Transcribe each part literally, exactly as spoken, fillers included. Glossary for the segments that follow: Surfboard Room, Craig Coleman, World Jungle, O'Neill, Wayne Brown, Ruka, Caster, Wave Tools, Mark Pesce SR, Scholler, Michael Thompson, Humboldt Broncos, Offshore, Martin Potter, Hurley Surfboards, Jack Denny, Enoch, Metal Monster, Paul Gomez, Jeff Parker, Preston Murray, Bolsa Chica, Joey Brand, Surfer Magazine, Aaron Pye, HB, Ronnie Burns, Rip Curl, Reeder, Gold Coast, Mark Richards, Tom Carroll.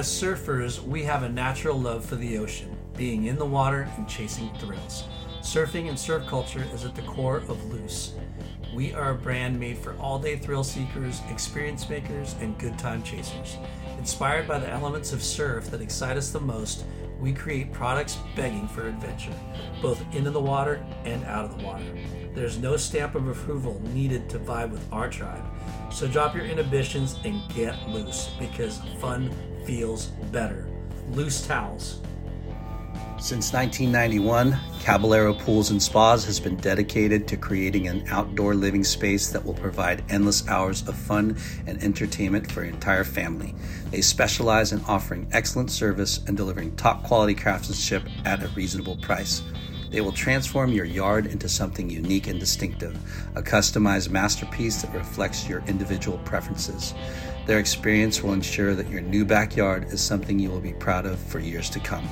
as surfers, we have a natural love for the ocean, being in the water and chasing thrills. Surfing and surf culture is at the core of Loose. We are a brand made for all-day thrill seekers, experience makers, and good time chasers. Inspired by the elements of surf that excite us the most, we create products begging for adventure, both into the water and out of the water. There's no stamp of approval needed to vibe with our tribe. So drop your inhibitions and get loose, because fun feels better. Loose Towels. Since nineteen ninety-one, Caballero Pools and Spas has been dedicated to creating an outdoor living space that will provide endless hours of fun and entertainment for your entire family. They specialize in offering excellent service and delivering top quality craftsmanship at a reasonable price. They will transform your yard into something unique and distinctive, a customized masterpiece that reflects your individual preferences. Their experience will ensure that your new backyard is something you will be proud of for years to come.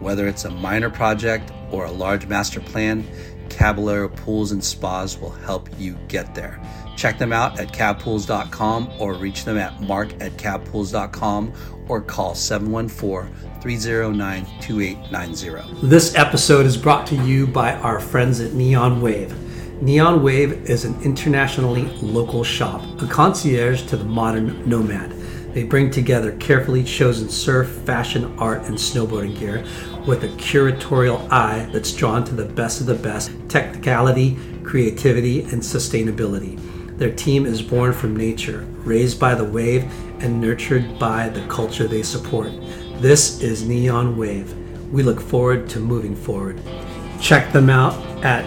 Whether it's a minor project or a large master plan, Caballero Pools and Spas will help you get there. Check them out at cab pools dot com or reach them at mark at cab pools dot com or call seven one four, three zero nine, two eight nine zero. This episode is brought to you by our friends at Neon Wave. Neon Wave is an internationally local shop, a concierge to the modern nomad. They bring together carefully chosen surf, fashion, art, and snowboarding gear with a curatorial eye that's drawn to the best of the best technicality, creativity, and sustainability. Their team is born from nature, raised by the wave, and nurtured by the culture they support. This is Neon Wave. We look forward to moving forward. Check them out at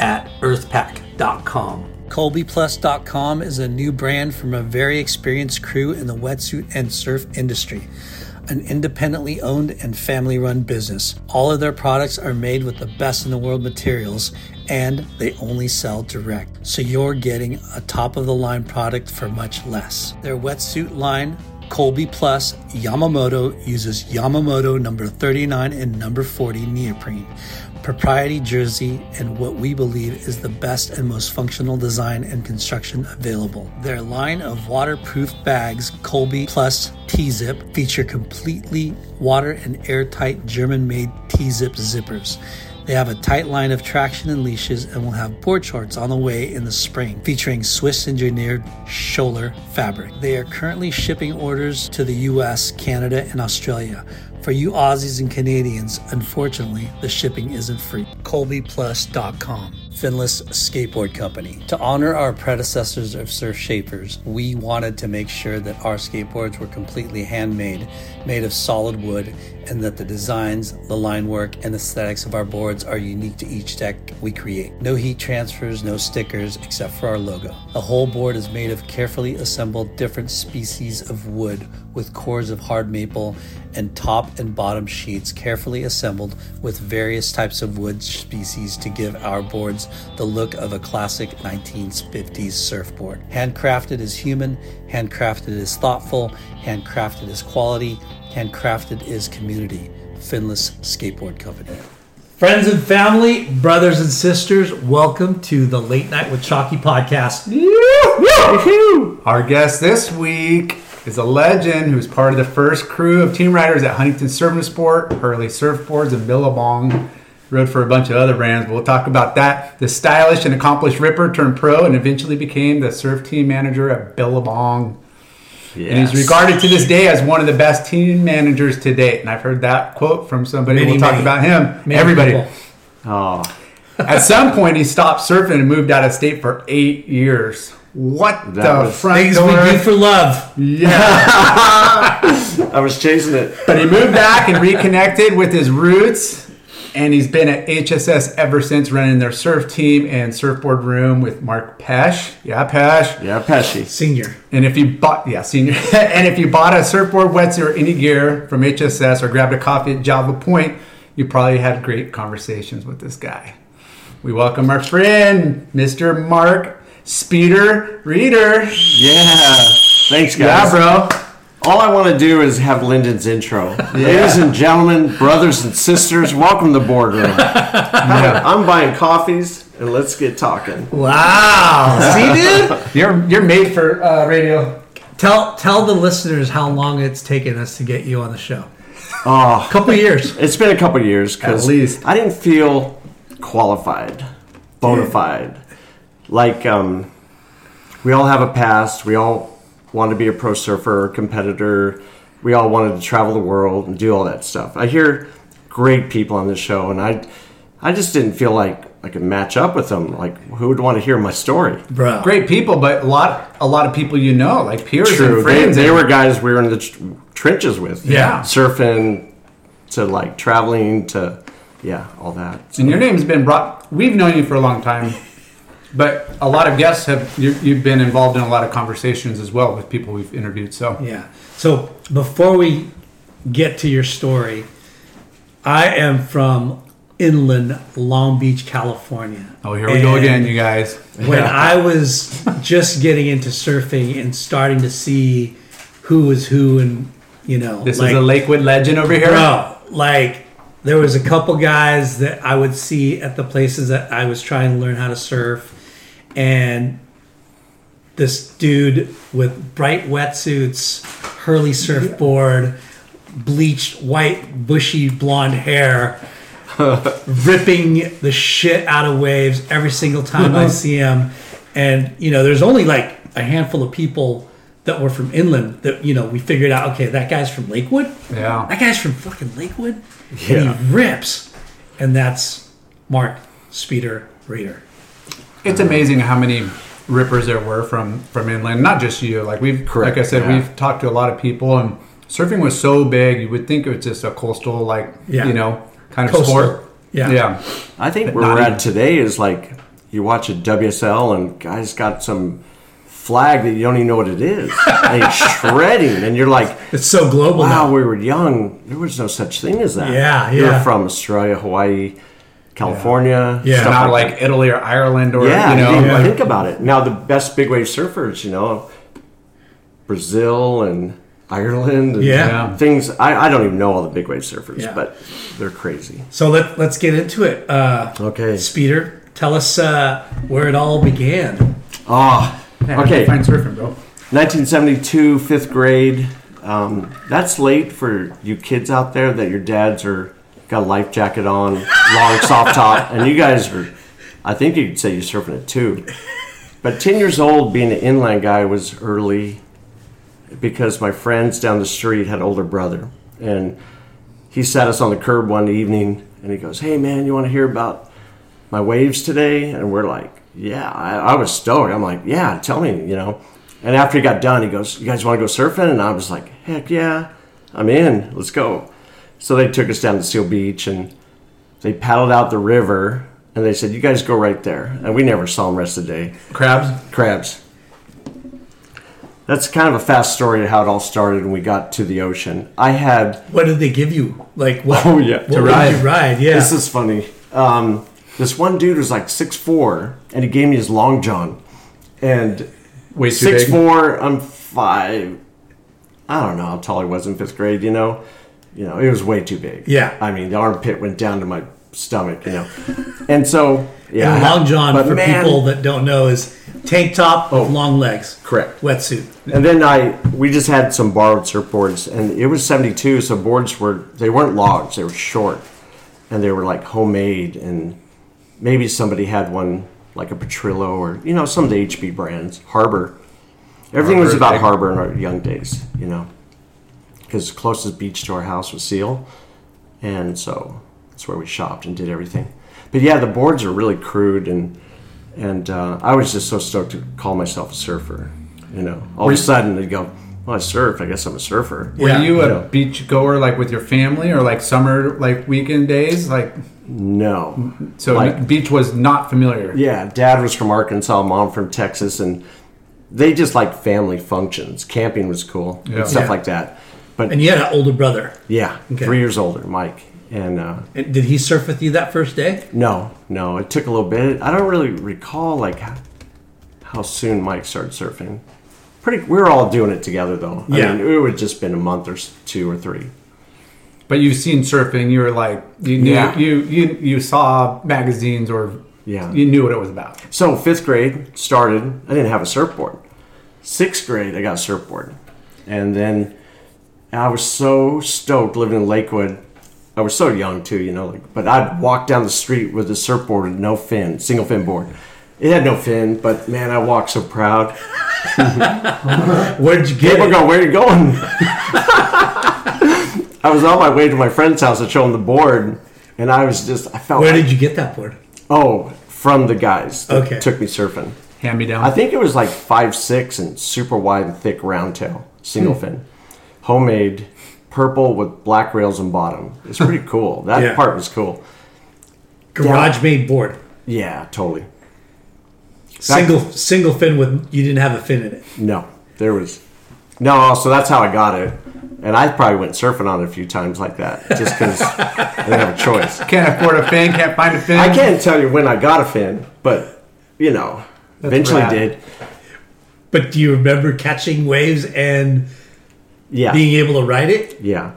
at earth pack dot com. Colby Plus dot com is a new brand from a very experienced crew in the wetsuit and surf industry, an independently owned and family-run business. All of their products are made with the best in the world materials, and they only sell direct, so you're getting a top-of-the-line product for much less. Their wetsuit line, Colby Plus Yamamoto, uses Yamamoto number thirty-nine and number forty neoprene, proprietary jersey, and what we believe is the best and most functional design and construction available. Their line of waterproof bags, Colby Plus T-Zip, feature completely water and airtight German-made T-Zip zippers. They have a tight line of traction and leashes and will have board shorts on the way in the spring, featuring Swiss-engineered Scholler fabric. They are currently shipping orders to the U S, Canada, and Australia. For you Aussies and Canadians, unfortunately, the shipping isn't free. Colby Plus dot com. Finless Skateboard Company. To honor our predecessors of surf shapers, we wanted to make sure that our skateboards were completely handmade, made of solid wood, and that the designs, the line work, and aesthetics of our boards are unique to each deck we create. No heat transfers, no stickers, except for our logo. The whole board is made of carefully assembled different species of wood with cores of hard maple and top and bottom sheets carefully assembled with various types of wood species to give our boards the look of a classic nineteen fifties surfboard. Handcrafted is human, handcrafted is thoughtful, handcrafted is quality, handcrafted is community. Finless Skateboard Company. Friends and family, brothers and sisters, welcome to the Late Night with Chalky podcast. Our guest this week is a legend who's part of the first crew of team riders at Huntington Surf and Sport, Hurley Surfboards, and Billabong. Rode for a bunch of other brands, but we'll talk about that. The stylish and accomplished Ripper turned pro and eventually became the surf team manager at Billabong. Yes. And he's regarded to this day as one of the best team managers to date. And I've heard that quote from somebody. Many, we'll talk many, about him. Many Everybody. People. Oh. At some point, he stopped surfing and moved out of state for eight years. What that the front things door? We do for love. Yeah. I was chasing it. But he moved back and reconnected with his roots And he's been at H S S ever since, running their surf team and surfboard room with Mark Pesh. Yeah, Pesh. Yeah, Peshy. Senior. And if you bought, yeah, senior. And if you bought a surfboard, wetsuit, or any gear from H S S or grabbed a coffee at Java Point, you probably had great conversations with this guy. We welcome our friend, Mister Mark Speeder Reader. Yeah. Thanks, guys. Yeah, bro. All I want to do is have Lyndon's intro. Yeah. Ladies and gentlemen, brothers and sisters, welcome to Boardroom. Yeah. I'm buying coffees, and let's get talking. Wow. See, dude? You're you're made for uh, radio. Tell tell the listeners how long it's taken us to get you on the show. Oh, a couple years. It's been a couple years. Cause at least. I didn't feel qualified, bona fide. Yeah. Like, um, we all have a past. We all want to be a pro surfer, competitor. We all wanted to travel the world and do all that stuff. I hear great people on this show, and I I just didn't feel like I could match up with them. Like, who would want to hear my story? Bro. Great people, but a lot a lot of people you know, like peers True. and friends. They, they were guys we were in the tr- trenches with. Yeah. Surfing to, like, traveling to, yeah, all that. So. And your name's been brought... We've known you for a long time. But a lot of guests have, you've been involved in a lot of conversations as well with people we've interviewed, so. Yeah. So before we get to your story, I am from inland Long Beach, California. Oh, here we and go again, you guys. When yeah. I was just getting into surfing and starting to see who was who and, you know. This like, is a Lakewood legend over here? Bro, like. There was a couple guys that I would see at the places that I was trying to learn how to surf. And this dude with bright wetsuits, Hurley surfboard, bleached white, bushy blonde hair, ripping the shit out of waves every single time I see him. And, you know, there's only like a handful of people that were from inland that, you know, we figured out, okay, that guy's from Lakewood. Yeah. That guy's from fucking Lakewood. Yeah. And he rips. And that's Mark Speeder Reader. It's amazing how many rippers there were from, from inland. Not just you. Like we've Correct. like I said, yeah. we've talked to a lot of people, and surfing was so big you would think it was just a coastal, like yeah. you know, kind of coastal. sport. Yeah. Yeah. I think but where we're even. at today is like you watch a W S L and guys got some flag that you don't even know what it is. And it's shredding, and you're like, it's so global. Wow, now. We were young. There was no such thing as that. Yeah, yeah. You're from Australia, Hawaii, California. Yeah, yeah. Not like, like Italy or Ireland or yeah, you know. Yeah. Like, think about it. Now the best big wave surfers, you know, Brazil and Ireland. And yeah, things. I, I don't even know all the big wave surfers, yeah. but they're crazy. So let let's get into it. Uh, okay, Speeder, tell us uh, where it all began. Ah. Oh. Yeah, okay, fine surfing, bro. nineteen seventy-two, fifth grade. Um, that's late for you kids out there that your dads are got a life jacket on, long soft top, and you guys are. I think you'd say you're surfing at two, but ten years old, being an inland guy was early, because my friends down the street had an older brother, and he sat us on the curb one evening, and he goes, "Hey man, you want to hear about my waves today?" And we're like. Yeah, I, I was stoked. I'm like, yeah, tell me, you know. And after he got done, he goes, you guys want to go surfing? And I was like, heck yeah, I'm in. Let's go. So they took us down to Seal Beach, and they paddled out the river, and they said, you guys go right there. And we never saw them the rest of the day. Crabs? Crabs. That's kind of a fast story of how it all started when we got to the ocean. I had... What did they give you? Like, what, oh, yeah. what to ride. Did you ride? Yeah. This is funny. Um... This one dude was like six foot four, and he gave me his long john. And six foot four, I'm five. I don't know how tall he was in fifth grade, you know? You know, it was way too big. Yeah. I mean, the armpit went down to my stomach, you know? And so, yeah. And long john, but for man, people that don't know, is tank top with oh, long legs. Correct. Wetsuit. And then I, we just had some borrowed surfboards, and it was seventy-two, so boards were, they weren't logs, they were short. And they were like homemade, and... Maybe somebody had one, like a Petrillo or, you know, some of the H B brands. Harbor. Everything Harbor was about big. Harbor in our young days, you know. Because the closest beach to our house was Seal. And so that's where we shopped and did everything. But yeah, the boards are really crude. And and uh, I was just so stoked to call myself a surfer, you know. All were of a sudden, they'd go, well, I surf. I guess I'm a surfer. Were yeah. you a you know. beach goer, like, with your family or, like, summer, like, weekend days? Like... No. So like, beach was not familiar. Yeah. Dad was from Arkansas, mom from Texas, and they just liked family functions. Camping was cool yeah. and stuff yeah. like that. But and you had an older brother. Yeah. Okay. Three years older, Mike. And, uh, and did he surf with you that first day? No. No. It took a little bit. I don't really recall like how soon Mike started surfing. Pretty, we were all doing it together, though. Yeah. I mean, it would have just been a month or two or three. But you've seen surfing. You were like, you knew, yeah. you, you you saw magazines or yeah. you knew what it was about. So fifth grade started. I didn't have a surfboard. Sixth grade, I got a surfboard. And then I was so stoked living in Lakewood. I was so young, too, you know. Like, but I'd walk down the street with a surfboard with no fin, single fin board. It had no fin, but, man, I walked so proud. Where'd you get People it? People go, where are you going? I was on my way to my friend's house to show him the board, and I was just, I felt Where like, did you get that board? Oh, from the guys that okay. took me surfing. Hand me down. I think it was like five six and super wide and thick round tail, single hmm. fin. Homemade, purple with black rails and bottom. It's pretty cool. That yeah. part was cool. Garage-made board. Yeah, totally. Single Back, single fin with, you didn't have a fin in it. No, there was, no, so that's how I got it. And I probably went surfing on it a few times like that, just because I didn't have a choice. Can't afford a fin, can't find a fin. I can't tell you when I got a fin, but, you know, that's eventually rad. Did. But do you remember catching waves and yeah. being able to ride it? Yeah.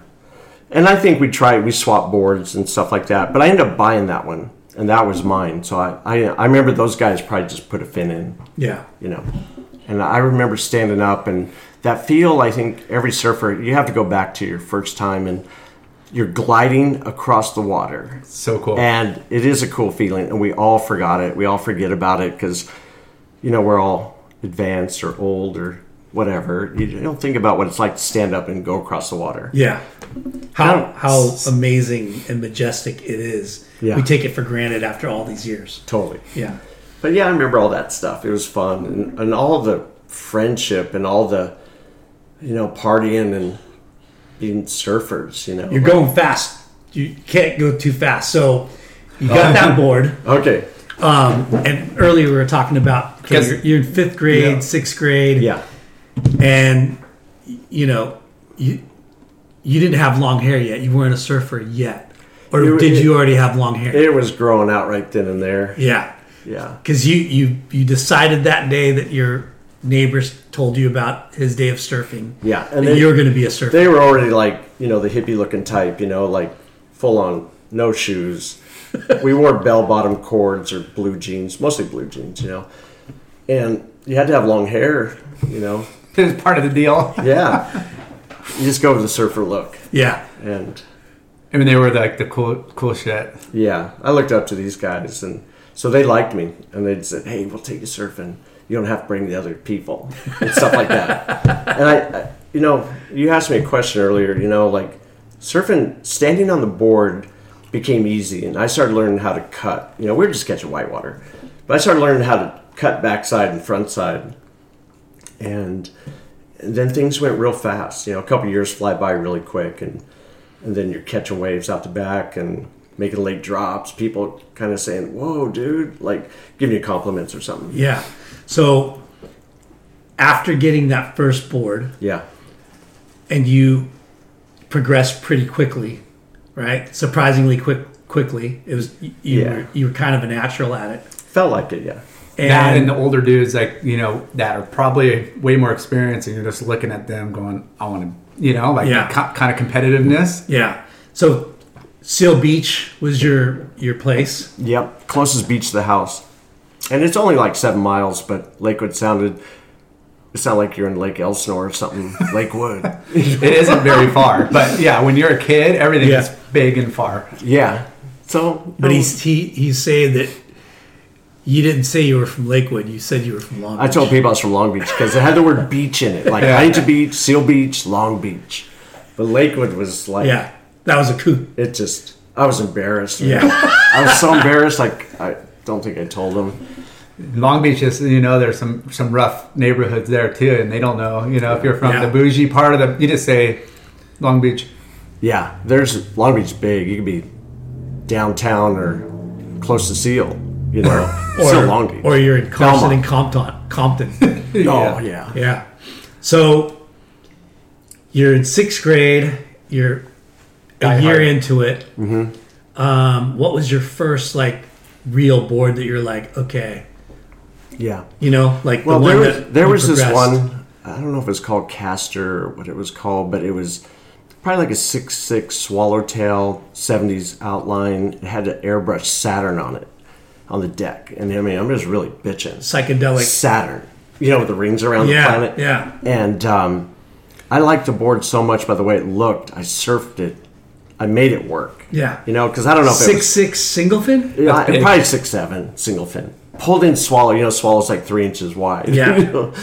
And I think we tried, we swapped boards and stuff like that, but I ended up buying that one. And that was mine. So I, I I remember those guys probably just put a fin in. Yeah. You know. And I remember standing up and that feel, I think every surfer, you have to go back to your first time and you're gliding across the water. So cool. And it is a cool feeling. And we all forgot it. We all forget about it because, you know, we're all advanced or old or whatever. You don't think about what it's like to stand up and go across the water. Yeah. How how amazing and majestic it is. Yeah. We take it for granted after all these years. Totally. Yeah. But yeah, I remember all that stuff. It was fun. And, and all the friendship and all the, you know, partying and being surfers, you know. You're like, going fast. You can't go too fast. So you got um, that board. Okay. Um, and earlier we were talking about, because you're, you're in fifth grade, yeah. sixth grade. Yeah. And, you know, you you didn't have long hair yet. You weren't a surfer yet. Or it, did it, you already have long hair? It was growing out right then and there. Yeah. Yeah. Because you, you, you decided that day that your neighbors told you about his day of surfing. Yeah. And they, you were going to be a surfer. They were already like, you know, the hippie-looking type, you know, like full-on no shoes. We wore bell-bottom cords or blue jeans, mostly blue jeans, you know. And you had to have long hair, you know. It was part of the deal. Yeah. You just go with the surfer look. Yeah. And I mean, they were like the cool cool shit. Yeah. I looked up to these guys, and so they liked me. And they said, hey, we'll take you surfing. You don't have to bring the other people and stuff like that. And I, I, you know, you asked me a question earlier, you know, like surfing, standing on the board became easy. And I started learning how to cut. You know, we were just catching whitewater. But I started learning how to cut backside and front side. And then things went real fast. You know, a couple of years fly by really quick, and and then you're catching waves out the back and making late drops. People kind of saying, whoa, dude, like giving you compliments or something. Yeah. So after getting that first board, yeah, and you progressed pretty quickly, right? Surprisingly quick, quickly. It was you, yeah. were, you were kind of a natural at it. Felt like it, yeah. And that and the older dudes, like, you know, that are probably way more experienced, and you're just looking at them going, I want to, you know, like yeah. co- kind of competitiveness. Yeah. So Seal Beach was your, your place? Yep. Closest beach to the house. And it's only like seven miles, but Lakewood sounded, it sounded like you're in Lake Elsinore or something. Lakewood. It isn't very far. But yeah, when you're a kid, everything yeah. is big and far. Yeah. So, but um, he's, he, he's saying that. You didn't say you were from Lakewood. You said you were from Long Beach. I told people I was from Long Beach because it had the word beach in it. Like Huntington Beach, Seal Beach, Long Beach. But Lakewood was like... Yeah, that was a coup. It just... I was embarrassed. Yeah. You know? I was so embarrassed. Like, I don't think I told them. Long Beach is, you know, there's some, some rough neighborhoods there too. And they don't know, you know, if you're from yeah. the bougie part of the... You just say Long Beach. Yeah. There's... Long Beach big. You could be... downtown or close to Seal, you know, or, Seal Long Beach. Or you're in Compton and Compton. Compton. Oh, yeah. yeah. Yeah. So you're in sixth grade. You're a year into it. Mm-hmm. Um, what was your first, like, real board that you're like, okay. Yeah. You know, like well, the one there was, that there was this one, I don't know if it was called Caster or what it was called, but it was probably like a six six swallowtail seventies outline. It had an airbrush Saturn on it, on the deck. And I mean, I'm just really bitching. Psychedelic. Saturn. You know, with the rings around yeah, the planet. Yeah. And um, I liked the board so much by the way it looked. I surfed it. I made it work. Yeah. You know, because I don't know if six, it was... six six single fin? Yeah, I, probably six seven single fin. Pulled in swallow. You know, swallow's like three inches wide. Yeah. You know?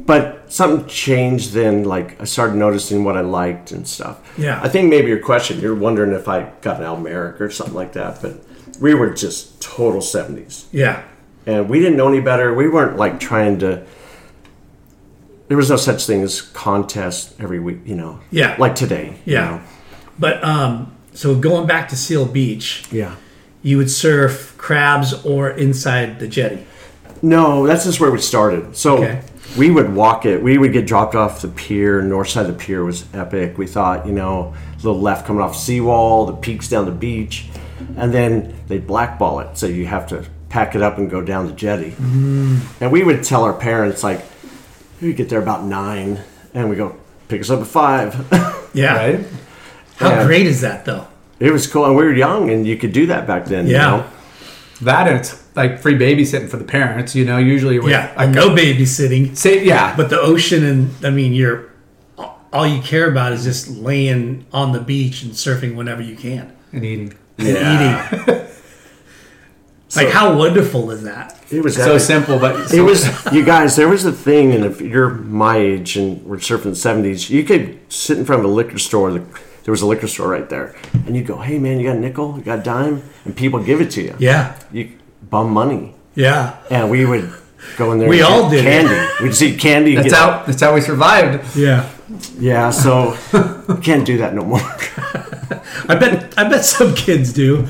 But something changed then. Like, I started noticing what I liked and stuff. Yeah. I think maybe your question, you're wondering if I got an Almeric or something like that. But we were just total seventies. Yeah. And we didn't know any better. We weren't, like, trying to... There was no such thing as contest every week, you know. Yeah. Like today. Yeah. You know? But um, so going back to Seal Beach, yeah, you would surf crabs or inside the jetty? No, that's just where we started. So okay. we would walk it. We would get dropped off the pier. North side of the pier was epic. We thought, you know, a little left coming off seawall, the peaks down the beach. And then they blackball it. So you have to pack it up and go down the jetty. Mm. And we would tell our parents, like, we get there about nine and we go, pick us up at five. Yeah. Right? How and great is that, though? It was cool. And we were young, and you could do that back then. Yeah. You know? That and it's like free babysitting for the parents, you know, usually. With, yeah, like, no babysitting. Say, yeah. But the ocean and, I mean, you're all you care about is just laying on the beach and surfing whenever you can. And eating. And yeah. eating. So, like, how wonderful is that? It was so epic. Simple, but... So it was... You guys, there was a thing, and if you're my age and we're surfing the seventies, you could sit in front of a liquor store, the... There was a liquor store right there. And you go, hey, man, you got a nickel? You got a dime? And people give it to you. Yeah. You bum money. Yeah. And we would go in there we and all get did candy. It. We'd just eat candy. That's how, that's how we survived. Yeah. Yeah, so can't do that no more. I bet I bet some kids do.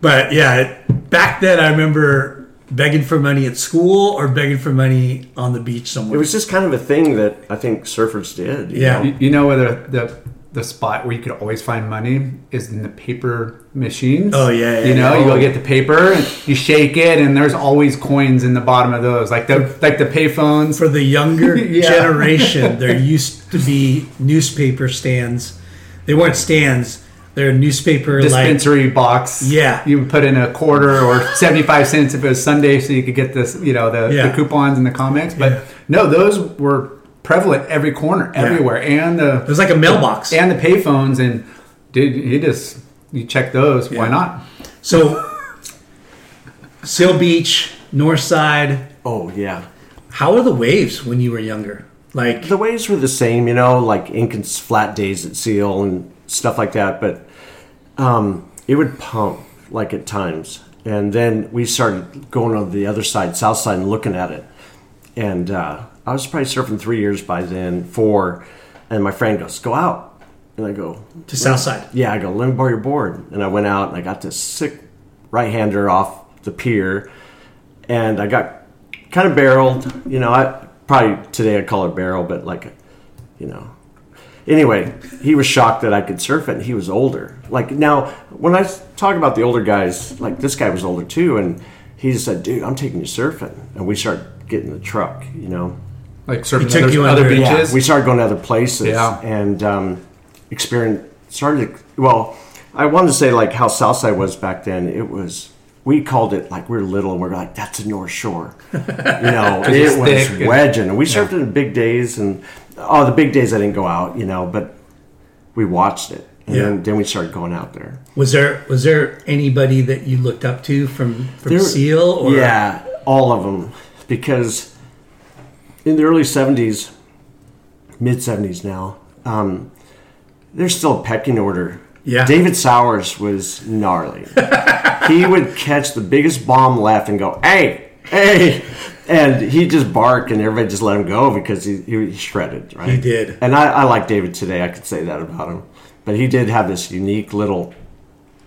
But, yeah, back then I remember begging for money at school or begging for money on the beach somewhere. It was just kind of a thing that I think surfers did. You yeah. know? You, you know whether the... The spot where you could always find money is in the paper machines. Oh yeah, yeah you know, yeah. You go get the paper, and you shake it, and there's always coins in the bottom of those, like the like the payphones. For the younger yeah. generation, there used to be newspaper stands. They weren't stands; they're newspaper dispensary like, box. Yeah, you would put in a quarter or seventy-five cents if it was Sunday, so you could get this, you know, the, yeah. the coupons and the comics. But yeah. no, those were. Prevalent every corner, everywhere, yeah. and the it was like a mailbox and the payphones and dude, you just you check those. Yeah. Why not? So, Seal Beach, North Side. Oh yeah. How were the waves when you were younger? Like the waves were the same, you know, like ink and flat days at Seal and stuff like that. But um, it would pump like at times, and then we started going on the other side, south side, and looking at it, and. uh I was probably surfing three years by then, four, and my friend goes, go out. And I go... To Southside. Yeah, I go, let me borrow your board. And I went out, and I got this sick right-hander off the pier, and I got kind of barreled. You know, I probably today I'd call it barrel, but like, you know. Anyway, he was shocked that I could surf it, and he was older. Like, now, when I talk about the older guys, like, this guy was older too, and he just said, dude, I'm taking you surfing. And we started getting in the truck, you know. Like surfing took you other beaches. Yeah, we started going to other places yeah. and um, experience started. Well, I wanted to say like how Southside was back then. It was we called it like we were little and we were like that's the North Shore, you know. It was wedging, and we surfed yeah. in the big days and oh the big days I didn't go out, you know, but we watched it and yeah. then, then we started going out there. Was there was there anybody that you looked up to from from there, Seal or yeah all of them because. In the early seventies, mid-seventies now, um, there's still a pecking order. Yeah. David Sowers was gnarly. He would catch the biggest bomb left and go, hey, hey. And he'd just bark and everybody just let him go because he, he shredded, right? He did. And I, I like David today. I could say that about him. But he did have this unique little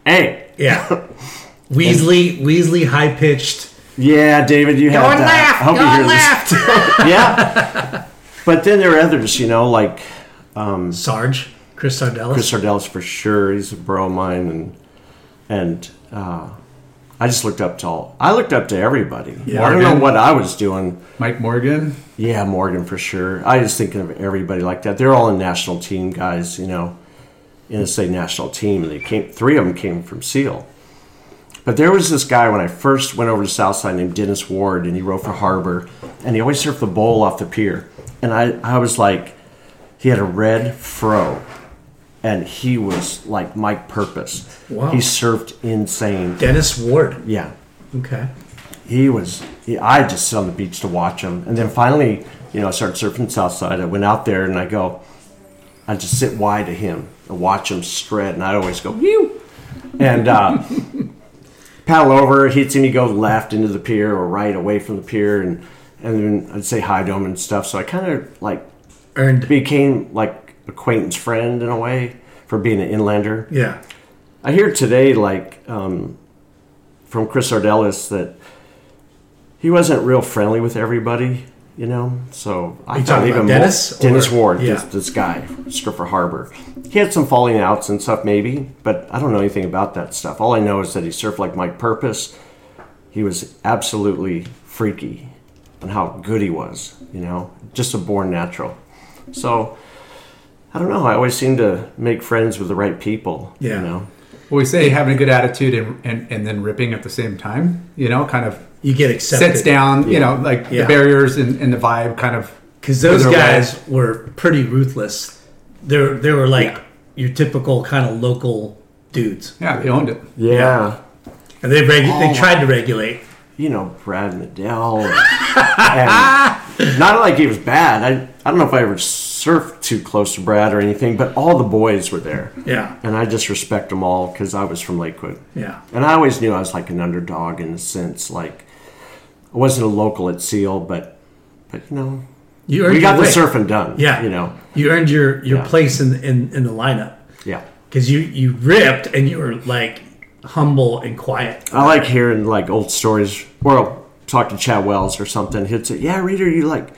Hey. Yeah. Weasley, Weasley high-pitched. Yeah, David, you had that. Go on left. Go on left. Yeah. But then there are others, you know, like... Um, Sarge. Chris Sardellis. Chris Sardellis, for sure. He's a bro of mine. And and uh, I just looked up to all... I looked up to everybody. Yeah. I don't know what I was doing. Mike Morgan. Yeah, Morgan, for sure. I was thinking of everybody like that. They're all in national team guys, you know. In the state national team. They came. Three of them came from SEAL. But there was this guy when I first went over to Southside named Dennis Ward, and he rode for Harbor, and he always surfed the bowl off the pier. And I, I was like, he had a red fro, and he was like Mike Purpose. Wow. He surfed insane. Dennis Ward. Yeah. Okay. He was, he, I just sit on the beach to watch him. And then finally, you know, I started surfing Southside. I went out there, and I go, I just sit wide of him and watch him shred, and I always go, whew. And, uh, paddle over, he'd see me go left into the pier or right away from the pier, and, and then I'd say hi to him and stuff. So I kind of like earned became like acquaintance friend in a way for being an inlander. Yeah. I hear today like um, from Chris Sardellis that he wasn't real friendly with everybody, you know. So I thought even Dennis more, or, Dennis Ward, yeah. this, this guy, Stripper Harbor. He had some falling outs and stuff maybe, but I don't know anything about that stuff. All I know is that he surfed like Mike Purpose. He was absolutely freaky on how good he was, you know, just a born natural. So, I don't know. I always seem to make friends with the right people, yeah. you know. Well, we say having a good attitude and, and, and then ripping at the same time, you know, kind of you get accepted. Sets down, yeah. you know, like yeah. the barriers and, and the vibe kind of. Because those guys away. were pretty ruthless. They they were like yeah. your typical kind of local dudes. Yeah, they owned it. Yeah, yeah. and they regu- oh, they tried to regulate. You know, Brad Medell. And, and not like he was bad. I I don't know if I ever surfed too close to Brad or anything, but all the boys were there. Yeah, and I just respect them all because I was from Lakewood. Yeah, and I always knew I was like an underdog in a sense. Like I wasn't a local at SEAL, but but you know. You we got the surfing done. Yeah, you know, you earned your, your yeah. place in, in in the lineup. Yeah, because you, you ripped and you were like humble and quiet. I like hearing like old stories. Or I'll talk to Chad Wells or something. He'd say, "Yeah, Reader, you like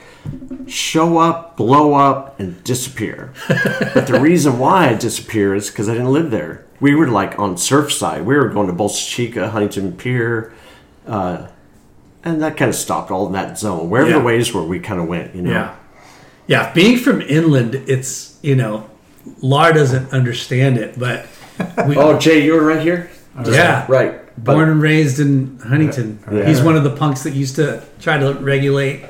show up, blow up, and disappear." But the reason why I disappear is because I didn't live there. We were like on Surfside. We were going to Bolsa Chica, Huntington Pier. Uh, And that kind of stopped all in that zone. Wherever yeah. the waves were, we kind of went, you know. Yeah. Yeah, being from inland, it's, you know, Lar doesn't understand it, but... We, oh, Jay, you were right here? Just yeah. Right. But, born and raised in Huntington. Yeah. Yeah. He's one of the punks that used to try to regulate.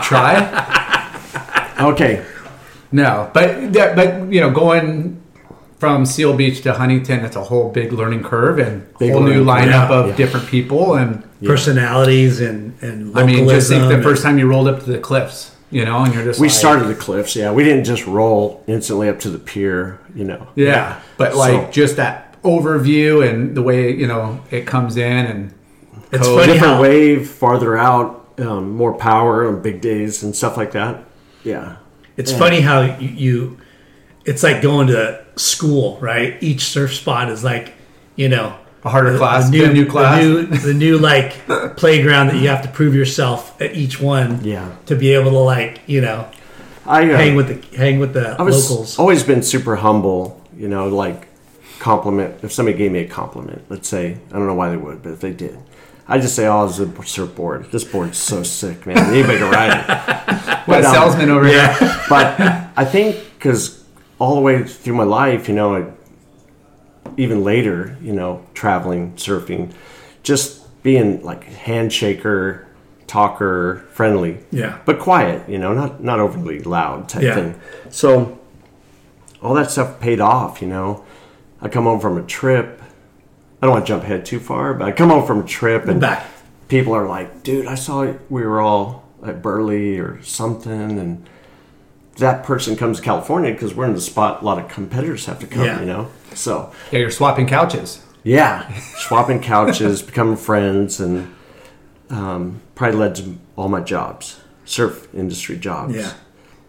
Try? Okay. No, but, but, you know, going... From SEAL Beach to Huntington, it's a whole big learning curve and a whole new lineup yeah, of yeah. different people and yeah. personalities and, and localism. I mean, just think the first time you rolled up to the cliffs, you know, and you're just We like, started the cliffs, yeah. We didn't just roll instantly up to the pier, you know. Yeah, yeah. But like so, just that overview and the way, you know, it comes in and it's funny different how, wave, farther out, um, more power on big days and stuff like that. Yeah. It's yeah. funny how you... you It's like going to school, right? Each surf spot is like, you know, a harder the, class, the new, a new class, the new, the new like playground that you have to prove yourself at each one, yeah, to be able to like, you know, I, uh, hang with the hang with the I was, locals. Always been super humble, you know, like compliment. If somebody gave me a compliment, let's say, I don't know why they would, but if they did, I just say, "Oh, this is a surfboard. This board's so sick, man. Anybody can ride it." What a salesman um, over yeah. here. But I think because. All the way through my life, you know, I, even later, you know, traveling, surfing, just being like handshaker, talker, friendly, yeah, but quiet, you know, not not overly loud type yeah. thing. So all that stuff paid off, you know. I come home from a trip. I don't want to jump ahead too far, but I come home from a trip and back. People are like, "Dude, I saw we were all at Burley or something," and. That person comes to California because we're in the spot a lot of competitors have to come, yeah. you know? So yeah, you're swapping couches. Yeah, swapping couches, becoming friends, and um, probably led to all my jobs, surf industry jobs. Yeah.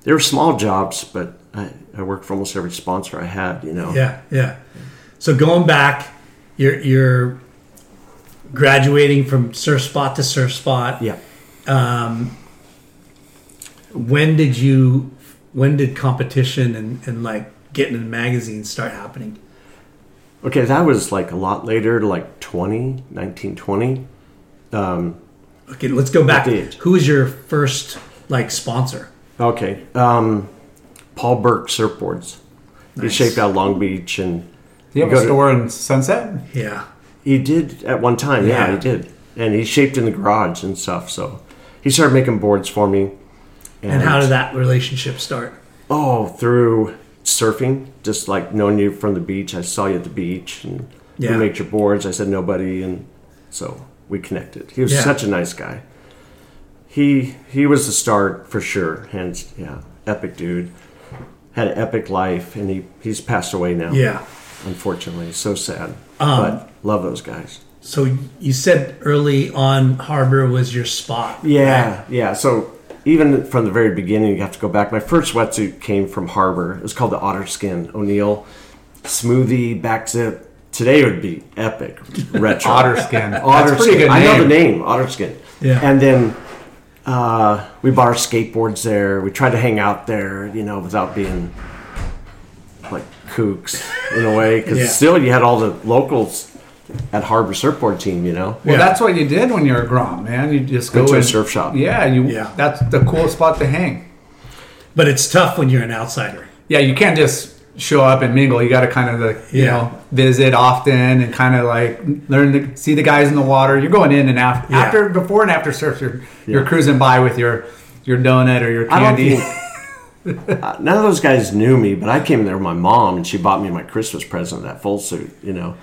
They were small jobs, but I, I worked for almost every sponsor I had, you know? Yeah, yeah. So going back, you're you're graduating from surf spot to surf spot. Yeah. Um, when did you? When did competition and, and like getting in magazines start happening? Okay, that was like a lot later, like twenty, nineteen, twenty. Um, okay, let's go back. Who was your first like sponsor? Okay, um, Paul Burke Surfboards. Nice. He shaped out Long Beach and. Did he have a store to, in Sunset? Yeah. He did at one time, yeah. yeah, he did. And he shaped in the garage and stuff, so he started making boards for me. And, and how did that relationship start? Oh, through surfing, just like knowing you from the beach. I saw you at the beach, and yeah. you made your boards. I said nobody, and so we connected. He was yeah. such a nice guy. He he was the star for sure, hence, yeah, epic dude. Had an epic life, and he, he's passed away now. Yeah. Unfortunately, so sad, um, but love those guys. So you said early on Harbor was your spot. Yeah, right? Yeah. So even from the very beginning, you have to go back. My first wetsuit came from Harbor. It was called the Otter Skin O'Neill smoothie back zip. Today would be epic retro. Otter Skin. Otter That's Skin. Pretty good name. I know the name Otter Skin. Yeah. And then uh, we bought our skateboards there. We tried to hang out there, you know, without being like kooks in a way, because yeah. still you had all the locals at Harbor Surfboard Team, you know. Well, yeah. that's what you did when you were a Grom, man. You just go, go to and, a surf shop. Yeah, you. Yeah. That's the coolest spot to hang. But it's tough when you're an outsider. Yeah, you can't just show up and mingle. You got to kind of like, you yeah. know, visit often and kind of like learn to see the guys in the water. You're going in and after, yeah. after before and after surf, you're, yeah. you're cruising by with your your donut or your candy. Uh, none of those guys knew me, but I came there with my mom, and she bought me my Christmas present, that full suit, you know.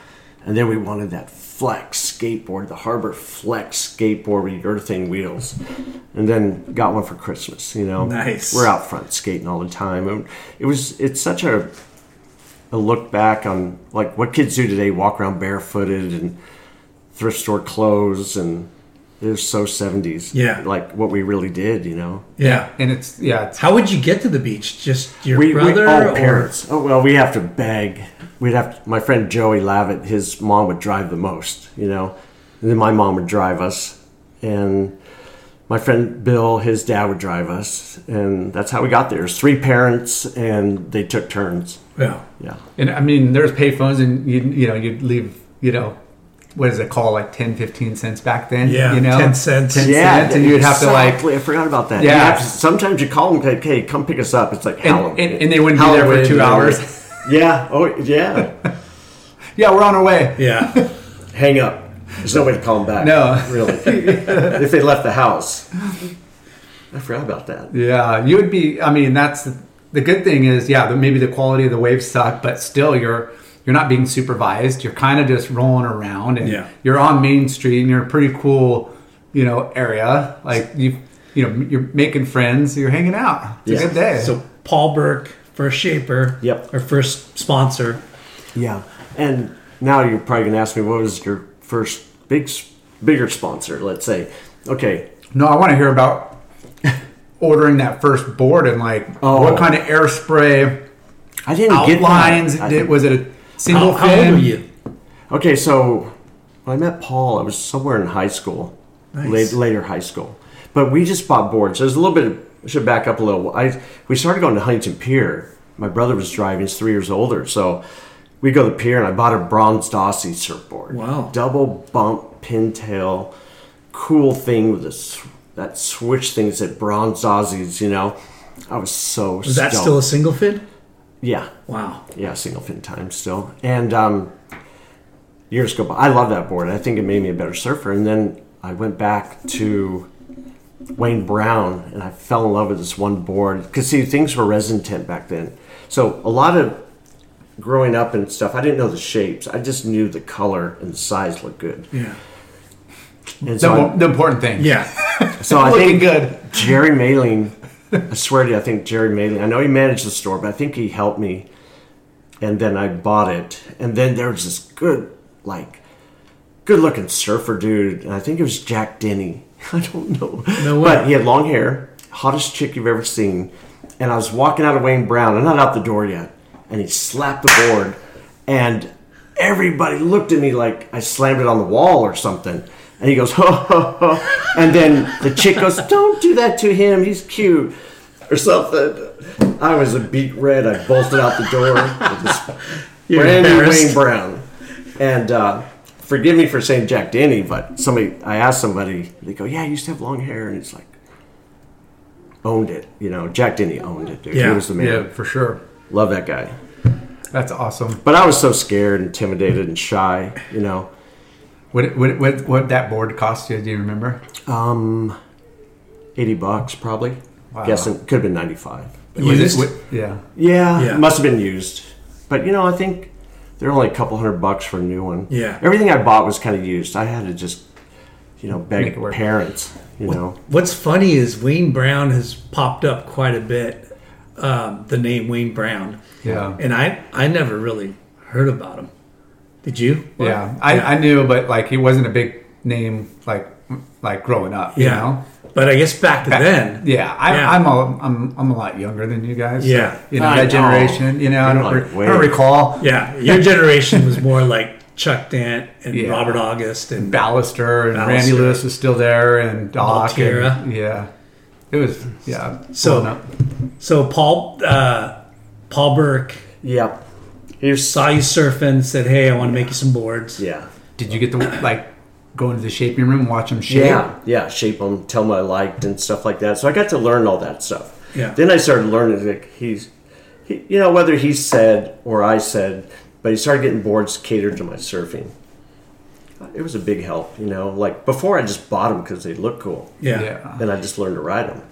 And then we wanted that Flex skateboard, the Harbor Flex skateboard with urethane wheels, and then got one for Christmas, you know. Nice. We're out front skating all the time. And it was it's such a a look back on like what kids do today, walk around barefooted and thrift store clothes, and it was so seventies. Yeah. Like what we really did, you know? Yeah. And it's, yeah. It's, how would you get to the beach? Just your we, brother? We, oh, or? Parents. Oh, well, we have to beg. We'd have to, my friend Joey Lavitt, his mom would drive the most, you know? And then my mom would drive us. And my friend Bill, his dad would drive us. And that's how we got there. It was three parents, and they took turns. Yeah. Yeah. And I mean, there's pay phones, and you you know, you'd leave, you know, what is it called, like ten, fifteen cents back then? Yeah, you know? ten cents. ten yeah, cents, and you'd have exactly. to like... I forgot about that. Yeah. You to, sometimes you call them like, hey, come pick us up. It's like, how? And, and, and they wouldn't how be there for two hours. hours. Yeah. Oh, yeah. Yeah, we're on our way. Yeah. Hang up. There's no way to call them back. No. Really. If they left the house. I forgot about that. Yeah, you would be... I mean, that's... The, the good thing is, yeah, maybe the quality of the waves suck, but still you're... You're not being supervised. You're kind of just rolling around, and yeah. you're on Main Street, and you're a pretty cool, you know, area. Like you, you know, you're making friends. You're hanging out. It's yeah. a good day. So Paul Burke, first shaper, yep, or first sponsor. Yeah, and now you're probably gonna ask me what was your first big, bigger sponsor? Let's say, okay. No, I want to hear about ordering that first board and like oh. what kind of air spray. I didn't outlines, get outlines. Was it a single how, how old were you? Okay, so when I met Paul, I was somewhere in high school, nice. late, later high school. But we just bought boards. There's a little bit of, I should back up a little. I We started going to Huntington Pier. My brother was driving. He's three years older. So we go to the pier, and I bought a bronze Dossie surfboard. Wow. Double bump, pintail, cool thing with this that switch thing that said bronze Dossies, you know. I was so Was stoked. That still a single fin? Yeah. Wow. Yeah, single fin time still. And um, years go by. I love that board. I think it made me a better surfer. And then I went back to Wayne Brown, and I fell in love with this one board. Because, see, things were resin tint back then. So a lot of growing up and stuff, I didn't know the shapes. I just knew the color and the size looked good. Yeah. And so the, the important thing. Yeah. So I think good. Jerry Maling... I swear to you, I think Jerry Maling, I know he managed the store, but I think he helped me. And then I bought it. And then there was this good, like, good-looking surfer dude. And I think it was Jack Denny. I don't know. No way. But he had long hair, hottest chick you've ever seen. And I was walking out of Wayne Brown. I'm not out the door yet. And he slapped the board. And everybody looked at me like I slammed it on the wall or something. And he goes, ho, ho, ho. And then the chick goes, don't do that to him. He's cute. Or something. I was a beat red. I bolted out the door with this brand new Wayne Brown. And uh, forgive me for saying Jack Denny, but somebody, I asked somebody, they go, yeah, I used to have long hair. And it's like, owned it. You know, Jack Denny owned it, dude. Yeah, he was the man. Yeah, for sure. Love that guy. That's awesome. But I was so scared, intimidated, and shy, you know. What what what what that board cost you? Do you remember? Um, eighty bucks probably. Wow. Guessing could have been ninety five. Used? What, yeah. yeah. Yeah. Must have been used. But you know, I think they're only a couple hundred bucks for a new one. Yeah. Everything I bought was kind of used. I had to just, you know, beg parents. You what, know. What's funny is Wayne Brown has popped up quite a bit. Um, the name Wayne Brown. Yeah. And I I never really heard about him. Did you? Or, yeah, I, yeah, I knew, but like he wasn't a big name like like growing up. Yeah, you know? But I guess back to back, then. Yeah, I, yeah. I'm a, I'm I'm a lot younger than you guys. Yeah, so, you know I that know. generation. You know, I don't, like, re- I don't recall. Yeah, your generation was more like Chuck Dent and yeah. Robert August and Ballister and Ballister. Randy Lewis was still there and Doc. Baltira. And, yeah, it was yeah. So so Paul uh, Paul Burke. Yep. He saw you surfing, said, hey, I want to make you some boards. Yeah. Did you get to, like, go into the shaping room and watch them shape? Yeah, yeah, shape them, tell them what I liked and stuff like that. So I got to learn all that stuff. Yeah. Then I started learning, like, he's, he, you know, whether he said or I said, but he started getting boards catered to my surfing. It was a big help, you know. Like, before I just bought them because they looked cool. Yeah. yeah. Then I just learned to ride them.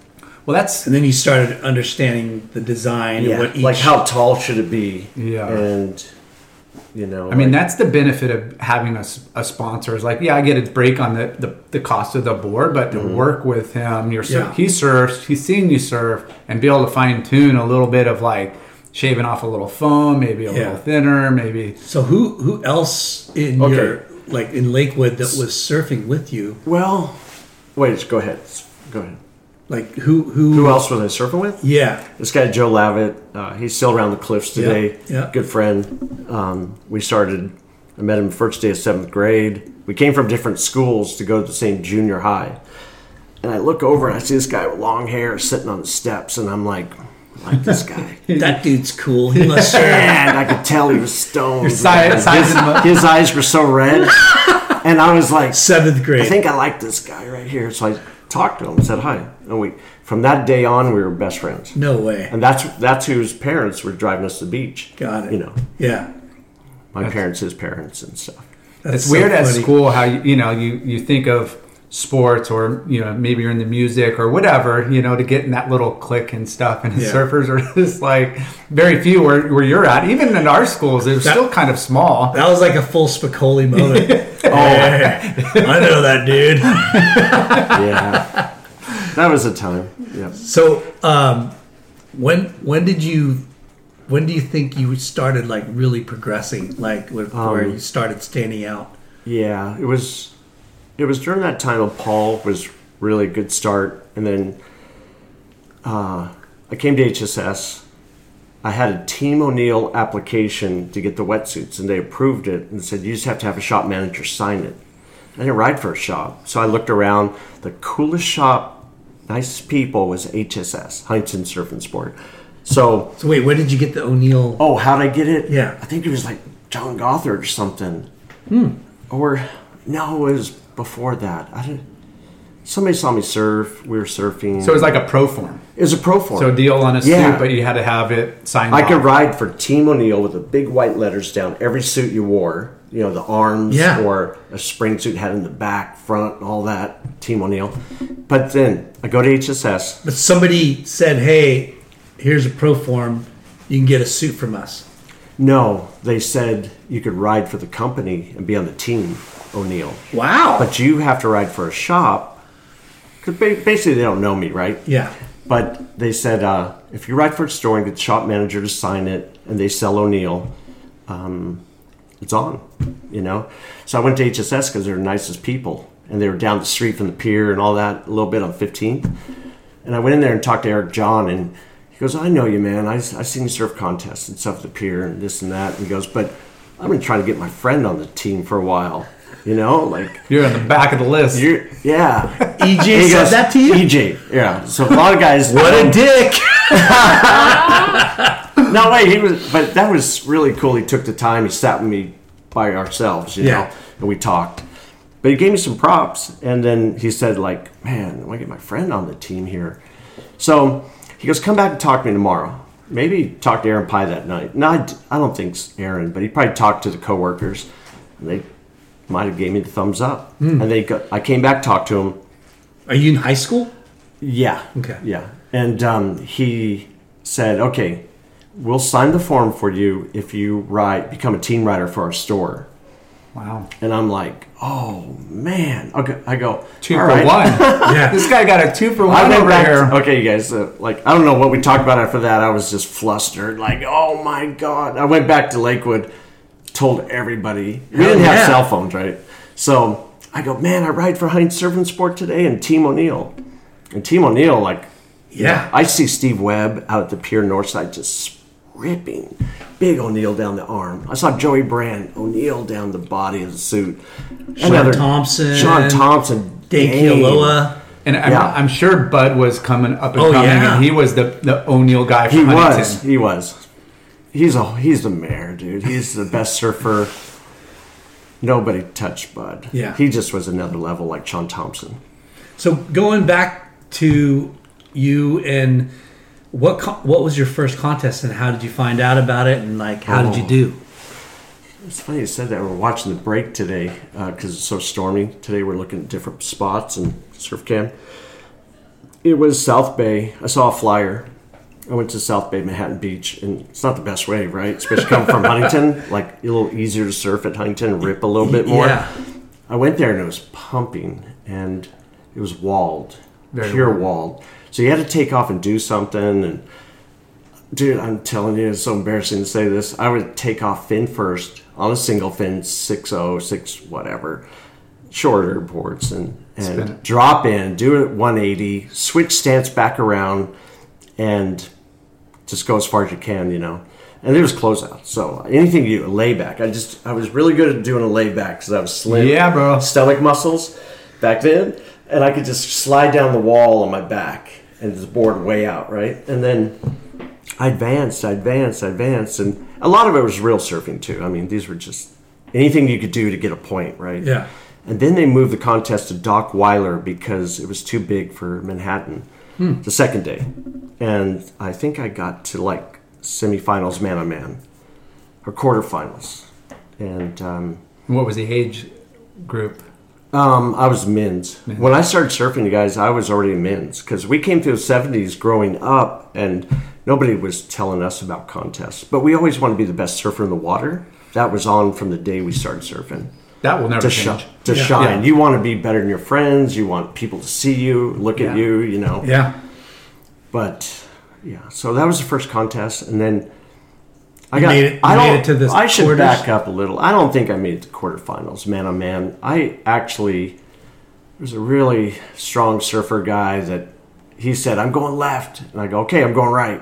Well, that's and then you started understanding the design yeah, and what each like how tall should it be? Yeah, and you know, I like, mean that's the benefit of having a, a sponsor. Is like, yeah, I get a break on the, the, the cost of the board, but to mm-hmm. work with him, you're yeah. he surfs, he's seen you surf, and be able to fine tune a little bit of like shaving off a little foam, maybe a yeah. little thinner, maybe. So who who else in okay. your like in Lakewood that was surfing with you? Well, wait, go ahead, go ahead. Like who, who who else was I surfing with? Yeah. This guy, Joe Lavitt, uh, he's still around the cliffs today. Yeah. yeah. Good friend. Um, we started, I met him the first day of seventh grade. We came from different schools to go to the same junior high. And I look over and I see this guy with long hair sitting on the steps. And I'm like, I like this guy. That dude's cool. He must surf. And I could tell he was stoned. Your size, size his, his eyes were so red. And I was like, seventh grade. I think I like this guy right here. So I talked to him and said hi. And we, from that day on, we were best friends. No way. And that's that's whose parents were driving us to the beach. Got it. You know. Yeah. My that's, parents, his parents, and stuff. That's it's so weird funny. At school how you, you know you, you think of sports or you know maybe you're in the music or whatever you know to get in that little clique and stuff. And yeah. surfers are just like very few where where you're at. Even in our schools, they're still kind of small. That was like a full Spicoli moment. Oh, I know that dude. yeah. That was a time. Yeah. So, um, when when did you, when do you think you started like really progressing, like where, um, where you started standing out? Yeah, it was, it was during that time of Paul was really a good start, and then uh, I came to H S S. I had a Team O'Neill application to get the wetsuits, and they approved it and said you just have to have a shop manager sign it. I didn't ride for a shop, so I looked around. The coolest shop. Nice people was H S S, Huntington Surf and Sport. So, so wait, where did you get the O'Neill? Oh, how'd I get it? Yeah. I think it was like John Gothard or something. Hmm. Or, no, it was before that. I didn't. Somebody saw me surf. We were surfing. So it was like a pro form. It was a pro form. So a deal on a yeah. suit, but you had to have it signed I off. Could ride for Team O'Neill with the big white letters down every suit you wore. You know, the arms yeah. or a spring suit had in the back, front, all that. Team O'Neill. But then I go to H S S. But somebody said, hey, here's a pro form. You can get a suit from us. No, they said you could ride for the company and be on the Team O'Neill. Wow. But you have to ride for a shop. Because basically they don't know me, right? Yeah. But they said, uh, if you ride for a store and get the shop manager to sign it and they sell O'Neill, um, it's on, you know? So I went to H S S because they're the nicest people. And they were down the street from the pier and all that, a little bit on fifteenth. And I went in there and talked to Eric John, and he goes, I know you, man. I, I seen you surf contests and stuff at the pier and this and that. And he goes, but I'm going to try to get my friend on the team for a while. You know, like... You're on the back of the list. You're, yeah. E J said goes, that to you? E J, yeah. So a lot of guys... what a dick! No, wait, he was... But that was really cool. He took the time. He sat with me by ourselves, you yeah. know, and we talked. But he gave me some props. And then he said, like, man, I want to get my friend on the team here. So he goes, come back and talk to me tomorrow. Maybe talk to Aaron Pye that night. No, I, I don't think Aaron, but he probably talked to the coworkers. And they... might have gave me the thumbs up, mm. and they. Got, I came back, talked to him. Are you in high school? Yeah. Okay. Yeah, and um, he said, "Okay, we'll sign the form for you if you write, become a team writer for our store." Wow. And I'm like, "Oh man!" Okay, I go two for right. one. Yeah, this guy got a two for one over here. Okay, you guys. Uh, like, I don't know what we talked about after that. I was just flustered. Like, oh my god! I went back to Lakewood. Told everybody. We didn't have yeah. cell phones, right? So I go, man, I ride for Huntington Surf and Sport today and Team O'Neill. And Team O'Neill, like, yeah. You know, I see Steve Webb out at the pier north side just ripping. Big O'Neill down the arm. I saw Joey Brand, O'Neill down the body of the suit. Shaun Tomson. Shaun Tomson. Dave Kealoha. And I'm, yeah. I'm sure Bud was coming up and oh, coming, yeah. and he was the, the O'Neill guy from he Huntington. Was. He was. He's a he's the mayor, dude. He's the best surfer. Nobody touched Bud. Yeah, he just was another level, like Shaun Tomson. So going back to you and what co- what was your first contest and how did you find out about it and like how oh. did you do? It's funny you said that. We're watching the break today because uh, it's so stormy today. We're looking at different spots and surf cam. It was South Bay. I saw a flyer. I went to South Bay, Manhattan Beach, and it's not the best wave, right? Especially coming from Huntington, like a little easier to surf at Huntington, rip a little bit more. Yeah. I went there and it was pumping, and it was walled, Very pure weird. walled. So you had to take off and do something. And dude, I'm telling you, it's so embarrassing to say this. I would take off fin first on a single fin, six oh, six whatever, shorter boards, and and drop in, do it one eighty, switch stance back around, and just go as far as you can, you know. And there was closeout. So anything you do, a layback. I just, I was really good at doing a layback because I was slim. Yeah, bro. Stomach muscles back then. And I could just slide down the wall on my back and just board way out, right? And then I advanced, I advanced, I advanced. And a lot of it was real surfing too. I mean, these were just anything you could do to get a point, right? Yeah. And then they moved the contest to Doc Weiler because it was too big for Manhattan. Hmm. The second day. And I think I got to like semifinals, man on man, or quarterfinals. And um, what was the age group? Um, I was men's. men's. When I started surfing, you guys, I was already men's because we came through the seventies growing up, and nobody was telling us about contests. But we always wanted to be the best surfer in the water. That was on from the day we started surfing. That will never to change. Sh- to yeah. shine. Yeah. You want to be better than your friends. You want people to see you, look yeah. at you, you know. Yeah. But, yeah. So that was the first contest. And then I you got... Made it, I don't, made it to this I should quarters. back up a little. I don't think I made it to quarterfinals, man on man. I actually... was a really strong surfer guy that he said, I'm going left. And I go, okay, I'm going right.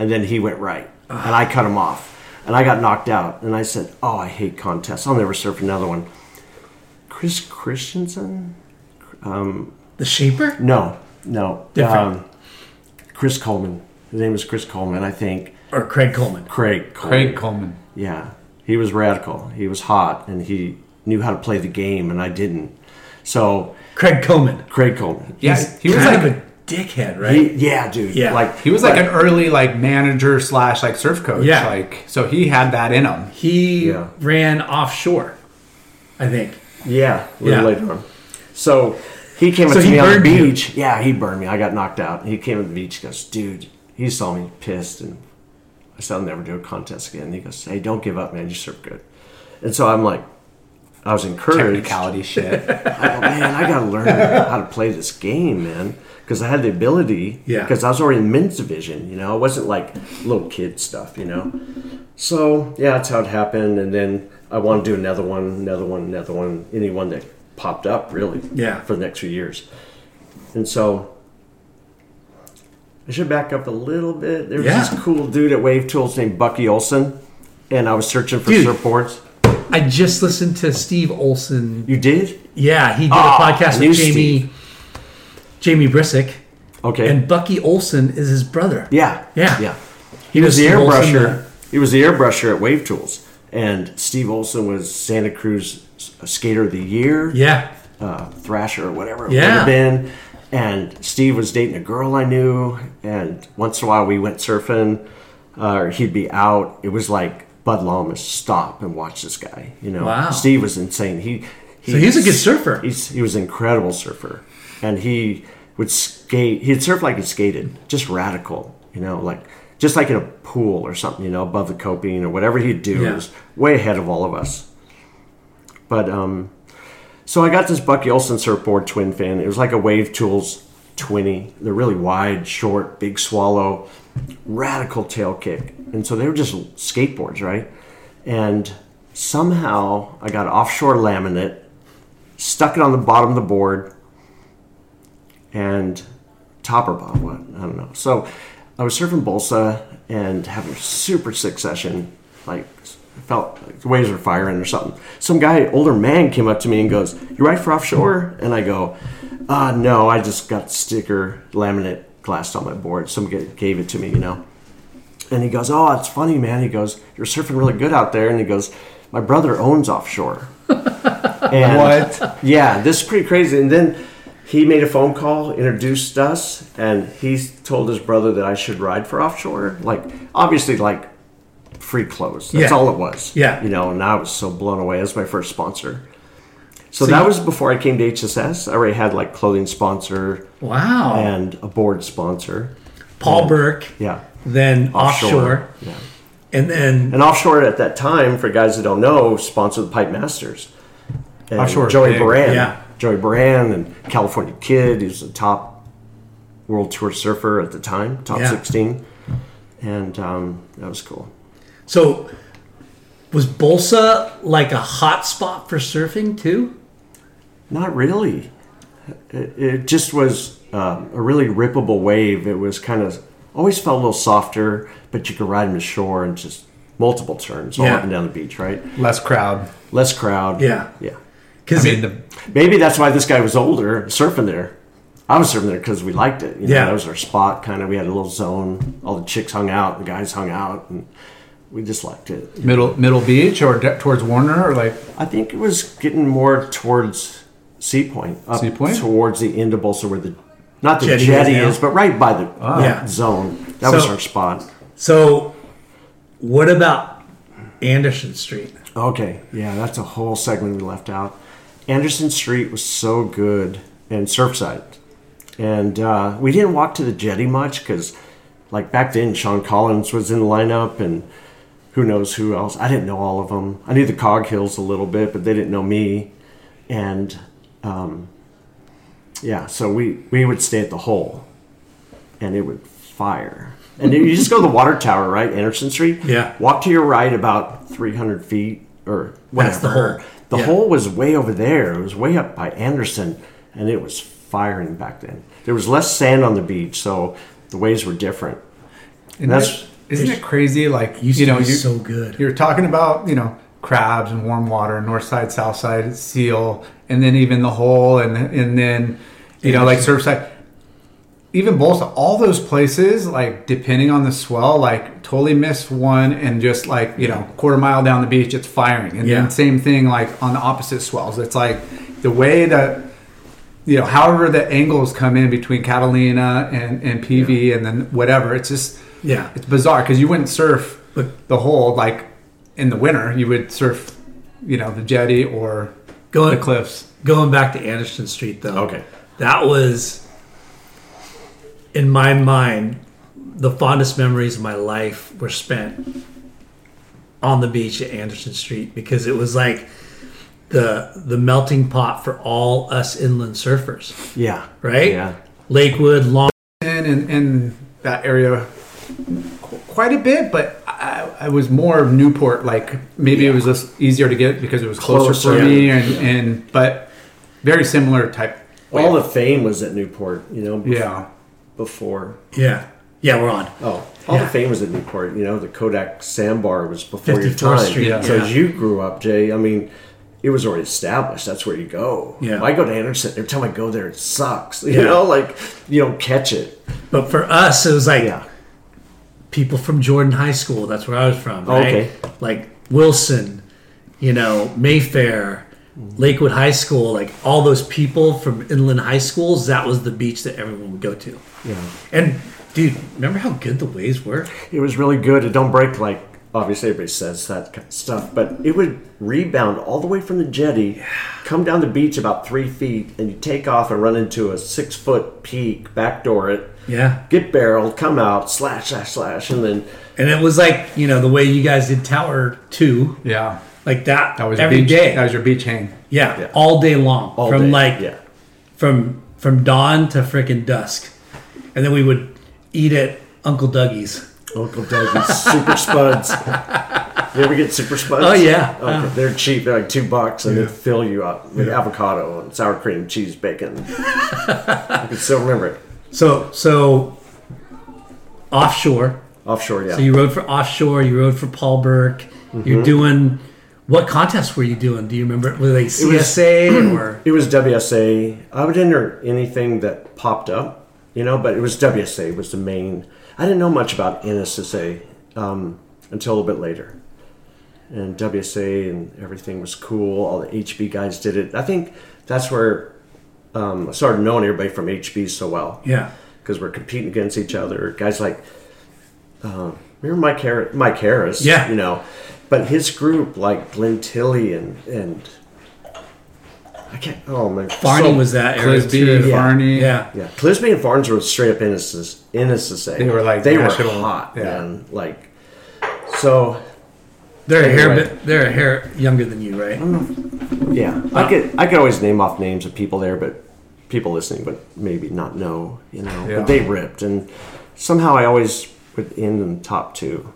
And then he went right. Uh-huh. And I cut him off. And I got knocked out. And I said, oh, I hate contests. I'll never surf another one. Chris Christensen? Um, the Shaper? No. No. Different. Um, Chris Coleman. His name is Chris Coleman, I think. Or Craig Coleman. Craig Coleman. Craig Coleman. Yeah. He was radical. He was hot. And he knew how to play the game. And I didn't. So. Craig Coleman. Craig Coleman. Yeah. He was like a... dickhead, right? He, yeah, dude. Yeah, like he was like, like an early like manager slash like surf coach. Yeah, like so he had that in him. He yeah. ran Offshore, I think. Yeah, a little yeah. later on. So he came so up to me on the beach. You. Yeah, he burned me. I got knocked out. He came to the beach. He goes, dude. He saw me pissed, and I said, I'll never do a contest again. And he goes, hey, don't give up, man. You surf good. And so I'm like, I was encouraged. Technicality shit. I go, man, I gotta learn how to play this game, man. Because I had the ability, because yeah. I was already in men's division, you know. It wasn't like little kid stuff, you know. So, yeah, that's how it happened. And then I wanted to do another one, another one, another one, any one that popped up, really, yeah. for the next few years. And so I should back up a little bit. There was yeah. this cool dude at Wave Tools named Bucky Olson, and I was searching for dude, surfboards. I just listened to Steve Olson. You did? Yeah, he did ah, a podcast with Jamie Steve. Jamie Brissick. Okay. And Bucky Olson is his brother. Yeah. Yeah. Yeah. He, he was, was the airbrusher. He was the airbrusher at Wave Tools. And Steve Olson was Santa Cruz Skater of the Year. Yeah. Uh, Thrasher or whatever it yeah. would have been. And Steve was dating a girl I knew. And once in a while we went surfing. Uh, or he'd be out. It was like Bud Lomas, stop and watch this guy. You know, wow. Steve was insane. He, he so he's a good surfer. He's, he was an incredible surfer. And he would skate. He'd surf like he skated. Just radical. You know, like just like in a pool or something, you know, above the coping or whatever he'd do. Yeah. He was way ahead of all of us. But um, so I got this Bucky Olson surfboard twin fin. It was like a Wave Tools twenty. They're really wide, short, big swallow, radical tail kick. And so they were just skateboards, right? And somehow I got offshore laminate, stuck it on the bottom of the board, and topper bomb one. I don't know. So I was surfing Bolsa and having a super sick session. Like, I felt like the waves were firing or something. Some guy, older man, came up to me and goes, "You right for offshore?" And I go, uh, no, I just got sticker laminate glassed on my board. Somebody gave it to me, you know. And he goes, "Oh, it's funny, man." He goes, "You're surfing really good out there." And he goes, "My brother owns Offshore." And what? Yeah, this is pretty crazy. And then he made a phone call, introduced us, and he told his brother that I should ride for Offshore. Like, obviously, like, free clothes. That's yeah. all it was. Yeah. You know, and I was so blown away. That was my first sponsor. So, so that you- was before I came to H S S. I already had, like, clothing sponsor. Wow. And a board sponsor. Paul and, Burke. Yeah. Then offshore, offshore. Yeah. and then and offshore at that time, for guys that don't know, sponsored the Pipe Masters. And offshore, Joey Brand, yeah. Joey Brand, and California Kid, who's the top world tour surfer at the time, top yeah. sixteen, and um, that was cool. So, was Bolsa like a hot spot for surfing too? Not really. It, it just was uh, a really rippable wave. It was kind of. Always felt a little softer, but you could ride them to shore and just multiple turns all yeah. up and down the beach, right? Less crowd. Less crowd. Yeah. Yeah. Because I mean, the- maybe that's why this guy was older, surfing there. I was surfing there because we liked it. You know, yeah. That was our spot, kind of. We had a little zone. All the chicks hung out. The guys hung out. And we just liked it. Middle Middle Beach or de- towards Warner? Or like? I think it was getting more towards Sea Point. Up Sea Point? Towards the end of Bolsa where the... Not the jetty, jetty is, is, but right by the oh. yeah. zone. That so, was our spot. So, what about Anderson Street? Okay, yeah, that's a whole segment we left out. Anderson Street was so good, and Surfside. And uh, we didn't walk to the jetty much, because like back then, Sean Collins was in the lineup, and who knows who else. I didn't know all of them. I knew the Coghills a little bit, but they didn't know me. And... Um, Yeah, so we, we would stay at the hole, and it would fire. And you just go to the water tower, right, Anderson Street? Yeah. Walk to your right about three hundred feet or whatever. That's the hole. The yeah. hole was way over there. It was way up by Anderson, and it was firing back then. There was less sand on the beach, so the waves were different. And that's it, isn't it crazy? Like, you know, you're so good. You're talking about, you know, crabs and warm water, north side, south side, seal, and then even the hole, and and then you know like Surfside, even Bolsa, all those places, like depending on the swell, like totally miss one and just like you know quarter mile down the beach it's firing, and yeah. then same thing like on the opposite swells. It's like the way that you know however the angles come in between Catalina and and P V yeah. and then whatever, it's just yeah it's bizarre because you wouldn't surf the hole like. In the winter, you would surf, you know, the jetty or going, the cliffs. Going back to Anderson Street, though. Okay. That was, in my mind, the fondest memories of my life were spent on the beach at Anderson Street because it was like the the melting pot for all us inland surfers. Yeah. Right? Yeah. Lakewood, Long Island, and, and that area quite a bit, but... I, I was more of Newport, like maybe yeah. it was just easier to get because it was closer, closer for yeah. me, and, and but very similar type. All yeah. the fame was at Newport, you know. Before, yeah. Before, yeah. Yeah, we're on. Oh, all yeah. the fame was in Newport. You know, the Kodak sandbar was before your time. Street, yeah. So yeah. as you grew up, Jay, I mean, it was already established. That's where you go. Yeah. I go to Anderson. Every time I go there, it sucks. You yeah. know, like, you don't catch it. But for us, it was like yeah. people from Jordan High School. That's where I was from, right? Okay. Like Wilson, you know, Mayfair, Lakewood High School, like all those people from inland high schools, that was the beach that everyone would go to. Yeah. And, dude, remember how good the waves were? It was really good. It don't break like, obviously everybody says that kind of stuff, but it would rebound all the way from the jetty, yeah. come down the beach about three feet, and you take off and run into a six-foot peak, backdoor it, yeah, get barreled, come out, slash, slash, slash, and then... And it was like, you know, the way you guys did Tower two. Yeah. Like that, that was every beach, day. That was your beach hang. Yeah, yeah. all day long. All from day. like, yeah. from from dawn to freaking dusk. And then we would eat at Uncle Dougie's. Uncle Dougie's Super Spuds. You ever get Super Spuds? Oh yeah, okay. oh. They're cheap. They're like two bucks, and yeah. they fill you up with yeah. avocado and sour cream, cheese, bacon. I can still remember it. So so, offshore. Offshore, yeah. So you rode for Offshore. You rode for Paul Burke. Mm-hmm. You're doing. What contests were you doing? Do you remember? Were they C S A it was, or? It was W S A. I would enter anything that popped up, you know. But it was W S A was the main. I didn't know much about N S S A um, until a little bit later. And W S A and everything was cool. All the H B guys did it. I think that's where um, I started knowing everybody from H B so well. Yeah. Because we're competing against each other. Guys like, uh, remember Mike, Har- Mike Harris? Yeah. You know, but his group, like Glenn Tilly and... and I can't... Oh, my... Farney so, was that era, Clisby too. and yeah. Farney. Yeah. yeah. Clisby and Farns were straight up N S S A. They were like... They were hot, yeah. man. Like, so... They're a hair right. bit, They're a hair younger than you, right? Mm. Yeah. Oh. I could I could always name off names of people there, but people listening would maybe not know, you know. Yeah. But they ripped. And somehow I always would end in the top two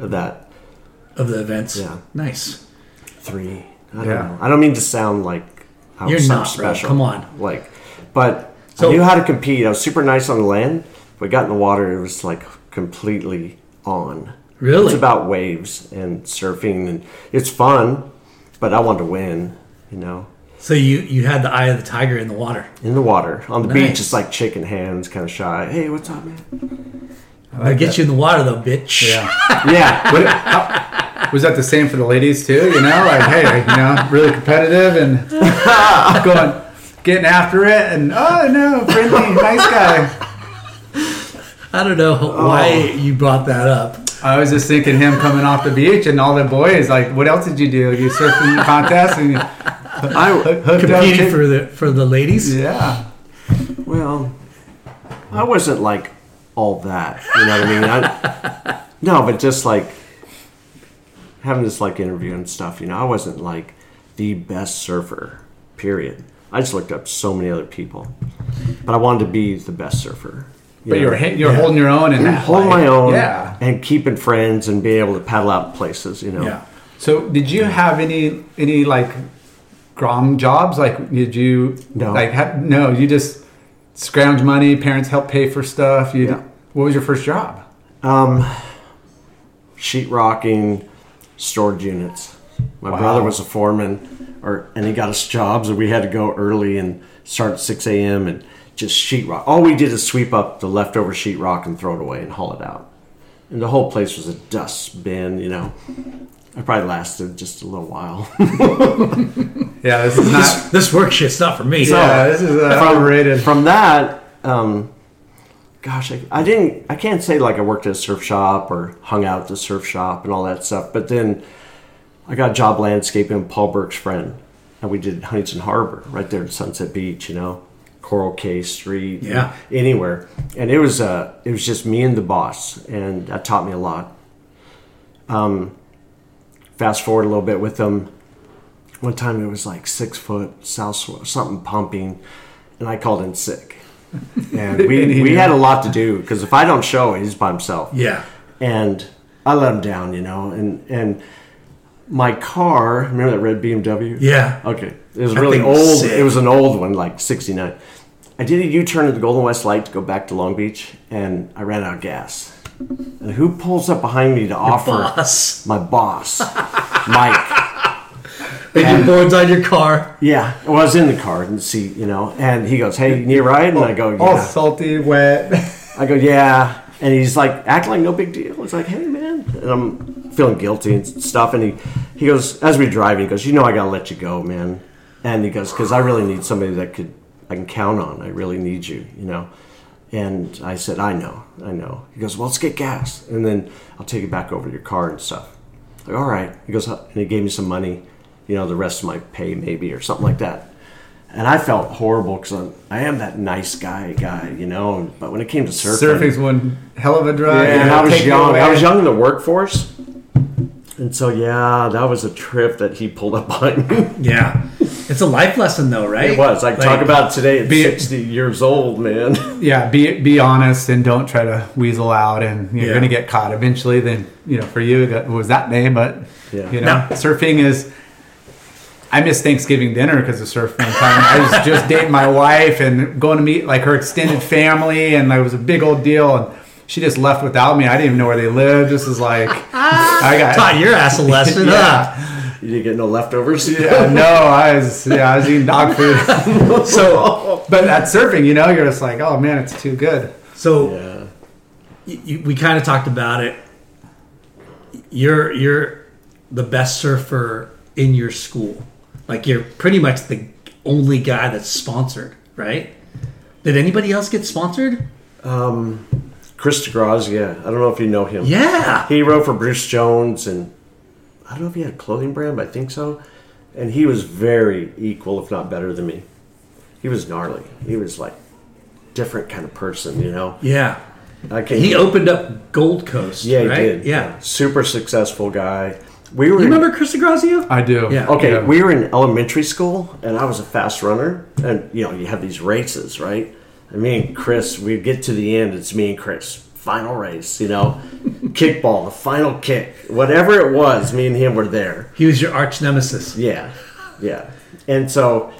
of that. Of the events? Yeah. Nice. Three. I yeah. don't know. I don't mean to sound like... I'm You're not special. Bro. Come on, like, but so, I knew how to compete. I was super nice on the land. We got in the water. It was like completely on. Really, it's about waves and surfing, and it's fun. But I wanted to win, you know. So you, you had the eye of the tiger in the water. In the water on the nice. beach, it's like chicken hands, kind of shy. Hey, what's up, man? I like get that. you in the water though, bitch. Yeah, yeah. What, how, was that the same for the ladies too? You know, like, hey, like, you know, really competitive and going, getting after it, and oh no, friendly, nice guy. I don't know why oh. you brought that up. I was just thinking him coming off the beach and all the boys. Like, what else did you do? You surfed in the contest and you I competing for the for the ladies. Yeah. Well, I wasn't like all that. You know what I mean? I, no, but just like. Having this like interview and stuff, you know, I wasn't like the best surfer, period. I just looked up so many other people, but I wanted to be the best surfer. You but know? you were hitting, you were yeah. holding your own and holding my own, yeah, and keeping friends and being able to paddle out places, you know. Yeah. So, did you have any any like grom jobs? Like, did you no like ha- no? You just scrounge money. Parents help pay for stuff. You yeah. What was your first job? Um, sheetrocking. Storage units. My wow. brother was a foreman, or and he got us jobs, and we had to go early and start at six a.m. and just sheetrock. All we did is sweep up the leftover sheetrock and throw it away and haul it out. And the whole place was a dust bin, you know. I probably lasted just a little while. yeah, this is not... This, this work shit's not for me. So yeah, this is uh, from, overrated. From that, um, gosh, I, I didn't, I can't say like I worked at a surf shop or hung out at the surf shop and all that stuff. But then I got a job landscaping with Paul Burke's friend. And we did Huntington Harbor right there at Sunset Beach, you know, Coral Cay Street, yeah, anywhere. And it was uh, it was just me and the boss. And that taught me a lot. Um, fast forward a little bit with them. One time it was like six foot, south, something pumping. And I called in sick. And we and we had a lot to do because if I don't show, he's by himself. Yeah, and I let him down, you know. And and my car, remember that red B M W? Yeah. Okay, it was that really old. Sick. It was an old one, like sixty-nine. I did a U-turn at the Golden West Light to go back to Long Beach, and I ran out of gas. And who pulls up behind me to your offer? Boss. My boss, Mike. With your boards on your car. Yeah, well, I was in the car in the seat, you know. And he goes, "Hey, you need a ride?" And all, I go, "Yeah." All salty, wet. I go, "Yeah." And he's like, acting like no big deal. It's like, "Hey, man." And I'm feeling guilty and stuff. And he, he goes, as we drive, he goes, "You know, I gotta let you go, man." And he goes, "Because I really need somebody that could I can count on. I really need you, you know." And I said, I know, I know. He goes, "Well, let's get gas. And then I'll take it back over to your car and stuff." Like, all right. He goes, and he gave me some money, you know, the rest of my pay maybe or something like that. And I felt horrible because I am that nice guy guy, you know. But when it came to surfing. Surfing's one hell of a drive. Yeah, and I was young. I was young in the workforce. And so, yeah, that was a trip that he pulled up behind me. Yeah. It's a life lesson, though, right? It was. I like, talk about today at be, sixty years old, man. Yeah, be be honest and don't try to weasel out, and you're yeah. going to get caught eventually. Then, you know, for you, that was that day, but, yeah. you know, now, surfing is... I miss Thanksgiving dinner because of surfing time. I was just dating my wife and going to meet, like, her extended family, and it was a big old deal, and she just left without me. I didn't even know where they lived. This is like... I got taught your ass a lesson, yeah. huh? You didn't get no leftovers? Yeah, no, I was yeah, I was eating dog food. So, but at surfing, you know, you're just like, oh man, it's too good. So, yeah. you, you, we kind of talked about it. You're you're the best surfer in your school. Like, you're pretty much the only guy that's sponsored, right? Did anybody else get sponsored? Um, Chris DeGrazio, yeah. I don't know if you know him. Yeah, he wrote for Bruce Jones and. I don't know if he had a clothing brand, but I think so. And he was very equal, if not better than me. He was gnarly. He was like different kind of person, you know? Yeah. I can't he opened up Gold Coast, yeah, right? He did. Yeah. yeah. Super successful guy. We were. You remember Chris DeGrazio? I do. Yeah. Okay, yeah. We were in elementary school, and I was a fast runner. And, you know, you have these races, right? And me and Chris, we get to the end, it's me and Chris. Final race, you know, kickball, the final kick, whatever it was, me and him were there. He was your arch nemesis. Yeah, yeah. And so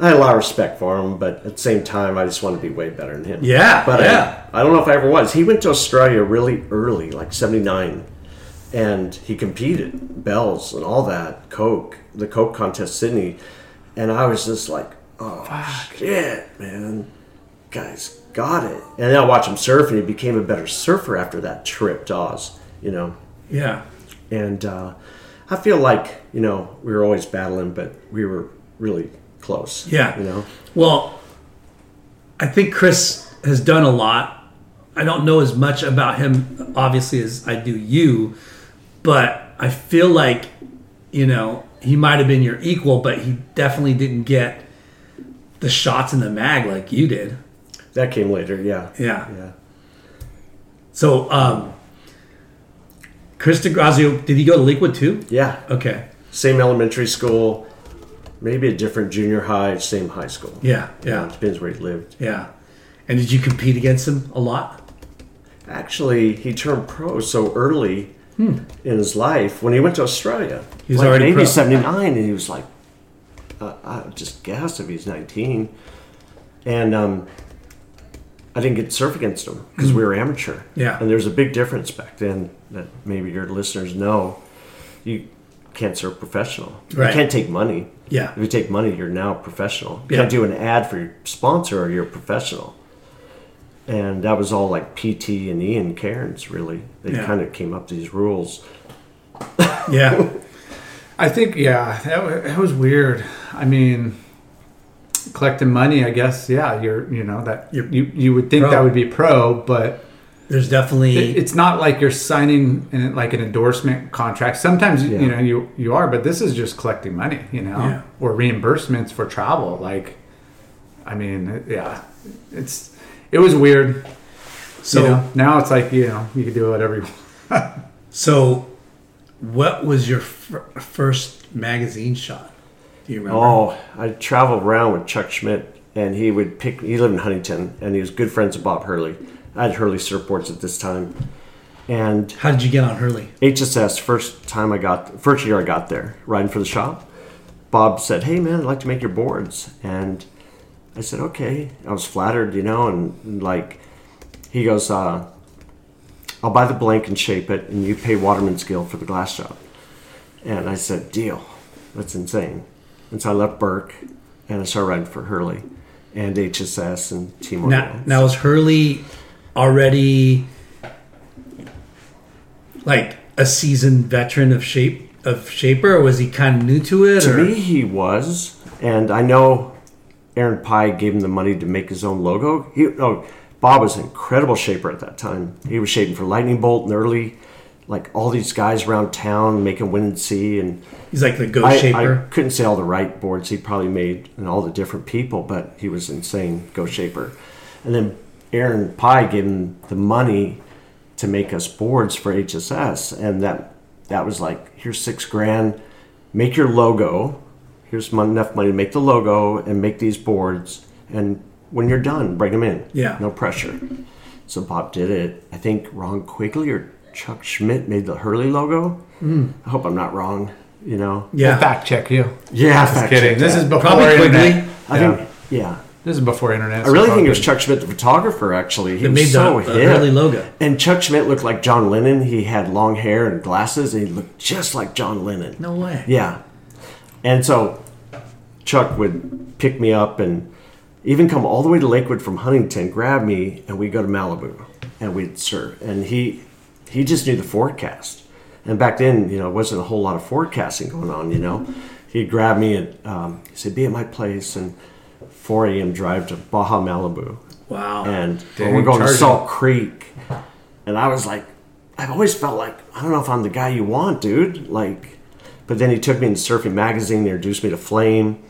I had a lot of respect for him, but at the same time, I just wanted to be way better than him. Yeah, but yeah. I, I don't know if I ever was. He went to Australia really early, like seventy-nine, and he competed, bells and all that, Coke, the Coke contest, Sydney. And I was just like, oh, fuck. Shit, man, guys. Got it. And then I watched him surf, and he became a better surfer after that trip to Oz, you know? Yeah. And uh, I feel like, you know, we were always battling, but we were really close. Yeah. You know? Well, I think Chris has done a lot. I don't know as much about him, obviously, as I do you, but I feel like, you know, he might have been your equal, but he definitely didn't get the shots in the mag like you did. That came later, yeah. Yeah. yeah. So, um, Chris DeGrazio, did he go to Lakewood too? Yeah. Okay. Same elementary school, maybe a different junior high, same high school. Yeah, yeah. You know, depends where he lived. Yeah. And did you compete against him a lot? Actually, he turned pro so early hmm. in his life when he went to Australia. He was like already maybe pro. seventy-nine, and he was like, uh, I just guessed if he's nineteen. And, um... I didn't get to surf against him because we were amateur. Yeah. And there's a big difference back then that maybe your listeners know. You can't surf professional. Right. You can't take money. Yeah. If you take money, you're now professional. You yeah. can't do an ad for your sponsor or you're professional. And that was all like P T and E and Cairns, really. They yeah. kind of came up to these rules. yeah. I think, yeah, that, that was weird. I mean... Collecting money, I guess. Yeah, you're, you know, that you're you you would think pro. That would be pro, but there's definitely it, it's not like you're signing an, like an endorsement contract. Sometimes yeah. you know you you are, but this is just collecting money, you know, yeah. or reimbursements for travel. Like, I mean, it, yeah, it's it was weird. So you know, now it's like you know you can do whatever you want. So, what was your f- first magazine shot? Do you remember? Oh, I traveled around with Chuck Schmidt, and he would pick. He lived in Huntington, and he was good friends with Bob Hurley. I had Hurley Surfboards at this time. And how did you get on Hurley? H S S. First time I got, first year I got there, riding for the shop. Bob said, "Hey man, I'd like to make your boards," and I said, okay. I was flattered, you know, and, and like, he goes, uh, I'll buy the blank and shape it, and you pay Waterman's Guild for the glass job. And I said, deal. That's insane. And so I left Burke, and I started riding for Hurley and H S S and Team O'Neill. Now, was Hurley already, like, a seasoned veteran of shape of shaper, or was he kind of new to it? To or? me, he was. And I know Aaron Pye gave him the money to make his own logo. He, oh, Bob was an incredible shaper at that time. He was shaping for Lightning Bolt and early, like all these guys around town making Wind and Sea. And he's like the go shaper. I couldn't say all the right boards he probably made and all the different people, but he was an insane go shaper. And then Aaron Pye gave him the money to make us boards for H S S, and that that was like, here's six grand, make your logo, here's enough money to make the logo and make these boards, and when you're done, bring them in. Yeah. No pressure. So Bob did it. I think Ron Quigley or Chuck Schmidt made the Hurley logo. Mm. I hope I'm not wrong, you know. Yeah. We'll fact check you. Yeah, just fact kidding. Check this that. is before Probably internet. I yeah. think, yeah. This is before internet. I really think it was Chuck Schmidt, the photographer, actually. He made the Hurley logo. And Chuck Schmidt looked like John Lennon. He had long hair and glasses, and he looked just like John Lennon. No way. Yeah. And so Chuck would pick me up and even come all the way to Lakewood from Huntington, grab me, and we'd go to Malibu, and we'd surf. And he he just knew the forecast. And back then, you know, wasn't a whole lot of forecasting going on, you know. He'd grab me and um, he said, be at my place, and four a.m. drive to Baja Malibu. Wow. And well, we're going to Salt Creek. And I was like, I've always felt like, I don't know if I'm the guy you want, dude. Like, but then he took me into Surfing Magazine. They introduced me to Flame.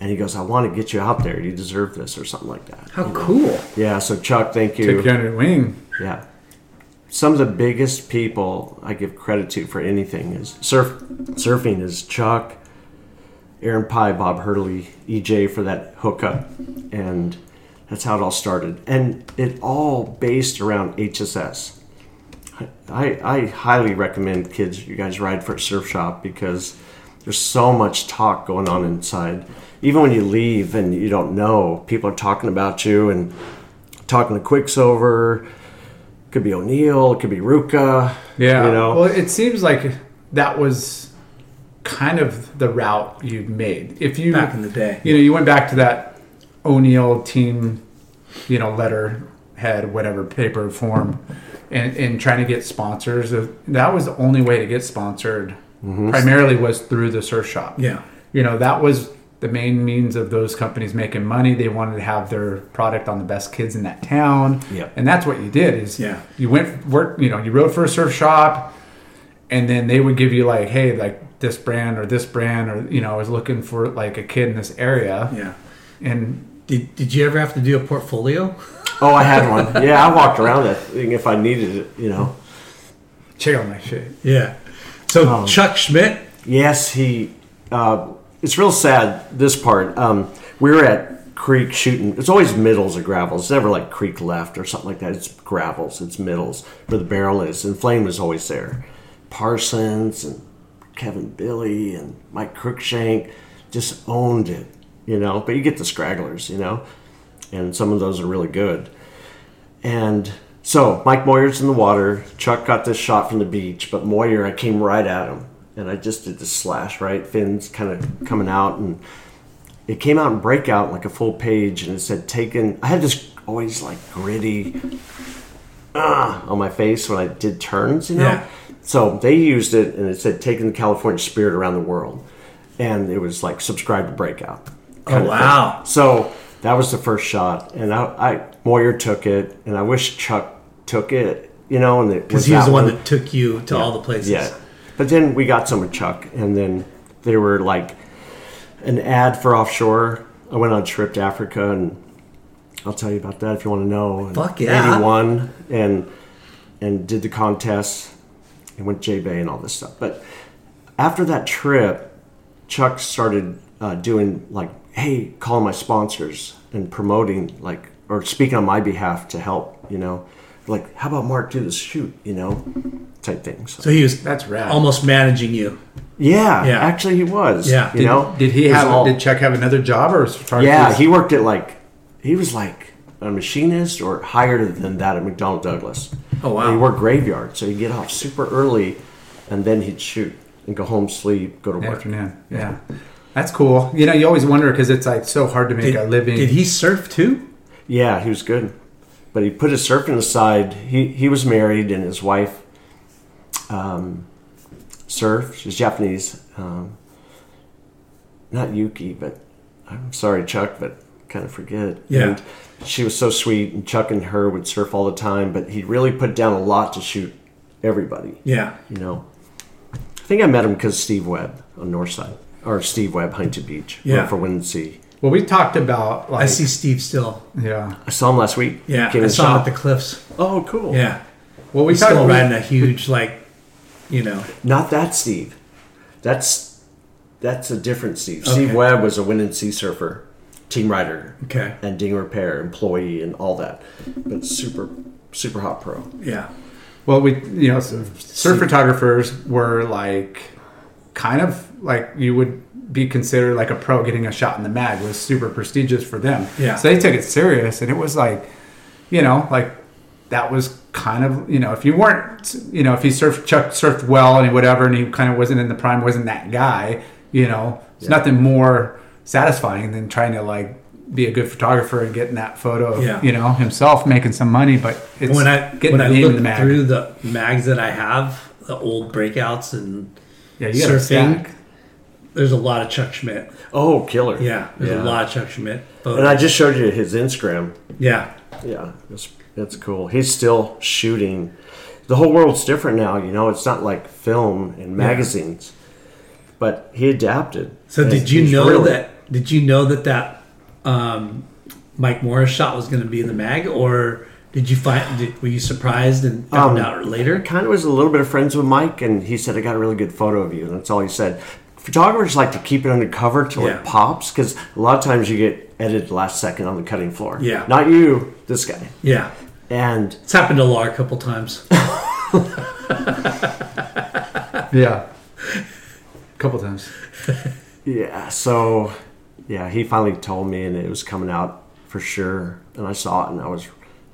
And he goes, I want to get you out there. You deserve this, or something like that. How you know? Cool. Yeah, so Chuck, thank you. Took you under your wing. Yeah. Some of the biggest people I give credit to for anything is surf. surfing is Chuck, Aaron Pye, Bob Hurley, E J for that hookup, and that's how it all started. And it all based around H S S. I, I highly recommend, kids, you guys ride for a surf shop, because there's so much talk going on inside. Even when you leave and you don't know, people are talking about you and talking to Quicksilver. It could be O'Neill, it could be Ruka. Yeah, you know? Well, it seems like that was kind of the route you made. If you back in the day, you know, you went back to that O'Neill team, you know, letterhead, whatever paper form, and, and trying to get sponsors. That was the only way to get sponsored. Mm-hmm. Primarily was through the surf shop. Yeah, you know, that was the main means of those companies making money. They wanted to have their product on the best kids in that town. Yeah, and that's what you did. Is yeah, you went work. You know, you rode for a surf shop, and then they would give you like, hey, like, this brand or this brand, or, you know, I was looking for like a kid in this area. Yeah. And did did you ever have to do a portfolio? Oh, I had one. Yeah, I walked around that thing if I needed it, you know. Check out my shit. Yeah. So um, Chuck Schmidt? Yes, he uh, it's real sad, this part. Um, we were at Creek shooting. It's always middles or gravels. It's never like Creek left or something like that. It's gravels, it's middles where the barrel is, and Flame is always there. Parsons and Kevin Billy and Mike Cruikshank just owned it, you know. But you get the scragglers, you know, and some of those are really good. And so Mike Moyer's in the water. Chuck got this shot from the beach, but Moyer, I came right at him, and I just did this slash, right? Fins kind of coming out, and it came out in Breakout like a full page, and it said taken. I had this always like gritty uh, on my face when I did turns, you know. Yeah. So they used it, and it said, taking the California spirit around the world. And it was like, subscribe to Breakout. Oh, wow. So that was the first shot. And I, I Moyer took it, and I wish Chuck took it, you know. and Because he was the one, one that took you to yeah. all the places. Yeah. But then we got some of Chuck, and then they were like an ad for Offshore. I went on a trip to Africa, and I'll tell you about that if you want to know. Fuck yeah. eighty-one, and, and did the contest. And went J-Bay and all this stuff. But after that trip, Chuck started uh, doing like, hey, calling my sponsors and promoting, like, or speaking on my behalf to help, you know. Like, how about Mark do this shoot, you know, type thing. So, so he was that's rad. Almost managing you. Yeah, yeah. Actually he was. Yeah. You did, know? Did he have all, did Chuck have another job or was Yeah, he worked at like he was like a machinist or higher than that at McDonnell Douglas. Oh, wow. And he worked graveyard, so he'd get off super early, and then he'd shoot and go home, sleep, go to work. Afternoon, yeah. yeah. That's cool. You know, you always wonder because it's like so hard to make did, a living. Did he surf too? Yeah, he was good. But he put his surfing aside. He he was married, and his wife um, surfed. She's Japanese. Um, not Yuki, but I'm sorry, Chuck, but kind of forget. Yeah. And she was so sweet, and Chuck and her would surf all the time, but he really put down a lot to shoot everybody. Yeah. You know, I think I met him because Steve Webb on Northside. Or Steve Webb, Huntington Beach. Yeah. For Wind and Sea. Well, we talked about... Like, I see Steve still. Yeah. I saw him last week. Yeah. Came I saw shop. him at the cliffs. Oh, cool. Yeah. Well, we He's still riding a huge, like, you know... Not that Steve. That's that's a different Steve. Okay. Steve Webb was a Wind and Sea surfer, team rider, okay, and ding repair, employee, and all that. But super, super hot pro. Yeah. Well, we, you know, so surf photographers were, like... kind of like you would be considered like a pro. Getting a shot in the mag was super prestigious for them. Yeah. So they took it serious, and it was like, you know, like that was kind of, you know, if you weren't, you know, if he surfed, Chuck surfed well and whatever, and he kind of wasn't in the prime, wasn't that guy, you know, it's yeah. nothing more satisfying than trying to like be a good photographer and getting that photo of, yeah. you know, himself making some money. But it's when I, getting when the I look in the mag. Through the mags that I have, the old breakouts and, yeah, you got surfing. There's a lot of Chuck Schmidt. Oh, killer! Yeah, there's yeah. a lot of Chuck Schmidt. Photos. And I just showed you his Instagram. Yeah, yeah, that's that's cool. He's still shooting. The whole world's different now, you know. It's not like film and magazines, yeah. but he adapted. So did you know really... that? Did you know that that um, Mike Morris shot was going to be in the mag, or? Did you find? Did, were you surprised and found um, out later? Kind of was a little bit of friends with Mike, and he said, "I got a really good photo of you." And that's all he said. Photographers like to keep it undercover till yeah. it pops, because a lot of times you get edited last second on the cutting floor. Yeah, not you, this guy. Yeah, and it's happened to Laura a couple times. yeah, a couple times. yeah. So, yeah, he finally told me, and it was coming out for sure. And I saw it, and I was.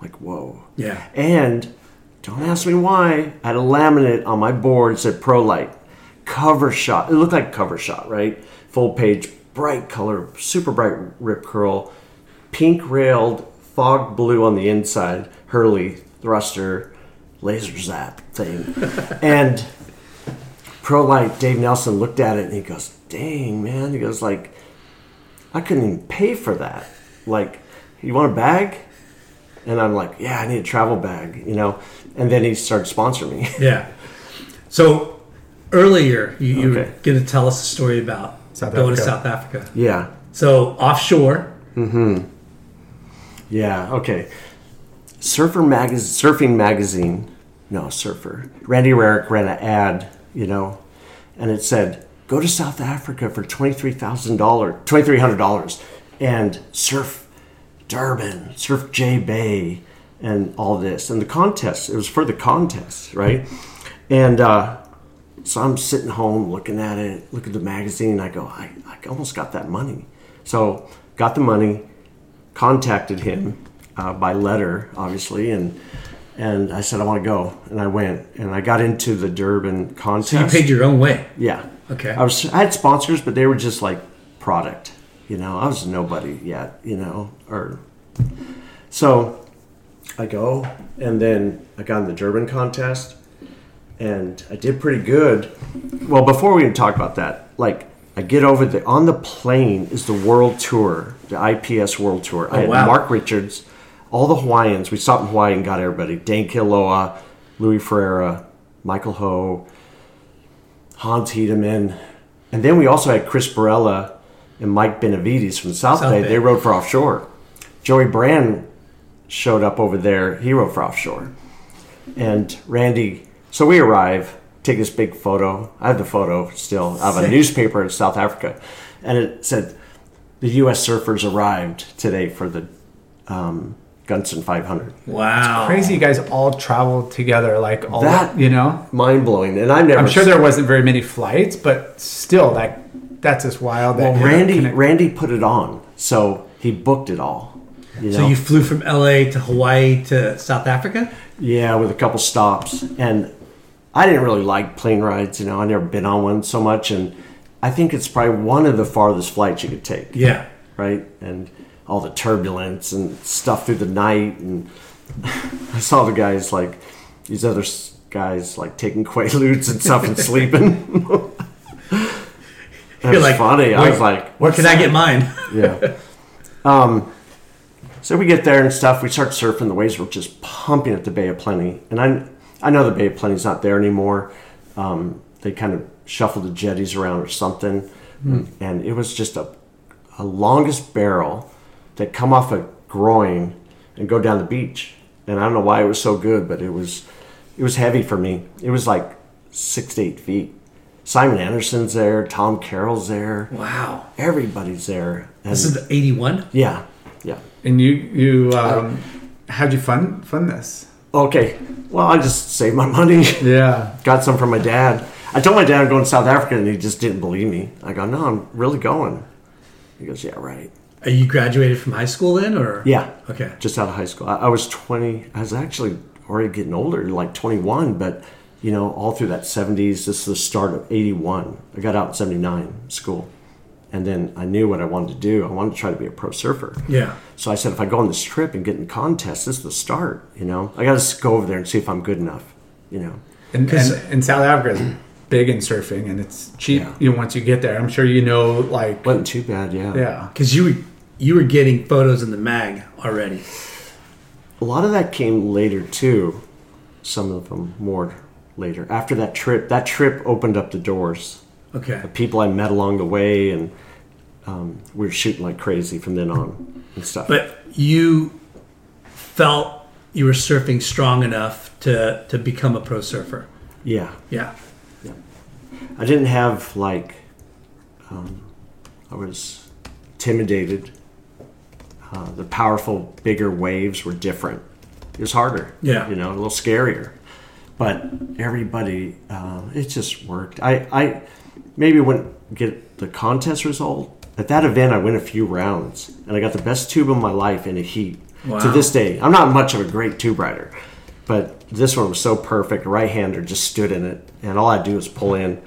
Like, whoa. Yeah. And don't ask me why. I had a laminate on my board that said Pro Light. Cover shot. It looked like cover shot, right? Full page, bright color, super bright Rip Curl. Pink railed, fog blue on the inside. Hurley thruster, laser zap thing. and Pro Light, Dave Nelson looked at it and he goes, dang, man. He goes, like, I couldn't even pay for that. Like, you want a bag? And I'm like, yeah, I need a travel bag, you know. And then he started sponsoring me. yeah. So earlier, you, you okay. were going to tell us a story about South going Africa. to South Africa. Yeah. So offshore. Mm-hmm. Yeah, okay. Surfer mag- Surfing Magazine. No, Surfer. Randy Rarick ran an ad, you know, and it said, go to South Africa for twenty-three thousand dollars twenty-three hundred dollars and surf Durban, Surf J Bay, and all this. And the contest, it was for the contest, right? And uh, so I'm sitting home looking at it, looking at the magazine, and I go, I, I almost got that money. So got the money, contacted him uh, by letter, obviously, and and I said, I want to go. And I went, and I got into the Durban contest. So you paid your own way? Yeah. Okay. I was. I had sponsors, but they were just like product. You know, I was nobody yet, you know, or so I go, and then I got in the Durban contest, and I did pretty good. Well, before we even talk about that, like I get over there on the plane is the World Tour, the I P S World Tour. Oh, I had wow. Mark Richards, all the Hawaiians. We stopped in Hawaii and got everybody: Dan Kiloa, Louis Ferreira, Michael Ho, Hans Hiedemann, and then we also had Chris Barella. And Mike Benavides from South, South Bay, Bay, they rode for Offshore. Joey Brand showed up over there. He rode for Offshore. And Randy, so we arrive, take this big photo. I have the photo still. I have a newspaper in South Africa. And it said, the U S surfers arrived today for the um, Gunson five hundred. Wow. It's crazy you guys all traveled together. Like all that, you know? Mind-blowing. And I never I'm sure there wasn't very many flights, but still, like... That's just wild. That well, Randy, Randy put it on, so he booked it all. You know? So you flew from L A to Hawaii to South Africa? Yeah, with a couple stops. And I didn't really like plane rides. You know, I've never been on one so much. And I think it's probably one of the farthest flights you could take. Yeah. Right? And all the turbulence and stuff through the night. And I saw the guys, like, these other guys, like, taking Quaaludes and stuff and sleeping. It was like, funny. I was like, where can I get mine? Yeah. Um, so we get there and stuff. We start surfing. The waves were just pumping at the Bay of Plenty. And I I know the Bay of Plenty's not there anymore. Um, they kind of shuffled the jetties around or something. Mm. And it was just a, a longest barrel that come off a groin and go down the beach. And I don't know why it was so good, but it was it was heavy for me. It was like six to eight feet. Simon Anderson's there. Tom Carroll's there. Wow. Everybody's there. And this is eighty-one? Yeah. Yeah. And you, you um, how'd you fund, fund this? Okay. Well, I just saved my money. Yeah. Got some from my dad. I told my dad I'm going to South Africa, and he just didn't believe me. I go, no, I'm really going. He goes, yeah, right. Are you graduated from high school then? Or Yeah. Okay. Just out of high school. I, I was twenty. I was actually already getting older, like twenty-one, but... You know, all through that seventies, this is the start of eighty-one. I got out in seventy-nine, school. And then I knew what I wanted to do. I wanted to try to be a pro surfer. Yeah. So I said, if I go on this trip and get in contests, this is the start, you know. I got to go over there and see if I'm good enough, you know. And, and, and South Africa is big in surfing, and it's cheap, yeah. You know, once you get there. I'm sure you know, like... Wasn't too bad, yeah. Yeah. Because you were, you were getting photos in the mag already. A lot of that came later, too. Some of them more... later after that trip that trip opened up the doors. Okay. The people I met along the way, and um we were shooting like crazy from then on and stuff. But you felt you were surfing strong enough to to become a pro surfer? Yeah yeah yeah I didn't have like um I was intimidated. Uh the powerful bigger waves were different. It was harder, yeah, you know, a little scarier. But everybody, uh, it just worked. I, I maybe wouldn't get the contest result. At that event, I went a few rounds, and I got the best tube of my life in a heat. Wow. To this day. I'm not much of a great tube rider, but this one was so perfect. A right-hander just stood in it, and all I do is pull in.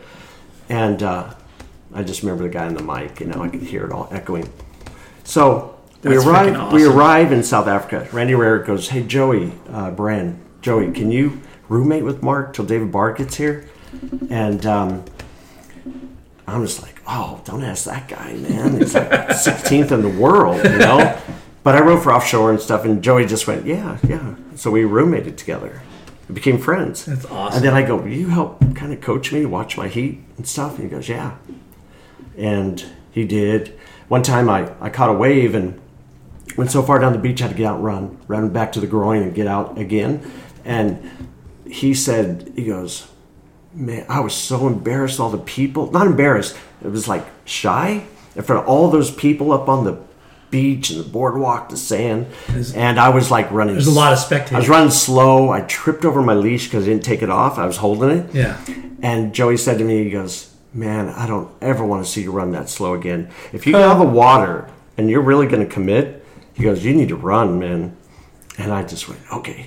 And uh, I just remember the guy in the mic, you know, I could hear it all echoing. So we arrive, awesome. we arrive in South Africa. Randy Rarick goes, hey, Joey uh, Brand, Joey, can you... roommate with Mark till David Barr gets here? And um, I'm just like, oh, don't ask that guy, man. He's like sixteenth in the world, you know? But I wrote for Offshore and stuff, and Joey just went, yeah, yeah. So we roommated together. We became friends. That's awesome. And then I go, will you help kind of coach me, watch my heat and stuff? And he goes, yeah. And he did. One time I, I caught a wave and went so far down the beach I had to get out and run, run back to the groin and get out again. And he said, he goes, man, I was so embarrassed, all the people. Not embarrassed. It was like shy in front of all those people up on the beach and the boardwalk, the sand. There's, and I was like running. There's a lot of spectators. I was running slow. I tripped over my leash because I didn't take it off. I was holding it. Yeah. And Joey said to me, he goes, man, I don't ever want to see you run that slow again. If you get out of the water and you're really going to commit, he goes, you need to run, man. And I just went, okay.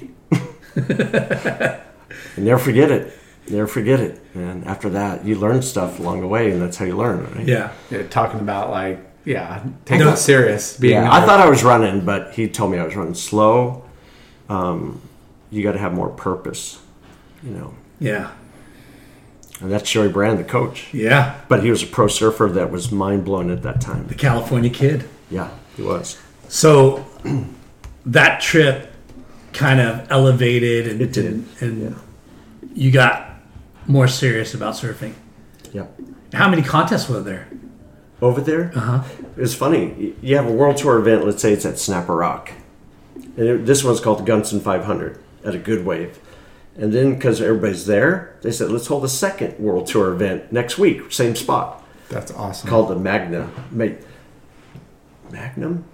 And never forget it. Never forget it. And after that, you learn stuff along the way, and that's how you learn, right? Yeah. yeah talking about, like, yeah, taking no. it serious. Being yeah, I thought I was running, but he told me I was running slow. Um, you got to have more purpose, you know. Yeah. And that's Joey Brand, the coach. Yeah. But he was a pro surfer that was mind-blown at that time. The California kid. Yeah, he was. So that trip kind of elevated and... It did, and, and yeah. You got more serious about surfing. Yeah. How many contests were there? Over there? Uh-huh. It's funny. You have a World Tour event. Let's say it's at Snapper Rock. And it, this one's called the Gunson five hundred at a good wave. And then because everybody's there, they said, let's hold a second World Tour event next week. Same spot. That's awesome. Called the Magna. Ma- Magnum?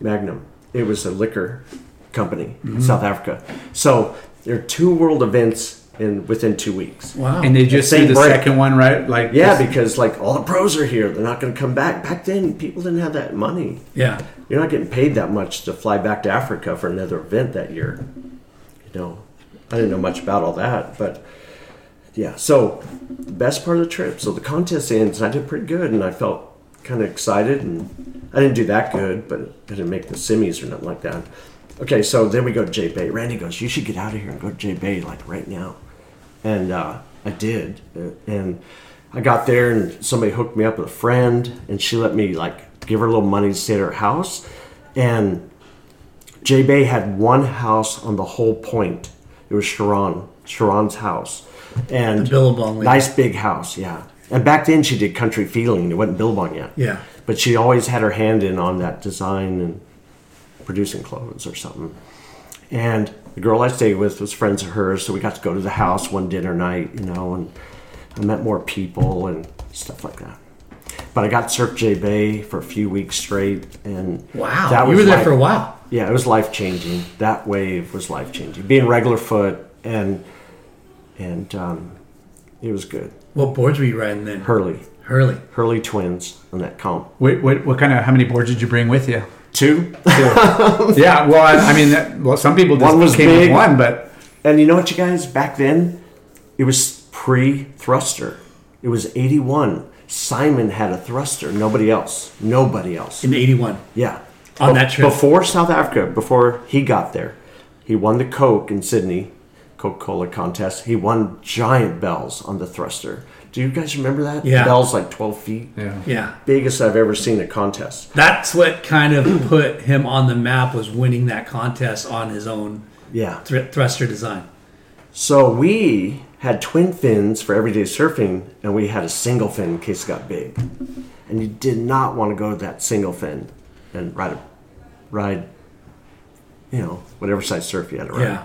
Magnum. It was a liquor company in mm-hmm. South Africa. So... there are two world events in within two weeks. Wow. And they just say the break. second one, right? Like Yeah, this. because like all the pros are here. They're not going to come back. Back then, people didn't have that money. Yeah. You're not getting paid that much to fly back to Africa for another event that year. You know, I didn't know much about all that, but yeah. So the best part of the trip. So the contest ends, and I did pretty good, and I felt kind of excited, and I didn't do that good, but I didn't make the semis or nothing like that. Okay, so then we go to J Bay. Randy goes, you should get out of here and go to J Bay like right now. And uh, I did. And I got there, and somebody hooked me up with a friend, and she let me like give her a little money to stay at her house. And J Bay had one house on the whole point. It was Sharon, Sharon's house. And the Billabong nice big house, yeah. And back then she did Country Feeling. It wasn't Billabong yet. Yeah. But she always had her hand in on that design and producing clothes or something. And the girl I stayed with was friends of hers, so we got to go to the house one dinner night, you know, and I met more people and stuff like that. But I got Surf J Bay for a few weeks straight, and wow, that was you were there life, for a while. Yeah, it was life changing. That wave was life changing. Being regular foot and and um, it was good. What boards were you riding then? Hurley, Hurley, Hurley twins on that comp. Wait, what, what kind of? How many boards did you bring with you? Two. Yeah, well, I, I mean, that, well, some people just one was came big, with one, but... And you know what, you guys? Back then, it was pre-thruster. It was eighty-one. Simon had a thruster. Nobody else. Nobody else. In eighty-one? Yeah. On Be- that trip? Before South Africa, before he got there, he won the Coke in Sydney, Coca-Cola contest. He won giant bells on the thruster. Do you guys remember that? Yeah. The bell's like twelve feet. Yeah. Yeah. Biggest I've ever seen a contest. That's what kind of put him on the map, was winning that contest on his own yeah. thr- thruster design. So we had twin fins for everyday surfing, and we had a single fin in case it got big. And you did not want to go to that single fin and ride, a, ride you know, whatever size surf you had to ride. Yeah.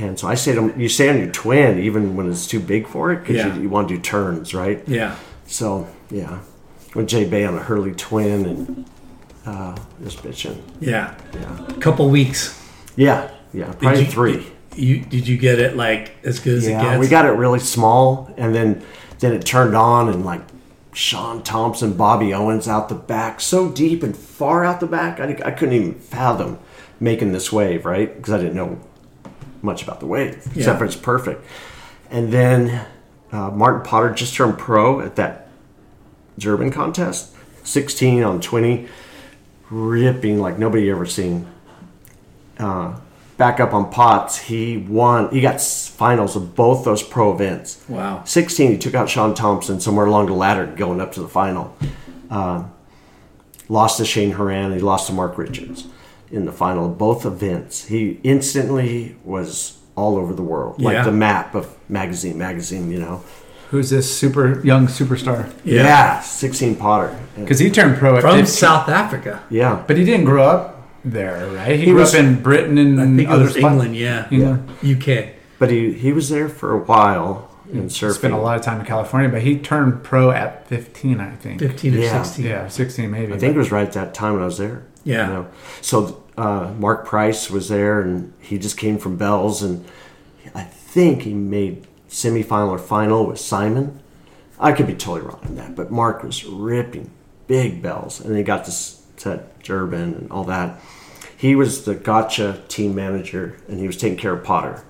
And so I say to him, you stay on your twin even when it's too big for it, because yeah. you, you want to do turns, right? Yeah. So, yeah. Went J Bay on a Hurley twin and uh, just bitching. Yeah. Yeah. A couple weeks. Yeah. Yeah. Probably did you, three. Did you, did you get it like as good as yeah, it gets? Yeah. We got it really small, and then, then it turned on, and like Shaun Tomson, Bobby Owens out the back, so deep and far out the back. I, I couldn't even fathom making this wave, right? Because I didn't know much about the wave, except yeah. for it's perfect. And then uh, Martin Potter just turned pro at that Durban contest, sixteen on twenty, ripping like nobody ever seen. Uh, back up on Potts, he won. He got finals of both those pro events. Wow. sixteen, he took out Shaun Tomson somewhere along the ladder going up to the final. Uh, lost to Shane Horan, he lost to Mark Richards in the final of both events. He instantly was all over the world, yeah. like the map of magazine, magazine, you know. Who's this super young superstar? Yeah, yeah, sixteen Potter. Because he turned pro from at South Africa. Yeah. But he didn't grow up there, right? He, he grew was, up in Britain and I think other it was England, yeah. England, yeah. U K. But he, he was there for a while and surfing. Spent a lot of time in California, but he turned pro at fifteen, I think. fifteen or yeah. sixteen. Yeah, sixteen maybe. I think but. it was right at that time when I was there. Yeah. You know? So uh, Mark Price was there, and he just came from Bells, and I think he made semifinal or final with Simon. I could be totally wrong on that, but Mark was ripping big bells, and he got to set Durban and all that. He was the Gotcha team manager, and he was taking care of Potter.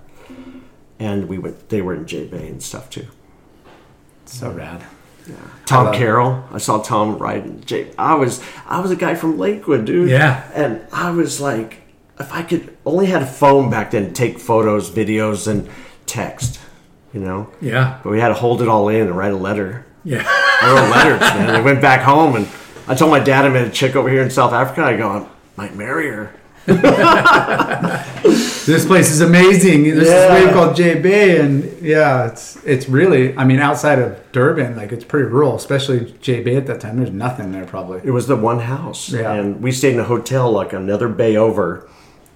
And we went. They were in J Bay and stuff too. So rad. Yeah. Tom Carroll. I saw Tom riding J. I was I was a guy from Lakewood, dude. Yeah. And I was like, if I could only had a phone back then to take photos, videos, and text, you know. Yeah. But we had to hold it all in and write a letter. Yeah. I wrote letters, man. I went back home and I told my dad I met a chick over here in South Africa. I go, I might marry her. This place is amazing. There's yeah. this wave called J Bay, and yeah, it's it's really, I mean, outside of Durban, like it's pretty rural, especially J Bay at that time. There's nothing there probably. It was the one house, yeah. and we stayed in a hotel like another bay over.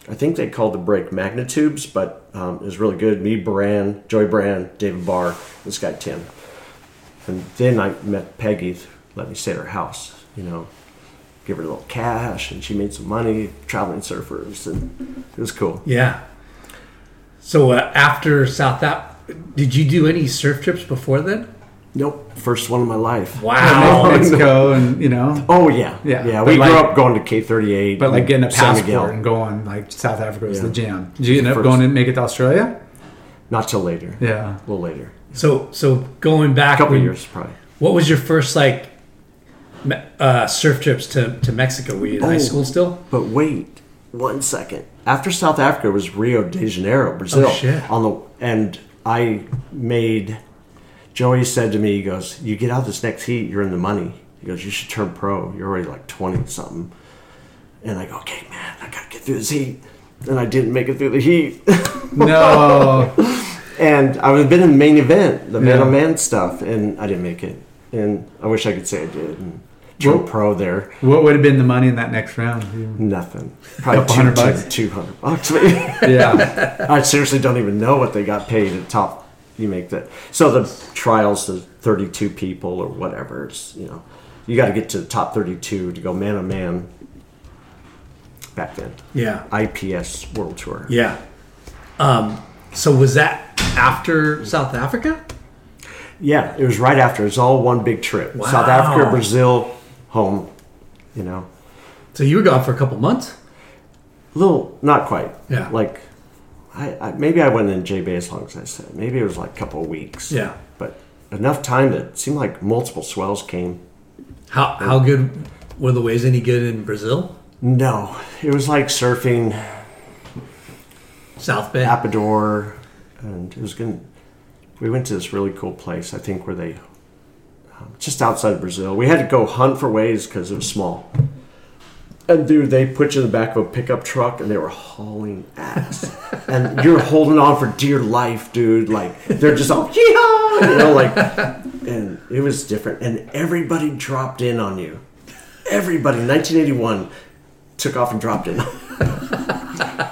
I think they called the break Magnitubes, but um, it was really good. Me, Brand, Joey Brand, David Barr, this guy Tim, and then I met Peggy. Let me stay at her house, you know. Give her a little cash, and she made some money traveling surfers, and it was cool. Yeah. So uh, after South Africa, did you do any surf trips before then? Nope. First one in my life. Wow. Let's go and, you know. Oh, yeah. Yeah. yeah. We like, grew up going to K thirty-eight. But like getting a passport Senegal. and going, like South Africa was yeah. the jam. Did you end up First. going and make it to Australia? Not till later. Yeah. A little later. So so going back. A couple when, of years probably. What was your first like uh, surf trips to, to Mexico? Were you in oh, high school still? But wait one second. After South Africa was Rio de Janeiro, Brazil. Oh, shit. On the, and I made... Joey said to me, he goes, you get out this next heat, you're in the money. He goes, you should turn pro. You're already like twenty-something. And I go, okay, man, I got to get through this heat. And I didn't make it through the heat. No. And I would have been in the main event, the yeah. man-to-man stuff, and I didn't make it. And I wish I could say I did. And turned pro there. What would have been the money in that next round? Yeah. Nothing. Probably two, hundred bucks. two hundred bucks. Yeah. I seriously don't even know what they got paid at top. You make that. So the trials, the thirty-two people or whatever, it's, you know, you got to get to the top thirty-two to go man to man back then. Yeah. I P S World Tour. Yeah. Um, so was that after South Africa? Yeah, it was right after. It was all one big trip. Wow. South Africa, Brazil, home, you know. So you were gone for a couple months? A little, not quite. Yeah. Like, I, I, maybe I went in J-Bay as long as I said. Maybe it was like a couple of weeks. Yeah. But enough time that it seemed like multiple swells came. How and how good were the waves? Any good in Brazil? No. It was like surfing South Bay. Apador. And it was good. We went to this really cool place, I think, where they, um, just outside of Brazil. We had to go hunt for waves because it was small. And dude, they put you in the back of a pickup truck and they were hauling ass. And you're holding on for dear life, dude. Like, they're just all, yee-haw! You know, like, and it was different. And everybody dropped in on you. Everybody, nineteen eighty-one, took off and dropped in.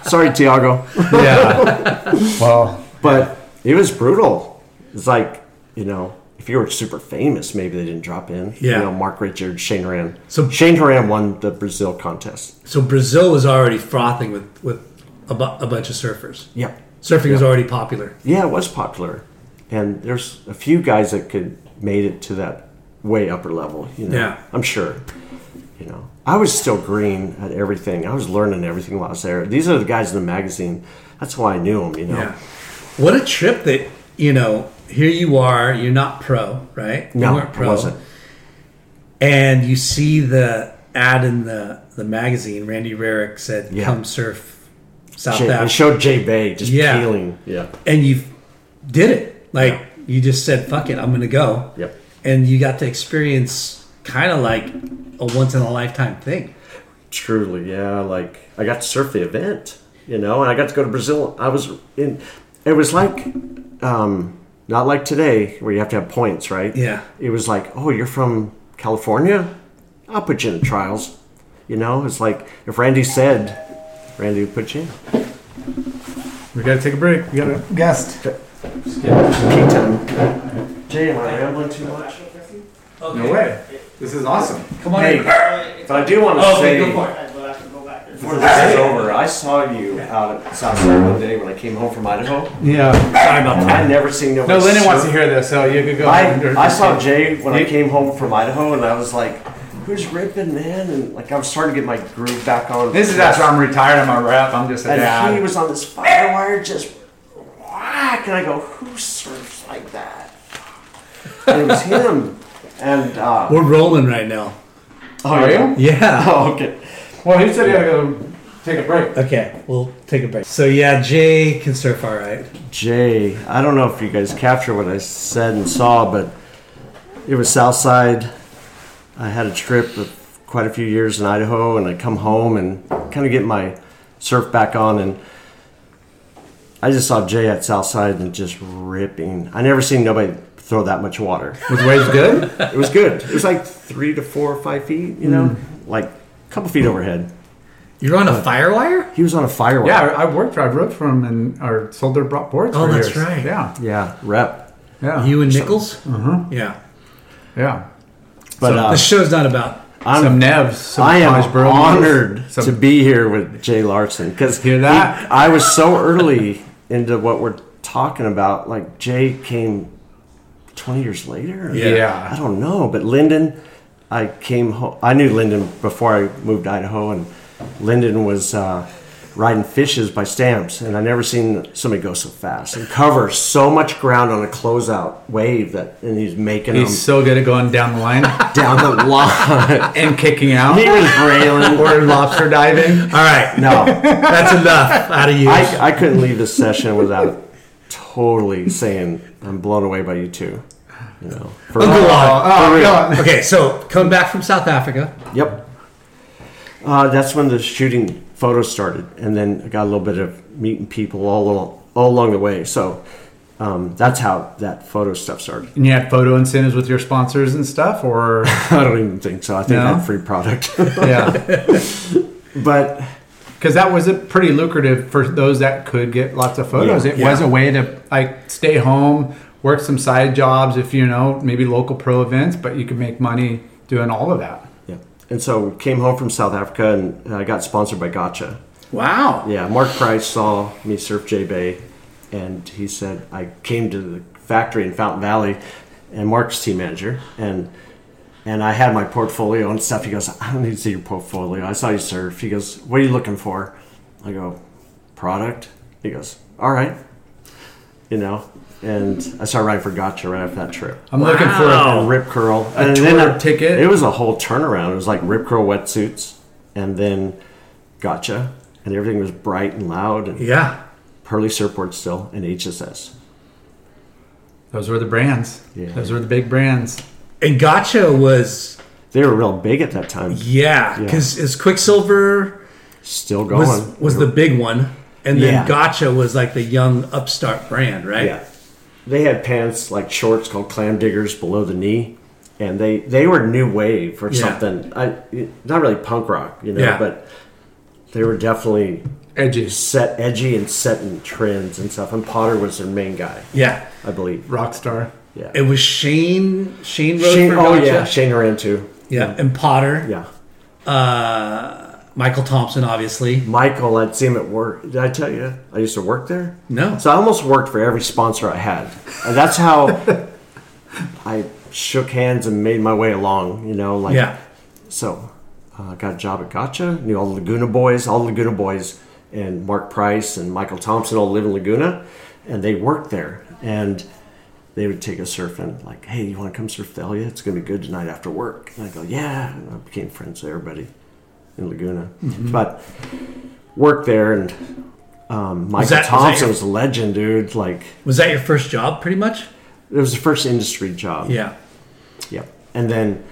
Sorry, Tiago. Yeah. Well, but it was brutal. It's like, you know. If you were super famous, maybe they didn't drop in. Yeah. You know, Mark Richards, Shane Horan. So Shane Horan won the Brazil contest. So Brazil was already frothing with, with a, bu- a bunch of surfers. Yeah. Surfing yeah. was already popular. Yeah, it was popular. And there's a few guys that could made it to that way upper level, you know. Yeah. I'm sure. You know. I was still green at everything. I was learning everything while I was there. These are the guys in the magazine. That's why I knew them, you know. Yeah. What a trip that, you know... Here you are. You're not pro, right? No, you weren't pro. I wasn't. And you see the ad in the, the magazine. Randy Rarick said, yeah. "Come surf South J- Africa." It showed J Bay just yeah. peeling. Yeah. And you did it. Like yeah. you just said, "Fuck it, I'm going to go." Yep. And you got to experience kind of like a once in a lifetime thing. Truly, yeah. Like I got to surf the event, you know, and I got to go to Brazil. I was in. It was like. Um, Not like today, where you have to have points, right? Yeah. It was like, oh, you're from California? I'll put you in the trials. You know, it's like, if Randy said, Randy would put you in. We got to take a break. We got a guest. Okay. Yeah. Pee time. Jay, am I rambling too much? Okay. No way. This is awesome. Come on hey, in. But I do want to oh, say, okay, before this is over, I saw you out at South Florida one day when I came home from Idaho. Yeah. Sorry about that. I've never seen nobody. No, Lyndon surf. wants to hear this, so you could go. I, under, I saw go. Jay when you, I came home from Idaho, and I was like, who's ripping, man? And like, I was starting to get my groove back on. This is after I'm retired. I'm a rep. I'm just a and dad. And he was on this fire wire just whack. And I go, who surfs like that? And it was him. And uh, we're rolling right now. Oh, are you? Yeah. Oh, okay. Well, he said he had to go take a break. Okay, we'll take a break. So, yeah, Jay can surf all right. Jay, I don't know if you guys capture what I said and saw, but it was Southside. I had a trip of quite a few years in Idaho, and I come home and kind of get my surf back on. And I just saw Jay at Southside and just ripping. I never seen nobody throw that much water. Was waves good? It was good. It was like three to four or five feet, you know? Mm. Like... couple feet overhead. You're on a uh, fire wire? He was on a fire wire. Yeah, I worked for I rode for him and our sold their brought boards oh, for years. Oh, that's right. Yeah. Yeah. Rep. Yeah. You and Nichols? Mm-hmm. Yeah. Yeah. But so, uh, the show's not about I'm, some Nevs. Some I am bros, honored some... to be here with Jay Larson because hear that? He, I was so early into what we're talking about, like Jay came twenty years later. Yeah. yeah. I don't know. But Lyndon, I came home. I knew Lyndon before I moved to Idaho, and Lyndon was uh, riding fishes by Stamps, and I never seen somebody go so fast and cover so much ground on a closeout wave that, and he's making. He's them, so good at going down the line, down the line, and kicking out. He was railing or lobster diving. All right, no, that's enough out of you. I, I couldn't leave this session without totally saying I'm blown away by you two. You know, for oh, real. Oh, for real. Okay, so coming back from South Africa. Yep. Uh, that's when the shooting photos started, and then I got a little bit of meeting people all along, all along the way. So um, that's how that photo stuff started. And you had photo incentives with your sponsors and stuff, or I don't even think so. I think no? I had free product. yeah, but because that was a pretty lucrative for those that could get lots of photos. Yeah, it yeah. was a way to like stay home, work some side jobs, if you know, maybe local pro events, but you could make money doing all of that. And so came home from South Africa, and I got sponsored by Gotcha. Wow. Yeah, Mark Price saw me surf J-Bay, and he said, I came to the factory in Fountain Valley, and Mark's team manager, and and I had my portfolio and stuff. He goes, I don't need to see your portfolio. I saw you surf. He goes, what are you looking for? I go, product. He goes, all right. You know. And I started riding for Gotcha right after that trip. I'm wow. looking for a, a Rip Curl. A and tour then a, ticket? It was a whole turnaround. It was like Rip Curl wetsuits and then Gotcha. And everything was bright and loud. And yeah. Hurley Surfboards still and H S S. Those were the brands. Yeah. Those were the big brands. And Gotcha was... They were real big at that time. Yeah. Because yeah. Quicksilver... Still going. Was, was the big one. And then yeah. Gotcha was like the young upstart brand, right? Yeah. They had pants, like shorts, called clam diggers below the knee. And they, they were new wave or yeah. something. I, not really punk rock, you know, yeah. but they were definitely edgy set edgy and setting trends and stuff. And Potter was their main guy. Yeah. I believe. Rock star. Yeah. It was Shane. Shane Rose. Shane, oh, Gotcha. Yeah. Shane ran too. Yeah. yeah. And Potter. Yeah. Uh... Michael Thompson, obviously. Michael, I'd see him at work. Did I tell you I used to work there? No. So I almost worked for every sponsor I had. And that's how I shook hands and made my way along, you know. Like, yeah. So I uh, got a job at Gotcha. Knew all the Laguna boys, all the Laguna boys, and Mark Price and Michael Thompson all live in Laguna. And they worked there. And they would take us surfing. Like, hey, you want to come surf the Elia? It's going to be good tonight after work. And I go, yeah. And I became friends with everybody in Laguna. Mm-hmm. But worked there, and um, Michael that, Thompson was, your, was a legend, dude. Like, was that your first job, pretty much? It was the first industry job. Yeah. Yeah. And then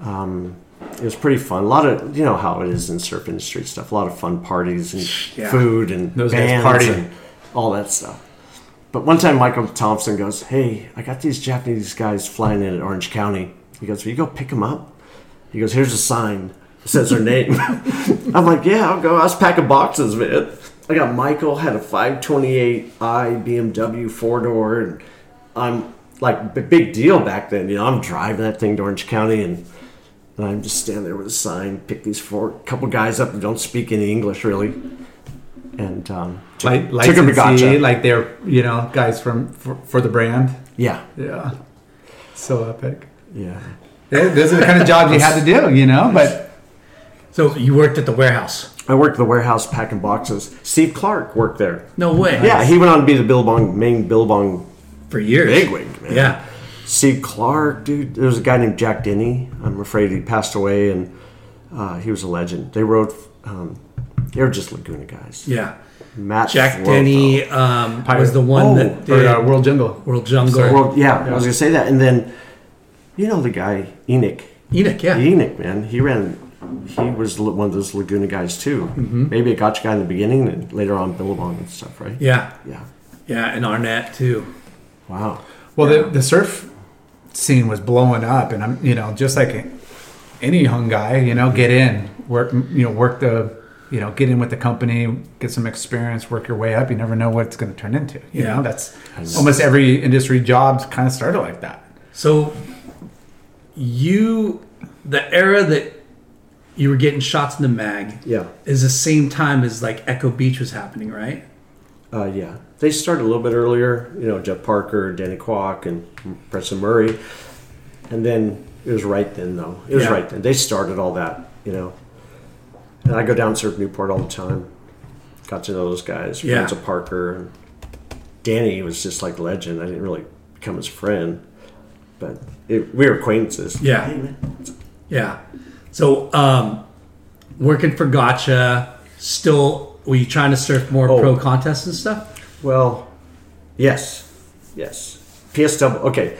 um, it was pretty fun. A lot of, you know how it is in surf industry stuff. A lot of fun parties and yeah. food and those bands party. And all that stuff. But one time Michael Thompson goes, hey, I got these Japanese guys flying in at Orange County. He goes, will you go pick them up? He goes, here's a sign. Says her name. I'm like, yeah, I'll go. I was packing boxes, man. I got Michael, had a five twenty-eight i B M W four-door, and I'm like, big deal back then. You know, I'm driving that thing to Orange County, and, and I'm just standing there with a sign, pick these four, couple guys up who don't speak any English, really. And um, took, like, took them to Gotcha. Like they're, you know, guys from for, for the brand. Yeah. Yeah. So epic. Yeah. yeah. Those are the kind of jobs you had to do, you know, but... So you worked at the warehouse? I worked at the warehouse packing boxes. Steve Clark worked there. No way. Yeah, he went on to be the Billabong, main Billabong. For years. Bigwig, man. Yeah. Steve Clark, dude. There was a guy named Jack Denny. I'm afraid he passed away, and uh, he was a legend. They rode, um, they were just Laguna guys. Yeah. Matt Jack World, Denny um, was the one oh, that did. Or, uh, World Jungle. World Jungle. World, yeah, yeah, I was going to say that. And then, you know the guy, Enoch. Enoch, yeah. Enoch, man. He ran... He was one of those Laguna guys too. Mm-hmm. Maybe a Gotcha guy in the beginning, and later on Billabong and stuff, right? Yeah, yeah, yeah, and Arnett too. Wow. Well, yeah. the, the surf scene was blowing up, and I'm, you know, just like any young guy, you know, get in, work, you know, work the, you know, get in with the company, get some experience, work your way up. You never know what it's going to turn into. You yeah. know, that's know. almost every industry job's kind of started like that. So, you, the era that. You were getting shots in the mag. Yeah. Is the same time as like Echo Beach was happening, right? Uh, yeah, they started a little bit earlier, you know, Jeff Parker, Danny Kwok, and Preston Murray. And then it was right then, though. It was yeah. right then. They started all that, you know. And I go down and surf Newport all the time. Got to know those guys. Friends yeah. of Parker. And Danny was just like legend. I didn't really become his friend, but it, we were acquaintances. Yeah. Hey, man. Yeah. So um, working for Gotcha, still... Were you trying to surf more oh. pro contests and stuff? Well, yes. Yes. P S W. Okay.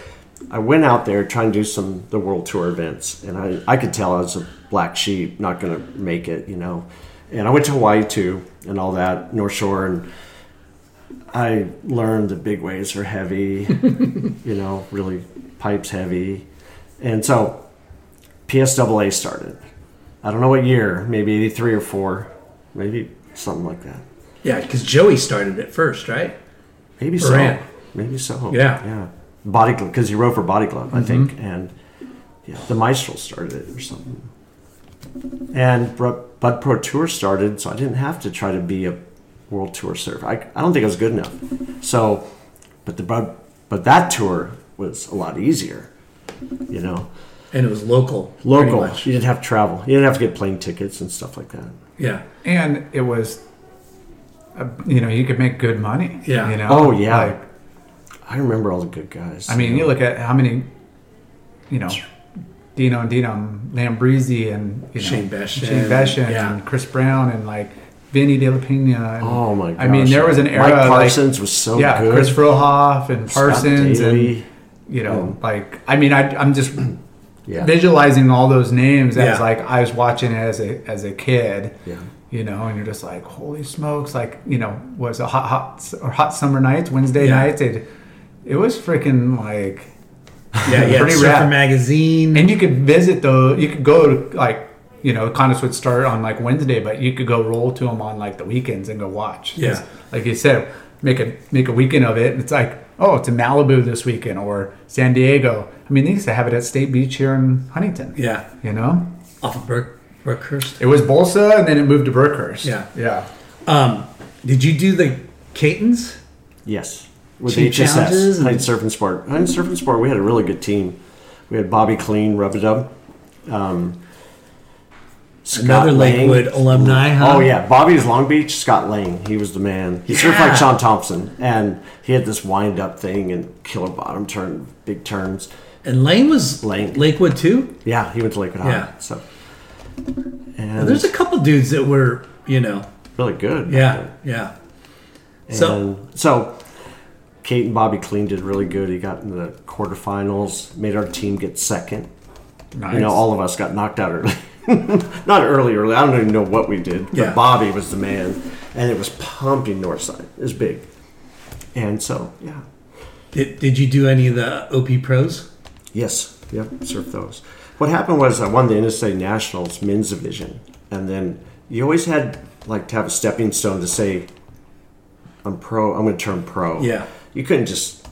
I went out there trying to do some the World Tour events, and I, I could tell I was a black sheep, not going to make it, you know. And I went to Hawaii, too, and all that, North Shore, and I learned the big waves are heavy, you know, really pipes heavy. And so P S W A started. I don't know what year, maybe eighty-three or four, maybe... Something like that. Yeah, because Joey started it first, right? Maybe Brand. so. Maybe so. Yeah. Yeah. Body Club, because he wrote for Body Club, mm-hmm. I think. And yeah, the Maestral started it or something. And Bud Pro Tour started, so I didn't have to try to be a World Tour surfer. I, I don't think I was good enough. So, but the Bud, but that tour was a lot easier, you know. And it was local. Local. You didn't have to travel. You didn't have to get plane tickets and stuff like that. Yeah, and it was, uh, you know, you could make good money. Yeah. You know? Oh yeah. Like, I remember all the good guys. I mean, you, know. you look at how many, you know, Dino and Dino Lambrisi and you know, Shane Beshan, Shane Beshan yeah. and Chris Brown and like Vinny De La Pena. And, oh my gosh! I mean, there was an era. Mike Parsons like, was so yeah, good. Yeah, Chris Frohoff and Parsons and you know, and, like I mean, I I'm just. Yeah. Visualizing all those names as yeah. like I was watching it as a as a kid, yeah. you know, and you're just like, holy smokes! Like you know, was a hot hot or hot summer nights, Wednesday yeah. nights. It it was freaking like yeah, yeah. Surfer Magazine, and you could visit though. You could go to like you know, contests would start on like Wednesday, but you could go roll to them on like the weekends and go watch. Yeah, like you said, make a make a weekend of it. And it's like. Oh, it's in Malibu this weekend or San Diego. I mean, they used to have it at State Beach here in Huntington. Yeah. You know? Off of Burke, Burkehurst. It was Bolsa, and then it moved to Burkehurst. Yeah. Yeah. Um, did you do the Catons? Yes. With Two H S S. Huntington Surf and Sport. Huntington Surf and Sport, we had a really good team. We had Bobby Clean, Rub-A-Dub. Um, Scott Another Lang. Lakewood alumni, huh? Oh, yeah. Bobby's Long Beach, Scott Lang. He was the man. He yeah. surfed like Shaun Tomson, and he had this wind-up thing and killer bottom turn, big turns. And Lang was Lang. Lakewood, too? Yeah, he went to Lakewood High. Yeah. So. And well, there's a couple dudes that were, you know. Really good. Yeah, yeah. And so, so Kate and Bobby Clean did really good. He got in the quarterfinals, made our team get second. Nice. You know, all of us got knocked out early. Not early, early. I don't even know what we did. But yeah. Bobby was the man, and it was pumping Northside. It was big, and so yeah. Did Did you do any of the O P Pros? Yes. Yep. Surfed those. What happened was I won the N S A Nationals Men's Division, and then you always had like to have a stepping stone to say, "I'm pro. I'm going to turn pro." Yeah. You couldn't just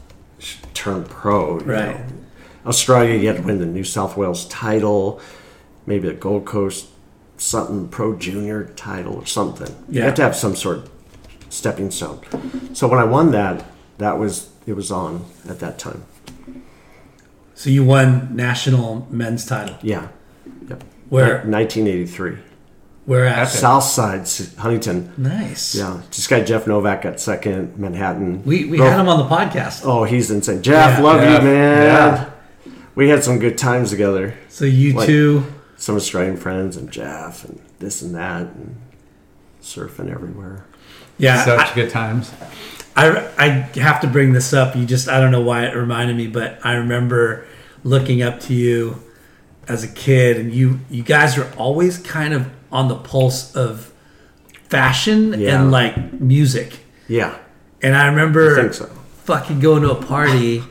turn pro. You right. know? Australia, you had to win the New South Wales title. Maybe a Gold Coast something pro junior title or something. Yeah. You have to have some sort of stepping stone. So when I won that, that was it was on at that time. So you won national men's title. Yeah. Yep. Where? nineteen eighty-three. Where at? Southside, Huntington. Nice. Yeah. This guy Jeff Novak got second, Manhattan. We we Girl. had him on the podcast. Oh, he's insane. Jeff, yeah, love yeah, you, man. Yeah. We had some good times together. So you like, two... Some Australian friends and Jeff and this and that and surfing everywhere. Yeah, such I, good times. I, I have to bring this up. You just I don't know why it reminded me, but I remember looking up to you as a kid, and you you guys were always kind of on the pulse of fashion yeah. and like music. Yeah, and I remember I think so. fucking going to a party,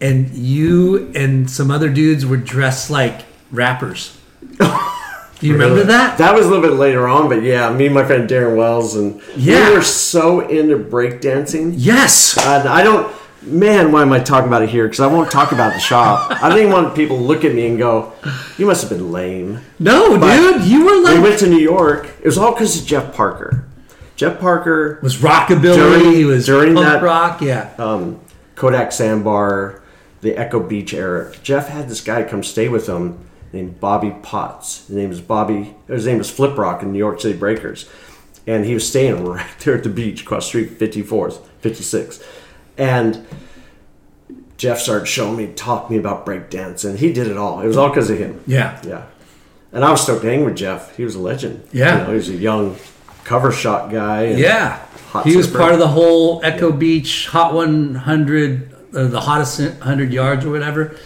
and you and some other dudes were dressed like rappers. Do you really? remember that? That was a little bit later on, but yeah, me and my friend Darren Wells, and yeah. we were so into breakdancing. Yes! Uh, I don't... Man, why am I talking about it here? Because I won't talk about the shop. I don't even want people to look at me and go, you must have been lame. No, but dude, you were like... We went to New York. It was all because of Jeff Parker. Jeff Parker was rockabilly. During, he was during that rock, yeah. Um, Kodak Sandbar, the Echo Beach era. Jeff had this guy come stay with him named Bobby Potts. His name was Bobby. His name was Flip Rock in New York City Breakers, and he was staying right there at the beach, across Street fifty-fourth, fifty-sixth, and Jeff started showing me, talking me about breakdance, and he did it all. It was all because of him. Yeah, yeah. And I was stoked to hang with Jeff. He was a legend. Yeah, you know, he was a young cover shot guy. And yeah, hot he surfer. was part of the whole Echo yeah. Beach Hot one hundred, or the hottest one hundred yards or whatever.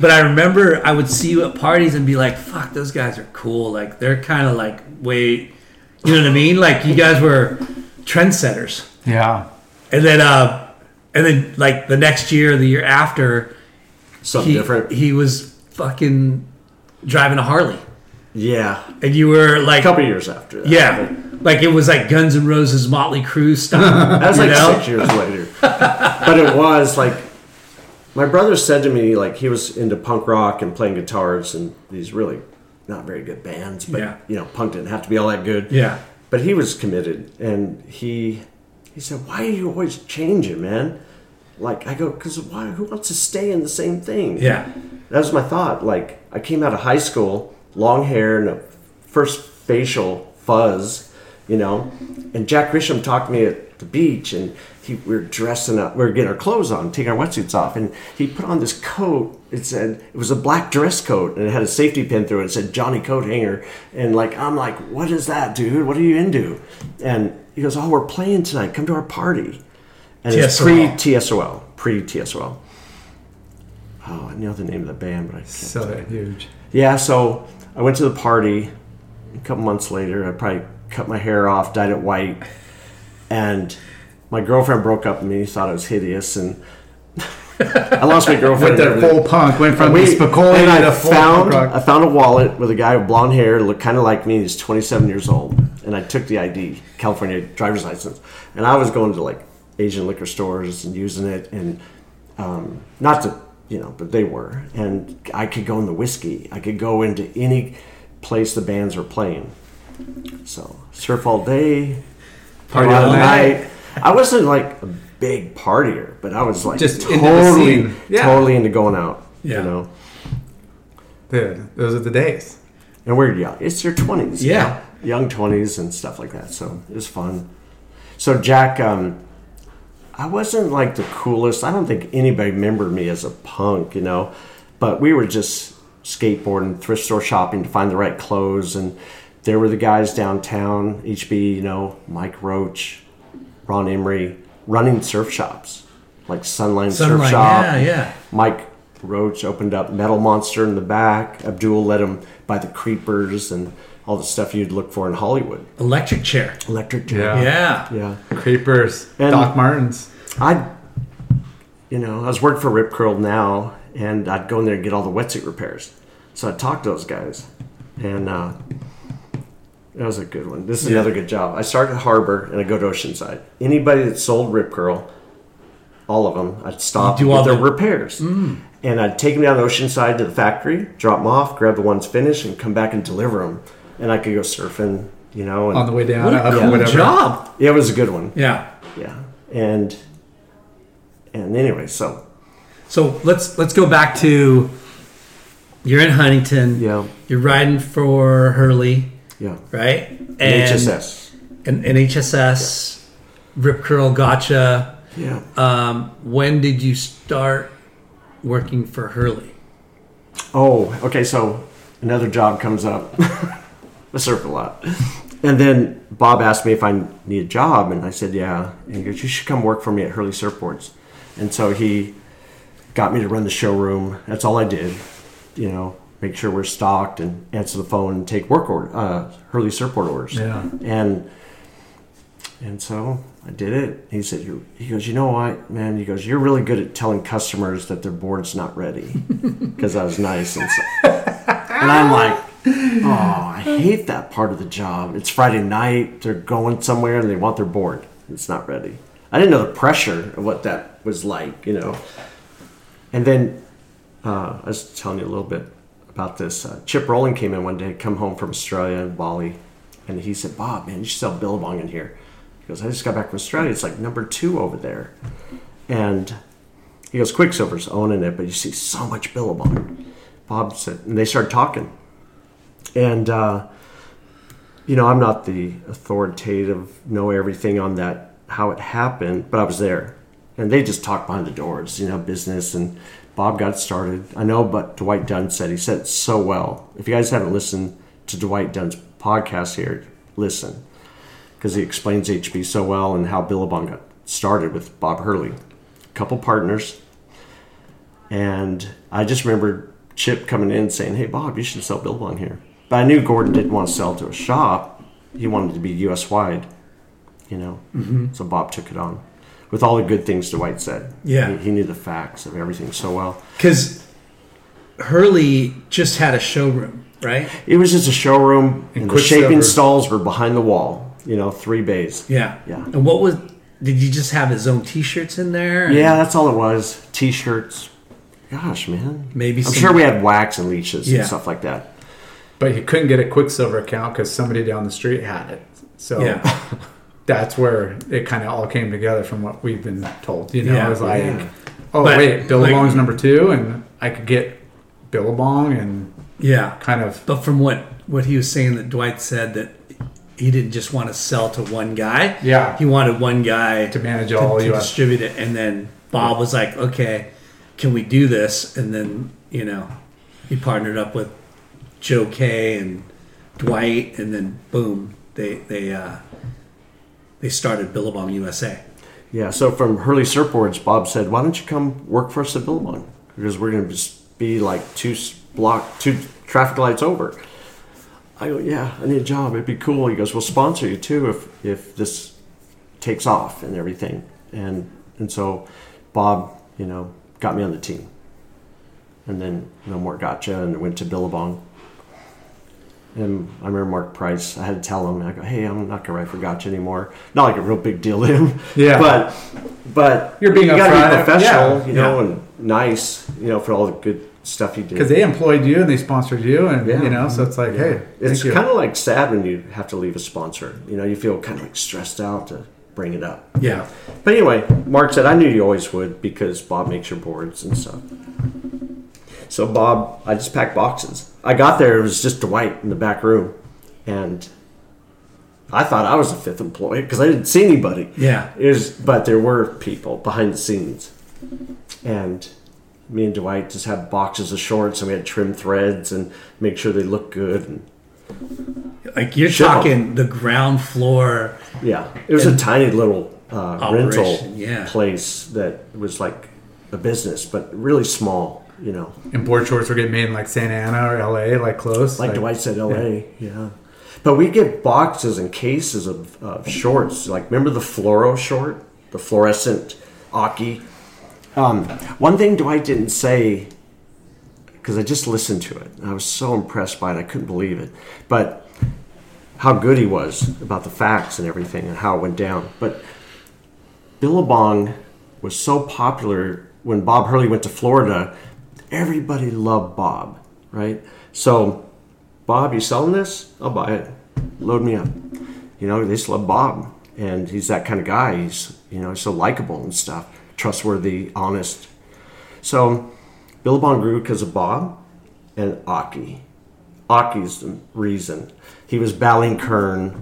But I remember I would see you at parties and be like, "Fuck, those guys are cool. Like they're kind of like way, you know what I mean? Like you guys were trendsetters." Yeah. And then, uh, and then like the next year, the year after, something he, different. He was fucking driving a Harley. Yeah. And you were like a couple years after that. Yeah. Like it was like Guns N' Roses, Motley Crue stuff. That's like know? six years later. But it was like my brother said to me, like he was into punk rock and playing guitars and these really not very good bands, but yeah. you know, punk didn't have to be all that good. Yeah. But he was committed, and he he said, "Why are you always changing, man?" Like I go, "Because why? Who wants to stay in the same thing?" Yeah. That was my thought. Like I came out of high school, long hair and a first facial fuzz. You know, and Jack Grisham talked to me at the beach, and he, we were dressing up. We were getting our clothes on, taking our wetsuits off, and he put on this coat. It said, it was a black dress coat, and it had a safety pin through it. It said, "Johnny Coat Hanger." And, like, I'm like, "What is that, dude? What are you into?" And he goes, "Oh, we're playing tonight. Come to our party." And it's pre-T S O L. Pre-T S O L. Oh, I know the name of the band, but I can't So say. Huge. Yeah, so I went to the party a couple months later. I probably cut my hair off, dyed it white, and my girlfriend broke up with me. Thought it was hideous, and I lost my girlfriend. Went to full punk, went from we, Spicoli and I to full found, punk rock. I found a wallet with a guy with blonde hair, looked kind of like me. He's twenty-seven years old, and I took the I D, California driver's license, and I was going to like Asian liquor stores and using it, and um, not to, you know, but they were, and I could go in the whiskey, I could go into any place the bands were playing. So surf all day, party all night. night. I wasn't like a big partier, but I was like just totally, into yeah. totally into going out. Yeah. You know, dude, those are the days. And we're young. It's your twenties. Yeah, you know? Young twenties and stuff like that. So it was fun. So Jack, um, I wasn't like the coolest. I don't think anybody remembered me as a punk, you know. But we were just skateboarding, thrift store shopping to find the right clothes and. There were the guys downtown, H B, you know, Mike Roach, Ron Emery, running surf shops, like Sunline, Sunline Surf Shop. Yeah, yeah. Mike Roach opened up Metal Monster in the back. Abdul led him by the Creepers and all the stuff you'd look for in Hollywood. Electric Chair. Electric Chair. Yeah. Yeah. yeah. Creepers. And Doc Martens. I, you know, I was working for Rip Curl now, and I'd go in there and get all the wetsuit repairs. So I'd talk to those guys, and... uh That was a good one. This is yeah. another good job. I start at Harbor and I go to Oceanside. Anybody that sold Rip Curl, all of them, I'd stop and get their the... repairs. Mm. And I'd take them down to Oceanside to the factory, drop them off, grab the ones finished, and come back and deliver them. And I could go surfing, you know. And on the way down. What a cool yeah, whatever. job. Yeah, it was a good one. Yeah. Yeah. And and anyway, so. So let's let's go back to, you're in Huntington. Yeah. You're riding for Hurley. Yeah. Right? And H S S. And H S S, yeah. Rip Curl, Gotcha. Yeah. Um, when did you start working for Hurley? Oh, okay. So another job comes up. I surf a lot. And then Bob asked me if I need a job. And I said, yeah. And he goes, you should come work for me at Hurley Surfboards. And so he got me to run the showroom. That's all I did, you know. Make sure we're stocked and answer the phone and take work order, uh, Hurley surfboard orders. Yeah. And and so I did it. He said, you he goes, you know what, man? He goes, you're really good at telling customers that their board's not ready, because I was nice and so. And I'm like, oh, I hate that part of the job. It's Friday night. They're going somewhere and they want their board. It's not ready. I didn't know the pressure of what that was like, you know. And then uh, I was telling you a little bit about this. Uh, Chip Rowland came in one day, come home from Australia and Bali, and he said, Bob, man, you should sell Billabong in here. He goes, I just got back from Australia. It's like number two over there. And he goes, Quicksilver's owning it, but you see so much Billabong. Bob said, and they started talking. And, uh, you know, I'm not the authoritative, know everything on that, how it happened, but I was there. And they just talked behind the doors, you know, business. And Bob got started. I know, but Dwight Dunn said, he said it so well. If you guys haven't listened to Dwight Dunn's podcast here, listen. Because he explains H B so well and how Billabong got started with Bob Hurley. A couple partners. And I just remember Chip coming in saying, hey, Bob, you should sell Billabong here. But I knew Gordon didn't want to sell to a shop. He wanted to be U S-wide, you know. Mm-hmm. So Bob took it on. With all the good things Dwight said. Yeah. He, he knew the facts of everything so well. Because Hurley just had a showroom, right? It was just a showroom. And, and the shaping stalls were behind the wall. You know, three bays. Yeah. Yeah. And what was... Did you just have his own T-shirts in there? Yeah, that's all it was. T-shirts. Gosh, man. Maybe some... I'm sure we had wax and leashes yeah. and stuff like that. But you couldn't get a Quicksilver account because somebody down the street had it. So... Yeah. That's where it kind of all came together from what we've been told. You know, yeah, it was like, yeah. oh, but, wait, Billabong's like, number two, and I could get Billabong and yeah, kind of. But from what, what he was saying that Dwight said that he didn't just want to sell to one guy. Yeah. He wanted one guy to manage all to, to U S distribute it. And then Bob was like, okay, can we do this? And then, you know, he partnered up with Joe Kay and Dwight, and then boom, they, they, uh, They started Billabong U S A. Yeah, so from Hurley Surfboards, Bob said, why don't you come work for us at Billabong? Because we're going to just be like two block, two traffic lights over. I go, yeah, I need a job. It'd be cool. He goes, we'll sponsor you too if if this takes off and everything. And and so Bob, you know, got me on the team. And then no more Gotcha, and went to Billabong. And I remember Mark Price, I had to tell him, I go, hey, I'm not going to write for Gotcha anymore. Not like a real big deal to him. Yeah. But, but You're being you got to be professional, yeah. you know, yeah. and nice, you know, for all the good stuff you did. Because they employed you and they sponsored you, and, yeah. you know, so it's like, yeah. hey. It's kind of like sad when you have to leave a sponsor. You know, you feel kind of like stressed out to bring it up. Yeah. But anyway, Mark said, I knew you always would because Bob makes your boards and stuff. So Bob, I just packed boxes. I got there, it was just Dwight in the back room, and I thought I was the fifth employee because I didn't see anybody. Yeah. It was, but there were people behind the scenes, and me and Dwight just had boxes of shorts, and we had trim threads and make sure they looked good. And like you're talking the ground floor. Yeah. It was a tiny little uh, rental yeah. place that was like a business, but really small. You know, and board shorts were getting made in like Santa Ana or L A, like close. Like, like Dwight said, L A, yeah. yeah. But we get boxes and cases of, of shorts. Like, remember the fluoro short, the fluorescent Aki? Um, one thing Dwight didn't say, because I just listened to it, and I was so impressed by it, I couldn't believe it. But how good he was about the facts and everything and how it went down. But Billabong was so popular when Bob Hurley went to Florida. Everybody loved Bob, right? So, Bob, you selling this? I'll buy it. Load me up. You know, they just love Bob. And he's that kind of guy. He's, you know, so likable and stuff. Trustworthy, honest. So, Billabong grew because of Bob and Aki. Aki's the reason. He was Ballinkern.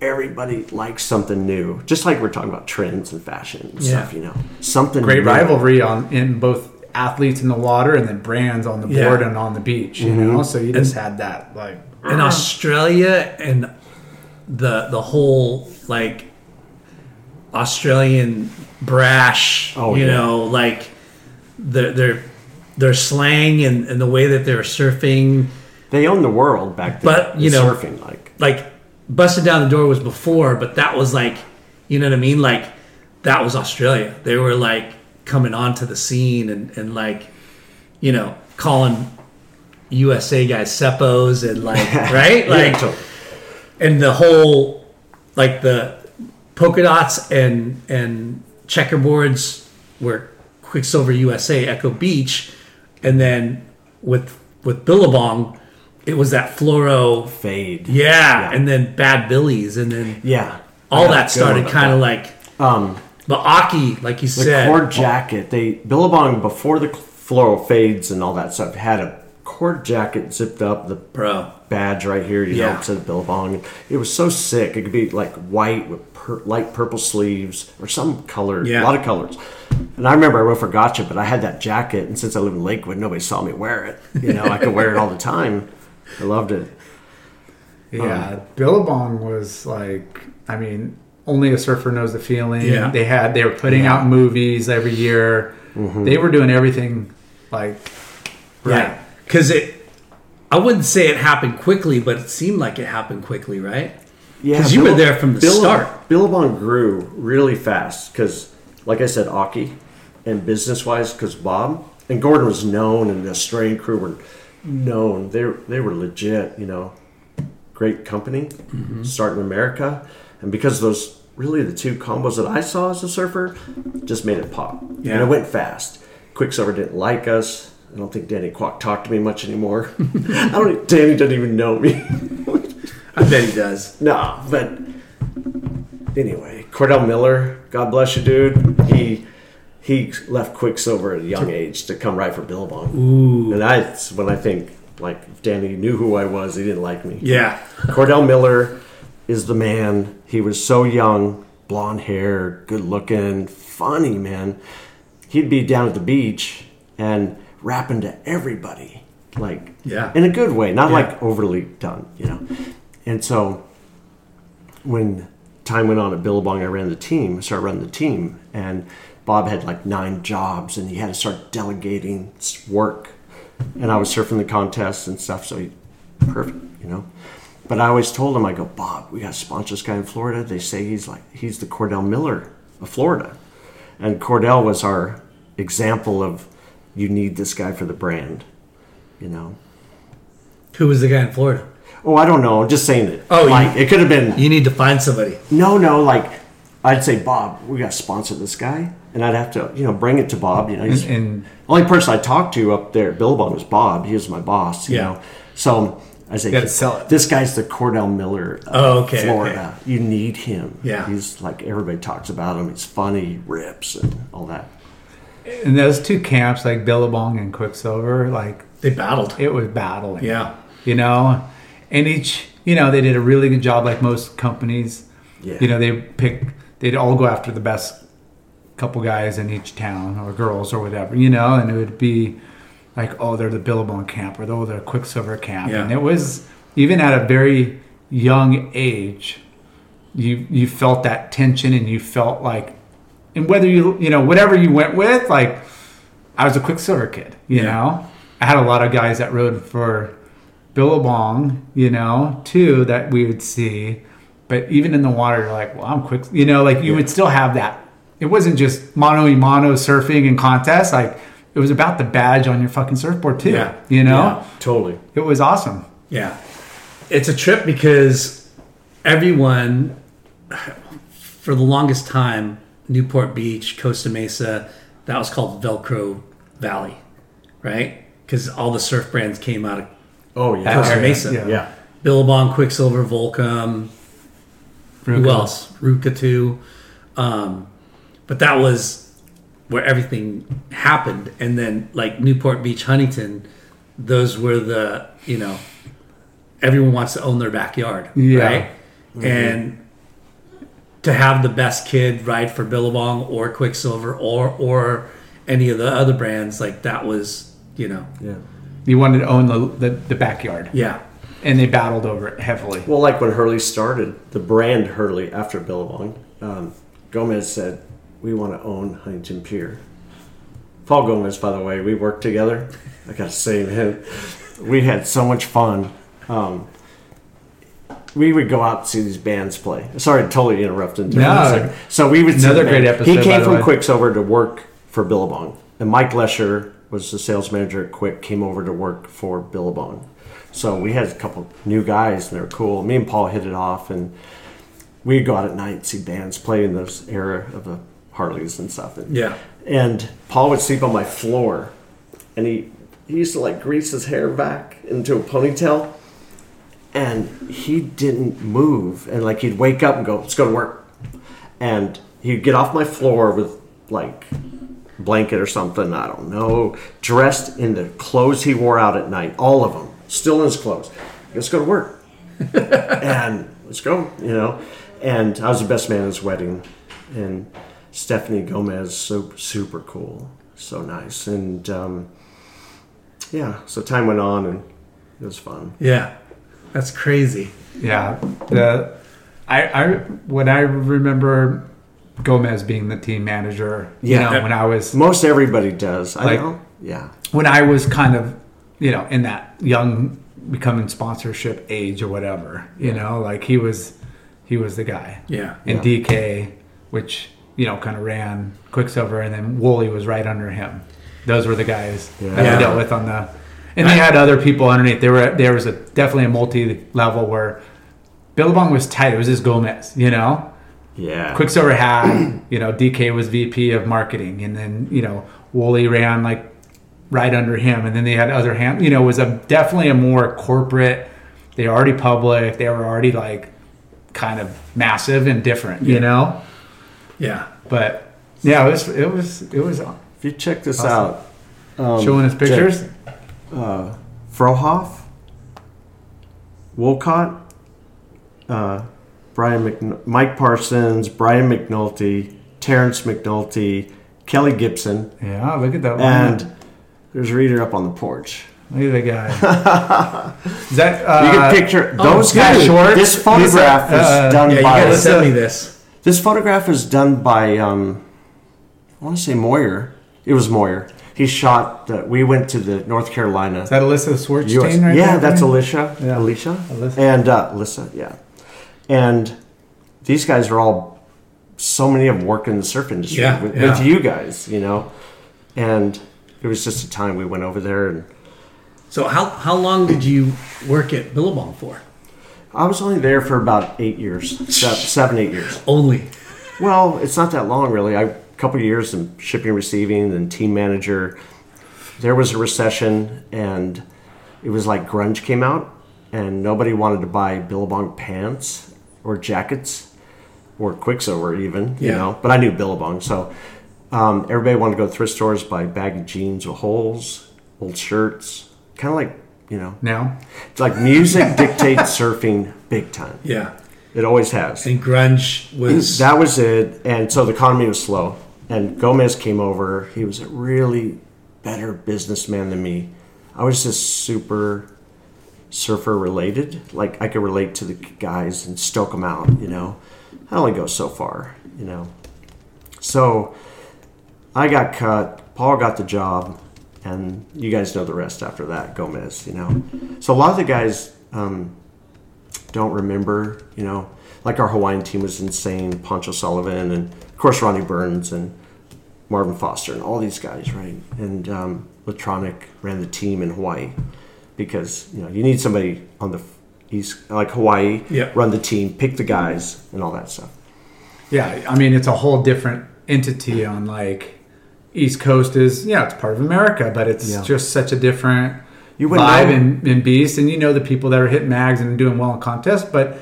Everybody likes something new. Just like we're talking about trends and fashion and yeah. stuff, you know. Something Great new. rivalry on in both athletes in the water and then brands on the board yeah. and on the beach, you mm-hmm. know, so you just and, had that like in Australia and the the whole like Australian brash oh, you yeah. know, like their their their slang and, and the way that they were surfing. They owned the world back then, but you know, surfing like like busted down the door was before, but that was like, you know what I mean, like that was Australia. They were like coming onto the scene and, and like, you know, calling U S A guys seppos and like, right? Like, yeah, totally. And the whole, like the polka dots and, and checkerboards were Quicksilver U S A, Echo Beach. And then with, with Billabong, it was that fluoro fade. Yeah. yeah. And then Bad Billies. And then, yeah. all that started kind of like um, the Aki, like you the said. The cord jacket. They Billabong, before the floral fades and all that stuff, had a cord jacket zipped up, the Bro. badge right here, you yeah. know, it said Billabong. It was so sick. It could be like white with per- light purple sleeves or some color, yeah. a lot of colors. And I remember I went for Gotcha, but I had that jacket, and since I live in Lakewood, nobody saw me wear it. You know, I could wear it all the time. I loved it. Yeah, um, Billabong was like, I mean, only a surfer knows the feeling. Yeah. They had, they were putting yeah. out movies every year. Mm-hmm. They were doing everything like, right. Yeah. Because it, I wouldn't say it happened quickly, but it seemed like it happened quickly, right? Yeah. Because you Bill, were there from the Bill, start. Billabong grew really fast because, like I said, Aki and business-wise, because Bob and Gordon was known and the Australian crew were known. They, they were legit, you know. Great company, mm-hmm. starting in America, and because those really the two combos that I saw as a surfer just made it pop. Yeah. And it went fast. Quicksilver didn't like us. I don't think Danny Kwok talked to me much anymore. I don't. Danny doesn't even know me. I bet he does. No, but anyway, Cordell Miller, God bless you, dude. He he left Quicksilver at a young age to come ride for Billabong. Ooh, and that's when I think. Like, if Danny knew who I was, he didn't like me. Yeah. Cordell Miller is the man. He was so young, blonde hair, good looking, funny, man. He'd be down at the beach and rapping to everybody. Like, yeah. in a good way, not yeah. like overly done, you know. And so when time went on at Billabong, I ran the team. I started running the team. And Bob had like nine jobs, and he had to start delegating work. And I was surfing the contests and stuff, so he, perfect, you know. But I always told him, I go, Bob, we got to sponsor this guy in Florida. They say he's like, he's the Cordell Miller of Florida. And Cordell was our example of, you need this guy for the brand, you know. Who was the guy in Florida? Oh, I don't know. I'm just saying it. Oh, like, you, it could have been. You need to find somebody. No, no, like, I'd say, Bob, we got to sponsor this guy. And I'd have to, you know, bring it to Bob. You know, he's, and, and only person I talked to up there at Billabong was Bob. He was my boss. You yeah. know, so I say, you sell it. This guy's the Cordell Miller of oh, okay, Florida. Okay. You need him. Yeah, he's like everybody talks about him. He's funny, rips, and all that. And those two camps, like Billabong and Quicksilver, like they battled. It was battling. Yeah, you know, and each, you know, they did a really good job. Like most companies, yeah. you know, they pick. They'd all go after the best. Couple guys in each town or girls or whatever, you know, and it would be like, oh, they're the Billabong camp or oh, they're the Quicksilver camp. Yeah. And it was even at a very young age, you you felt that tension and you felt like, and whether you, you know, whatever you went with, like I was a Quicksilver kid, you yeah. know, I had a lot of guys that rode for Billabong, you know, too, that we would see. But even in the water, you're like, well, I'm quick, you know, like you yeah. would still have that. It wasn't just mono y mono surfing and contests. Like it was about the badge on your fucking surfboard too. Yeah. You know? Yeah, totally. It was awesome. Yeah. It's a trip because everyone for the longest time, Newport Beach, Costa Mesa, that was called Velcro Valley, right? Because all the surf brands came out of oh, yeah. Costa yeah. Mesa. Yeah. yeah. Billabong, Quicksilver, Volcom. Ruka. Who else? Ruka two. Um But that was where everything happened. And then like Newport Beach, Huntington, those were the, you know, everyone wants to own their backyard, yeah. right? Mm-hmm. And to have the best kid ride for Billabong or Quicksilver or or any of the other brands, like that was, you know. Yeah. You wanted to own the, the, the backyard. Yeah. And they battled over it heavily. Well, like when Hurley started, the brand Hurley after Billabong, um, Gomez said, we want to own Huntington Pier. Paul Gomez, by the way, we worked together. I got to say, man, we had so much fun. Um, we would go out and see these bands play. Sorry, totally interrupted. No. So we would another great episode. He came from Quicksilver to work for Billabong, and Mike Lesher was the sales manager at Quick. Came over to work for Billabong. So we had a couple new guys, and they were cool. Me and Paul hit it off, and we'd go out at night and see bands play in this era of the Harleys and stuff, and, yeah. and Paul would sleep on my floor, and he, he used to like grease his hair back into a ponytail, and he didn't move. And like he'd wake up and go, let's go to work. And he'd get off my floor with like blanket or something, I don't know, dressed in the clothes he wore out at night, all of them, still in his clothes. Let's go to work. And let's go, you know. And I was the best man at his wedding. And Stephanie Gomez, so super cool, so nice. And um, yeah, so time went on and it was fun. Yeah, that's crazy. Yeah. The, I, I, when I remember Gomez being the team manager, you yeah, know, when I was... Most everybody does, I like, know. Yeah. When I was kind of, you know, in that young, becoming sponsorship age or whatever, you know, like he was... He was the guy. Yeah. And yeah. D K, which, you know, kind of ran Quicksilver, and then Wooly was right under him. Those were the guys yeah. that yeah. we dealt with on the... And they had other people underneath. There were there was a, definitely a multi-level where Billabong was tight. It was just Gomez, you know? Yeah. Quicksilver had, you know, D K was V P of marketing. And then, you know, Wooly ran, like, right under him. And then they had other hand... You know, it was a, definitely a more corporate... They were already public. They were already, like... kind of massive and different, you yeah. know. Yeah, but yeah, it was it was it was. If you check this awesome. out, um, showing his pictures, Jake, uh, Frohoff, Wolcott, uh, Brian Mc, Mike Parsons, Brian McNulty, Terrence McNulty, Kelly Gibson. Yeah, look at that one. And there's Reader up on the porch. Look at the guy. Is that, uh, you can picture those oh, guys. Short. This photograph is uh, done yeah, by. You gotta send me this. This photograph is done by. Um, I want to say Moyer. It was Moyer. He shot. The, we went to the North Carolina. Is that Alyssa Swartzstein? Right yeah, there, that's right? Alicia. Yeah. Alicia. Alyssa. And uh, Alyssa. Yeah. And these guys are all. So many of them work in the surf industry yeah, with, yeah. with you guys, you know, and it was just a time we went over there and. So how how long did you work at Billabong for? I was only there for about eight years, seven, eight years. Only? Well, it's not that long, really. I, a couple of years in shipping and receiving and team manager. There was a recession, and it was like grunge came out, and nobody wanted to buy Billabong pants or jackets or Quicksilver even, yeah. you know. But I knew Billabong, so um, everybody wanted to go to thrift stores, buy baggy jeans with holes, old shirts. Kind of like, you know. Now? It's like music dictates surfing big time. Yeah. It always has. And grunge was... That was it. And so the economy was slow. And Gomez came over. He was a really better businessman than me. I was just super surfer related. Like, I could relate to the guys and stoke them out, you know. I only go so far, you know. So I got cut. Paul got the job. And you guys know the rest after that, Gomez, you know. So a lot of the guys um, don't remember, you know. Like our Hawaiian team was insane, Poncho Sullivan and, of course, Ronnie Burns and Marvin Foster and all these guys, right? And um, Latronic ran the team in Hawaii because, you know, you need somebody on the East, like Hawaii, yep. run the team, pick the guys and all that stuff. Yeah, I mean, it's a whole different entity on, like, East Coast is, yeah, it's part of America, but it's yeah. just such a different you vibe and, and beast. And you know the people that are hitting mags and doing well in contests, but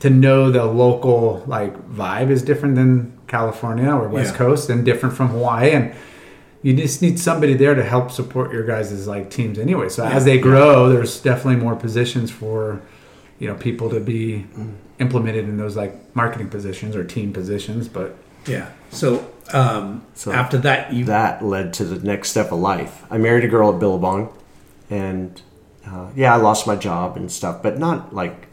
to know the local like vibe is different than California or West yeah. Coast and different from Hawaii. And you just need somebody there to help support your guys' like teams anyway. So yeah. as they grow, yeah. there's definitely more positions for, you know, people to be implemented in those like marketing positions or team positions. But yeah. So Um, so after that, you... that led to the next step of life. I married a girl at Billabong, and uh, yeah, I lost my job and stuff, but not like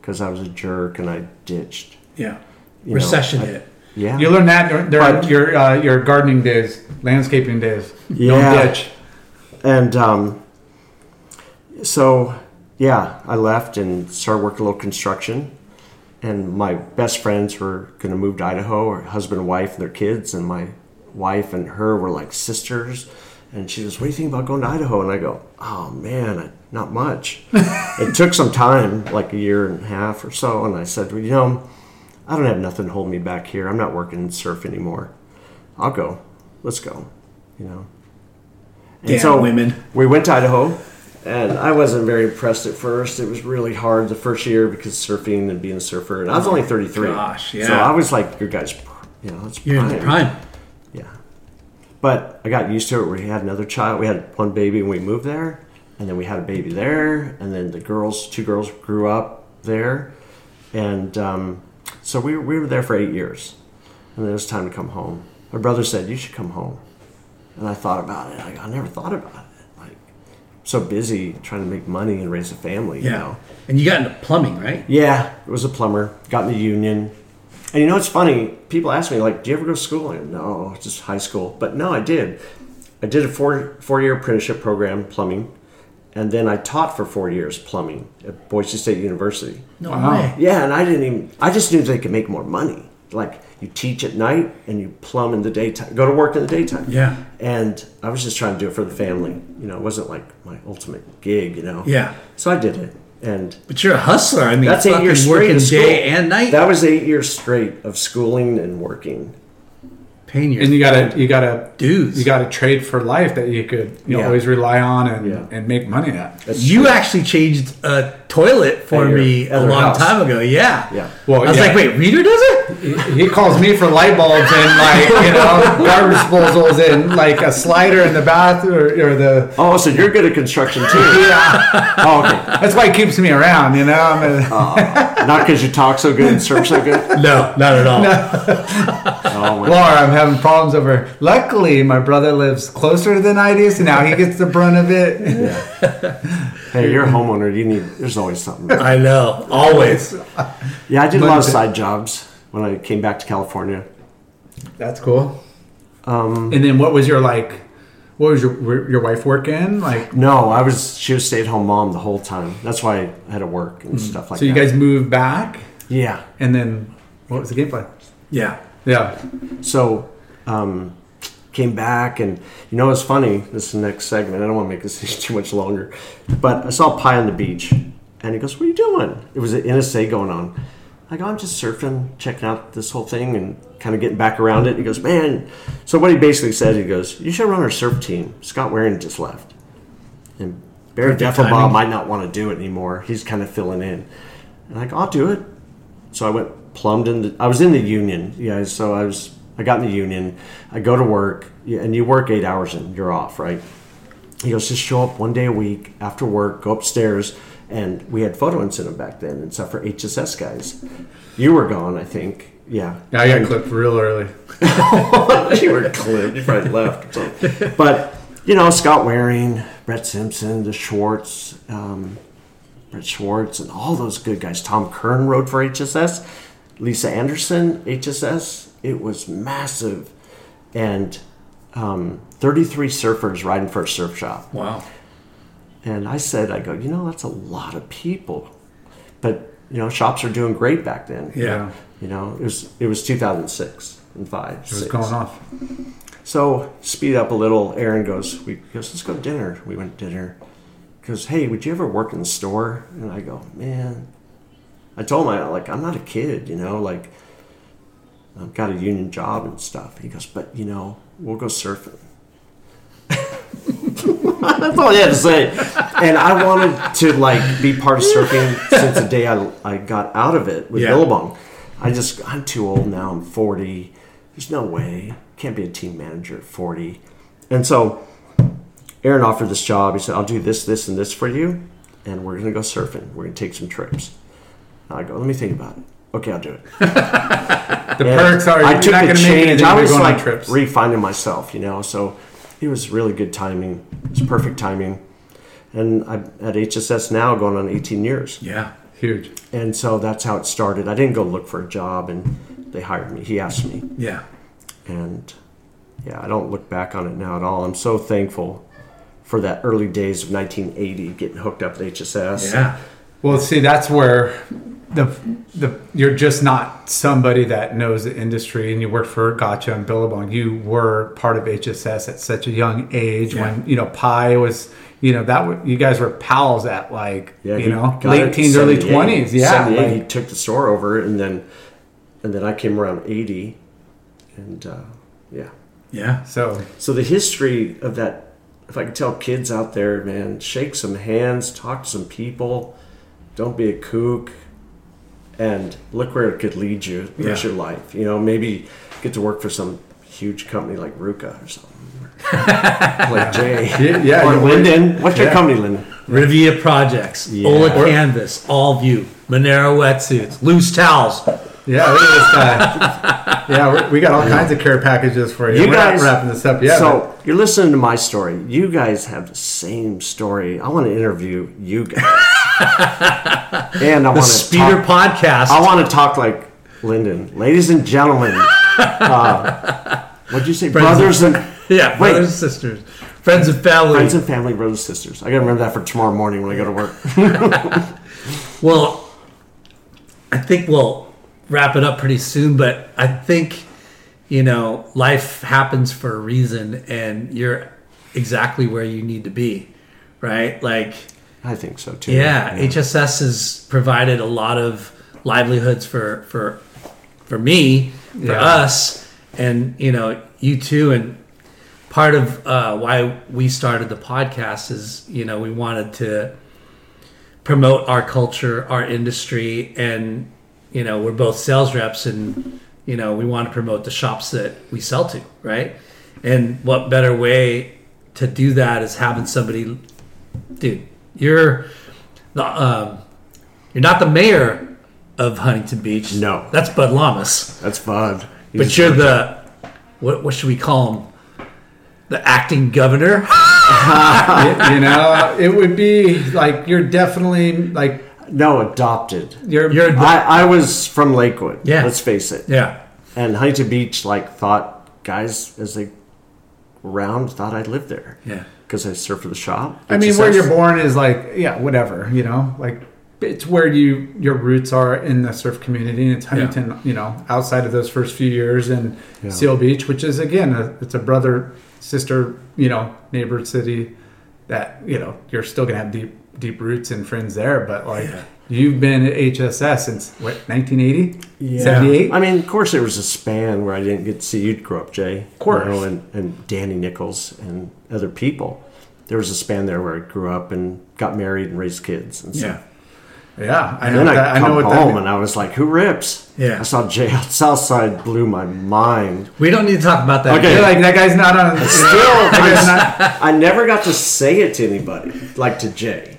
because I was a jerk and I ditched. Yeah, you recession know, I, hit. Yeah, you learn that during your uh, your gardening days, landscaping days. Yeah, don't ditch. And um, so yeah, I left and started working a little construction. And my best friends were going to move to Idaho, or husband and wife and their kids. And my wife and her were like sisters. And she goes, what do you think about going to Idaho? And I go, oh, man, I, not much. It took some time, like a year and a half or so. And I said, well, you know, I don't have nothing to hold me back here. I'm not working in surf anymore. I'll go. Let's go. You know. And damn so women. We went to Idaho. And I wasn't very impressed at first. It was really hard the first year because surfing and being a surfer. And I was only thirty-three. Gosh, yeah. So I was like, your guy's, you know, it's prime. You're in the prime. Yeah. But I got used to it. We had another child. We had one baby and we moved there. And then we had a baby there. And then the girls, two girls grew up there. And um, so we, we were there for eight years. And then it was time to come home. My brother said, you should come home. And I thought about it. I, I never thought about it. So busy trying to make money and raise a family, yeah. You know. And you got into plumbing, right? Yeah, I was a plumber. Got in the union. And you know, it's funny. People ask me, like, do you ever go to school? I go, no, just high school. But no, I did. I did a four, four-year apprenticeship program, plumbing. And then I taught for four years plumbing at Boise State University. No wow. way. Yeah, and I didn't even, I just knew they could make more money. Like, you teach at night and you plumb in the daytime. Go to work in the daytime. Yeah. And I was just trying to do it for the family. You know, it wasn't like my ultimate gig, you know. Yeah. So I did it. And but you're a hustler. I mean, that's eight years straight working day and night. That was eight years straight of schooling and working. Paying your and you gotta you gotta dues. You gotta trade for life that you could you yeah. know, always rely on and, yeah. and make money at. That's you true. Actually changed a toilet for at me a long house. Time ago. Yeah. Yeah. Well, I was yeah. like, wait, Reader does it? He, he calls me for light bulbs and like you know garbage disposals and like a slider in the bathroom or, or the. Oh, so you're good at construction too. Yeah. Oh, okay. That's why he keeps me around. You know. I'm a... oh, not because you talk so good and surf so good. No, not at all. No. Oh, Laura, I'm having problems over. Luckily, my brother lives closer than I do, so now he gets the brunt of it. Yeah. Hey, you're a homeowner. You need. There's always something. I know. Always. Yeah, I did a lot of side jobs when I came back to California. That's cool. Um, and then, what was your like? What was your your wife working? Like, no, I was. She was a stay-at-home mom the whole time. That's why I had to work and mm-hmm. stuff like that. So you that. guys moved back. Yeah. And then, what was the game plan? Yeah. Yeah. So, um, came back and, you know, it's funny, this is the next segment. I don't want to make this too much longer, but I saw Pie on the Beach and he goes, what are you doing? It was an N S A going on. I go, I'm just surfing, checking out this whole thing and kind of getting back around it. He goes, man. So what he basically said, he goes, you should run our surf team. Scott Waring just left and Barry Deffelbaugh might not want to do it anymore. He's kind of filling in. And I go, I'll do it. So I went. Plumbed in the, I was in the union, yeah. So I was, I got in the union. I go to work, and you work eight hours and you're off, right? He goes, just show up one day a week after work, go upstairs, and we had photo incident back then and stuff for H S S guys. You were gone, I think, yeah. Yeah, I got and, clipped real early. You were clipped. You probably left. So. But you know, Scott Waring, Brett Simpson, the Schwartz, um, Brett Schwartz, and all those good guys. Tom Kern rode for H S S. Lisa Anderson, H S S, it was massive. And um, thirty-three surfers riding for a surf shop. Wow. And I said, I go, you know, that's a lot of people. But, you know, shops are doing great back then. Yeah. You know, it was it was two thousand six and five. It was six. Going off. So speed up a little. Aaron goes, we goes, let's go to dinner. We went to dinner. He goes, hey, would you ever work in the store? And I go, man. I told him, I, like, I'm not a kid, you know, like, I've got a union job and stuff. He goes, but, you know, we'll go surfing. That's all he had to say. And I wanted to, like, be part of surfing since the day I, I got out of it with yeah. Billabong. I just, I'm too old now. I'm forty. There's no way. Can't be a team manager at forty. And so Aaron offered this job. He said, I'll do this, this, and this for you, and we're going to go surfing. We're going to take some trips. I go, let me think about it. Okay, I'll do it. The and perks are, I took not the change. I was going like trips. Refining myself, you know. So it was really good timing. It was perfect timing. And I'm at H S S now going on eighteen years. Yeah, huge. And so that's how it started. I didn't go look for a job, and they hired me. He asked me. Yeah. And, yeah, I don't look back on it now at all. I'm so thankful for that early days of nineteen eighty, getting hooked up at H S S. Yeah. Well, see, that's where... The the you're just not somebody that knows the industry, and you worked for Gotcha and Billabong. You were part of H S S at such a young age yeah. when you know Pi was you know that you guys were pals at like yeah, you know late teens, early twenties. Yeah, like, he took the store over, and then and then I came around eighty, and uh, yeah, yeah. So so the history of that if I could tell kids out there, man, shake some hands, talk to some people, don't be a kook, and look where it could lead you. That's yeah. your life. You know, maybe get to work for some huge company like Ruka or something. Like Jay. Yeah, yeah. Or Linden. What's yeah. your company, Linden? Rivia Projects, yeah. Ola Canvas, All View, Monero Wetsuits, Loose Towels. Yeah, look at this guy. Yeah, we got all kinds of care packages for you. You We're guys, not wrapping this up yet. So but. You're listening to my story. You guys have the same story. I want to interview you guys. And I want to Speeder talk, podcast. I want to talk like Linden, ladies and gentlemen. Uh, what'd you say, friends brothers and, and yeah, wait. brothers and sisters, friends and family, friends and family, brothers and sisters. I gotta remember that for tomorrow morning when I go to work. Well, I think we'll wrap it up pretty soon, but I think, you know, life happens for a reason, and you're exactly where you need to be, right? Like, I think so too. Yeah, yeah. H S S has provided a lot of livelihoods for for for me, for yeah. us, and you know, you too. And part of uh, why we started the podcast is, you know, we wanted to promote our culture, our industry, and you know, we're both sales reps, and you know, we want to promote the shops that we sell to, right? And what better way to do that is having somebody, dude. You're, the, um, you're not the mayor of Huntington Beach. No, that's Bud Lamas. That's Bud. He's but you're the, what what should we call him? The acting governor. uh, you, you know, it would be like you're definitely like no adopted. You're, you're I, I was from Lakewood. Yeah, let's face it. Yeah, and Huntington Beach like thought guys as they round thought I lived there. Yeah. Because I surf for the shop. I mean, where you're born is like, yeah, whatever, you know, like it's where you your roots are in the surf community, and it's Huntington, yeah. you know, outside of those first few years in yeah. Seal Beach, which is again, a, it's a brother, sister, you know, neighbor city that you know you're still gonna have deep deep roots and friends there, but like yeah. you've been at H S S since what nineteen eighty, yeah. seventy-eight. I mean, of course, there was a span where I didn't get to see you grow up, Jay, of course, you know, and, and Danny Nichols and other people. There was a span there where I grew up and got married and raised kids. And so, yeah, yeah. I and know then that, I come I know what home that and I was like, "Who rips?" Yeah, I saw Jay on Southside, blew my mind. We don't need to talk about that. Okay, like that guy's not on. Still, I, not, I never got to say it to anybody, like to Jay.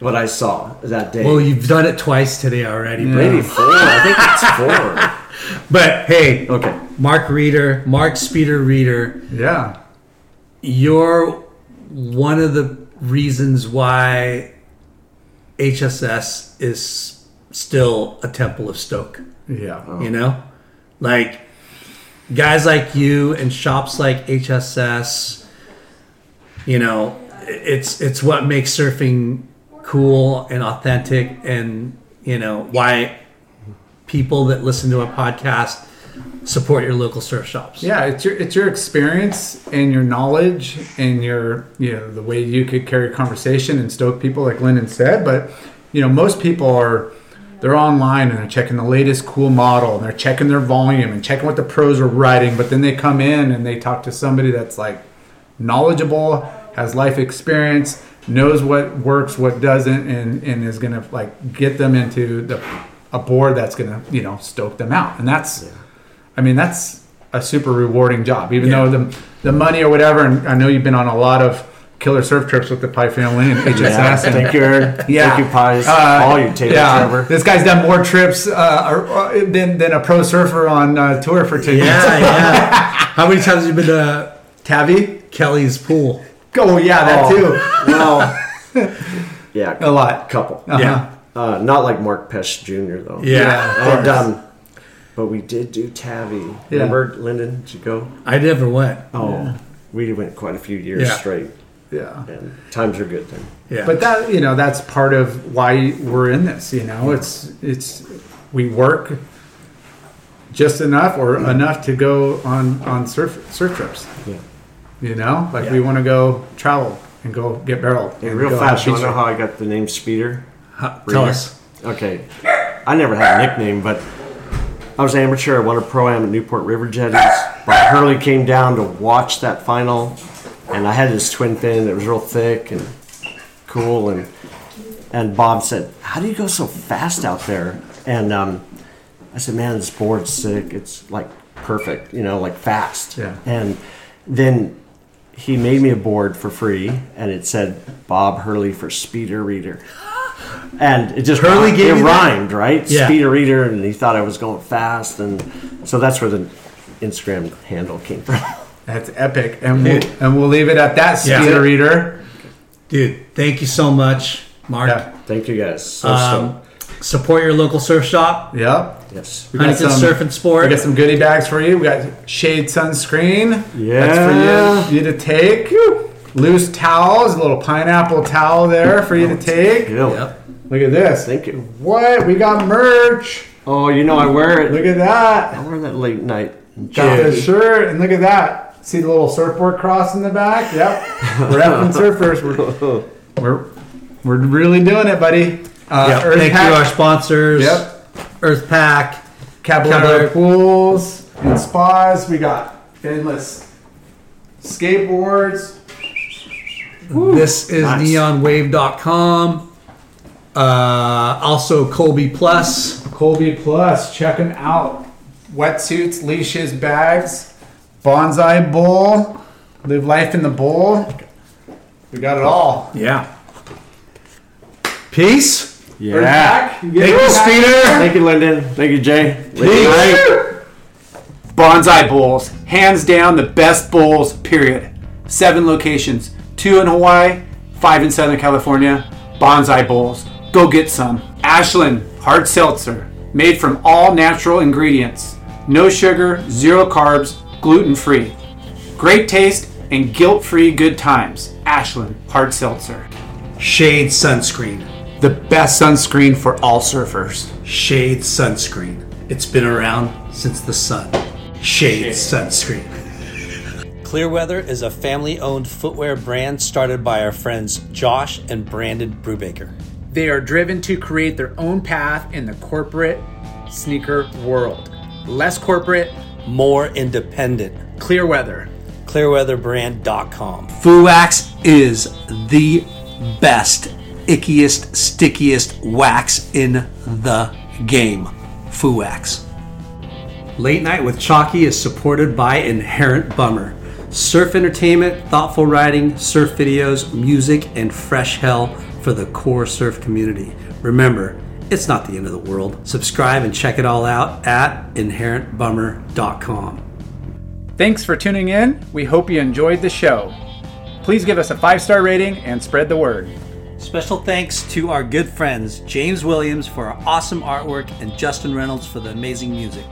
What I saw that day. Well, you've done it twice today already, yeah. Maybe four. I think it's four. But hey, okay. Mark Reeder, Mark Speeder Reeder. Yeah. You're one of the reasons why H S S is still a Temple of Stoke. Yeah. Oh. You know? Like, guys like you and shops like H S S, you know, it's it's what makes surfing cool and authentic, and you know why people that listen to a podcast support your local surf shops. Yeah, it's your it's your experience and your knowledge and your you know the way you could carry conversation and stoke people, like Lyndon said. But you know most people are they're online and they're checking the latest cool model and they're checking their volume and checking what the pros are writing. But then they come in and they talk to somebody that's like knowledgeable, has life experience, knows what works, what doesn't, and, and is going to like get them into the a board that's going to, you know, stoke them out. And that's, yeah. I mean, that's a super rewarding job, even yeah. though the the money or whatever, and I know you've been on a lot of killer surf trips with the Pye family and H S S. Yeah, and, thank, your, yeah. thank you, Pies, uh, all you take yeah. forever. This guy's done more trips uh, or, or, than, than a pro surfer on uh, tour for two years. Yeah, yeah. How many times have you been to uh, Tabby? Kelly's pool. Oh yeah, that oh, too. Well, yeah, a lot, couple. Uh-huh. Yeah, uh, not like Mark Pesch Junior though. Yeah, and um, but we did do Tabby. Yeah. Remember, Lyndon? Did you go? I never went. Oh, yeah. We went quite a few years yeah. straight. Yeah, and times are good then. Yeah, but that you know that's part of why we're in this. You know, yeah. it's it's we work just enough or mm-hmm. enough to go on on surf surf trips. Yeah. You know, like yeah. we want to go travel and go get barreled. And and real fast, you know how I got the name Speeder? Huh, tell us. Okay. I never had a nickname, but I was an amateur. I won a pro-am at Newport River Jetties. Bob Hurley came down to watch that final, and I had this twin fin that was real thick and cool, and and Bob said, "How do you go so fast out there?" And um, I said, "Man, this board's sick. It's like perfect, you know, like fast." Yeah. And then he made me a board for free, and it said Bob Hurley for Speeder Reader. And it just Hurley rhymed, gave it rhymed, that? Right? Yeah. Speeder Reader, and he thought I was going fast, and so that's where the Instagram handle came from. That's epic, and we'll, and we'll leave it at that, Speeder yeah. Reader. Dude, thank you so much, Mark. Yeah. Thank you guys. So, um, so. Support your local surf shop. Yeah. Yes. We got Huntington some, Surf and Sport. We got some goodie bags for you. We got shade sunscreen. Yeah. That's for you, you to take. Loose towels, a little pineapple towel there for you to take. Yep. Look at this. Thank you. What? We got merch. Oh, you know I wear it. Look at that. I wear that late night. Got this shirt, and look at that. See the little surfboard cross in the back? Yep. We're effing surfers. We're, we're, we're really doing it, buddy. Uh, yep. Earth Thank Pack. you, our sponsors. Yep. Earth Pack. Caballero Pools and Spas. We got finless skateboards. Ooh, this is nice. neon wave dot com. Uh, also, Colby Plus. Colby Plus. Check them out. Wetsuits, leashes, bags, bonsai bowl, live life in the bowl. We got it all. Yeah. Peace. Yeah. Back. You Thank you, Speeder. Thank you, Lyndon. Thank you, Jay. Peace. Bonsai bowls. Hands down, the best bowls, period. Seven locations. Two in Hawaii, five in Southern California. Bonsai bowls. Go get some. Ashland Hard Seltzer. Made from all natural ingredients. No sugar, zero carbs, gluten-free. Great taste and guilt-free good times. Ashland Hard Seltzer. Shade Sunscreen. The best sunscreen for all surfers. Shade Sunscreen. It's been around since the sun. Shade, Shade. Sunscreen. Clearweather is a family-owned footwear brand started by our friends Josh and Brandon Brubaker. They are driven to create their own path in the corporate sneaker world. Less corporate, more independent. Clearweather. clearweather brand dot com. FooWax is the best, ickiest, stickiest wax in the game. FooWax. Late Night with Chalky is supported by Inherent Bummer. Surf entertainment, thoughtful writing, surf videos, music, and fresh hell for the core surf community. Remember, it's not the end of the world. Subscribe and check it all out at inherent bummer dot com. Thanks for tuning in. We hope you enjoyed the show. Please give us a five-star rating and spread the word. Special thanks to our good friends James Williams for our awesome artwork and Justin Reynolds for the amazing music.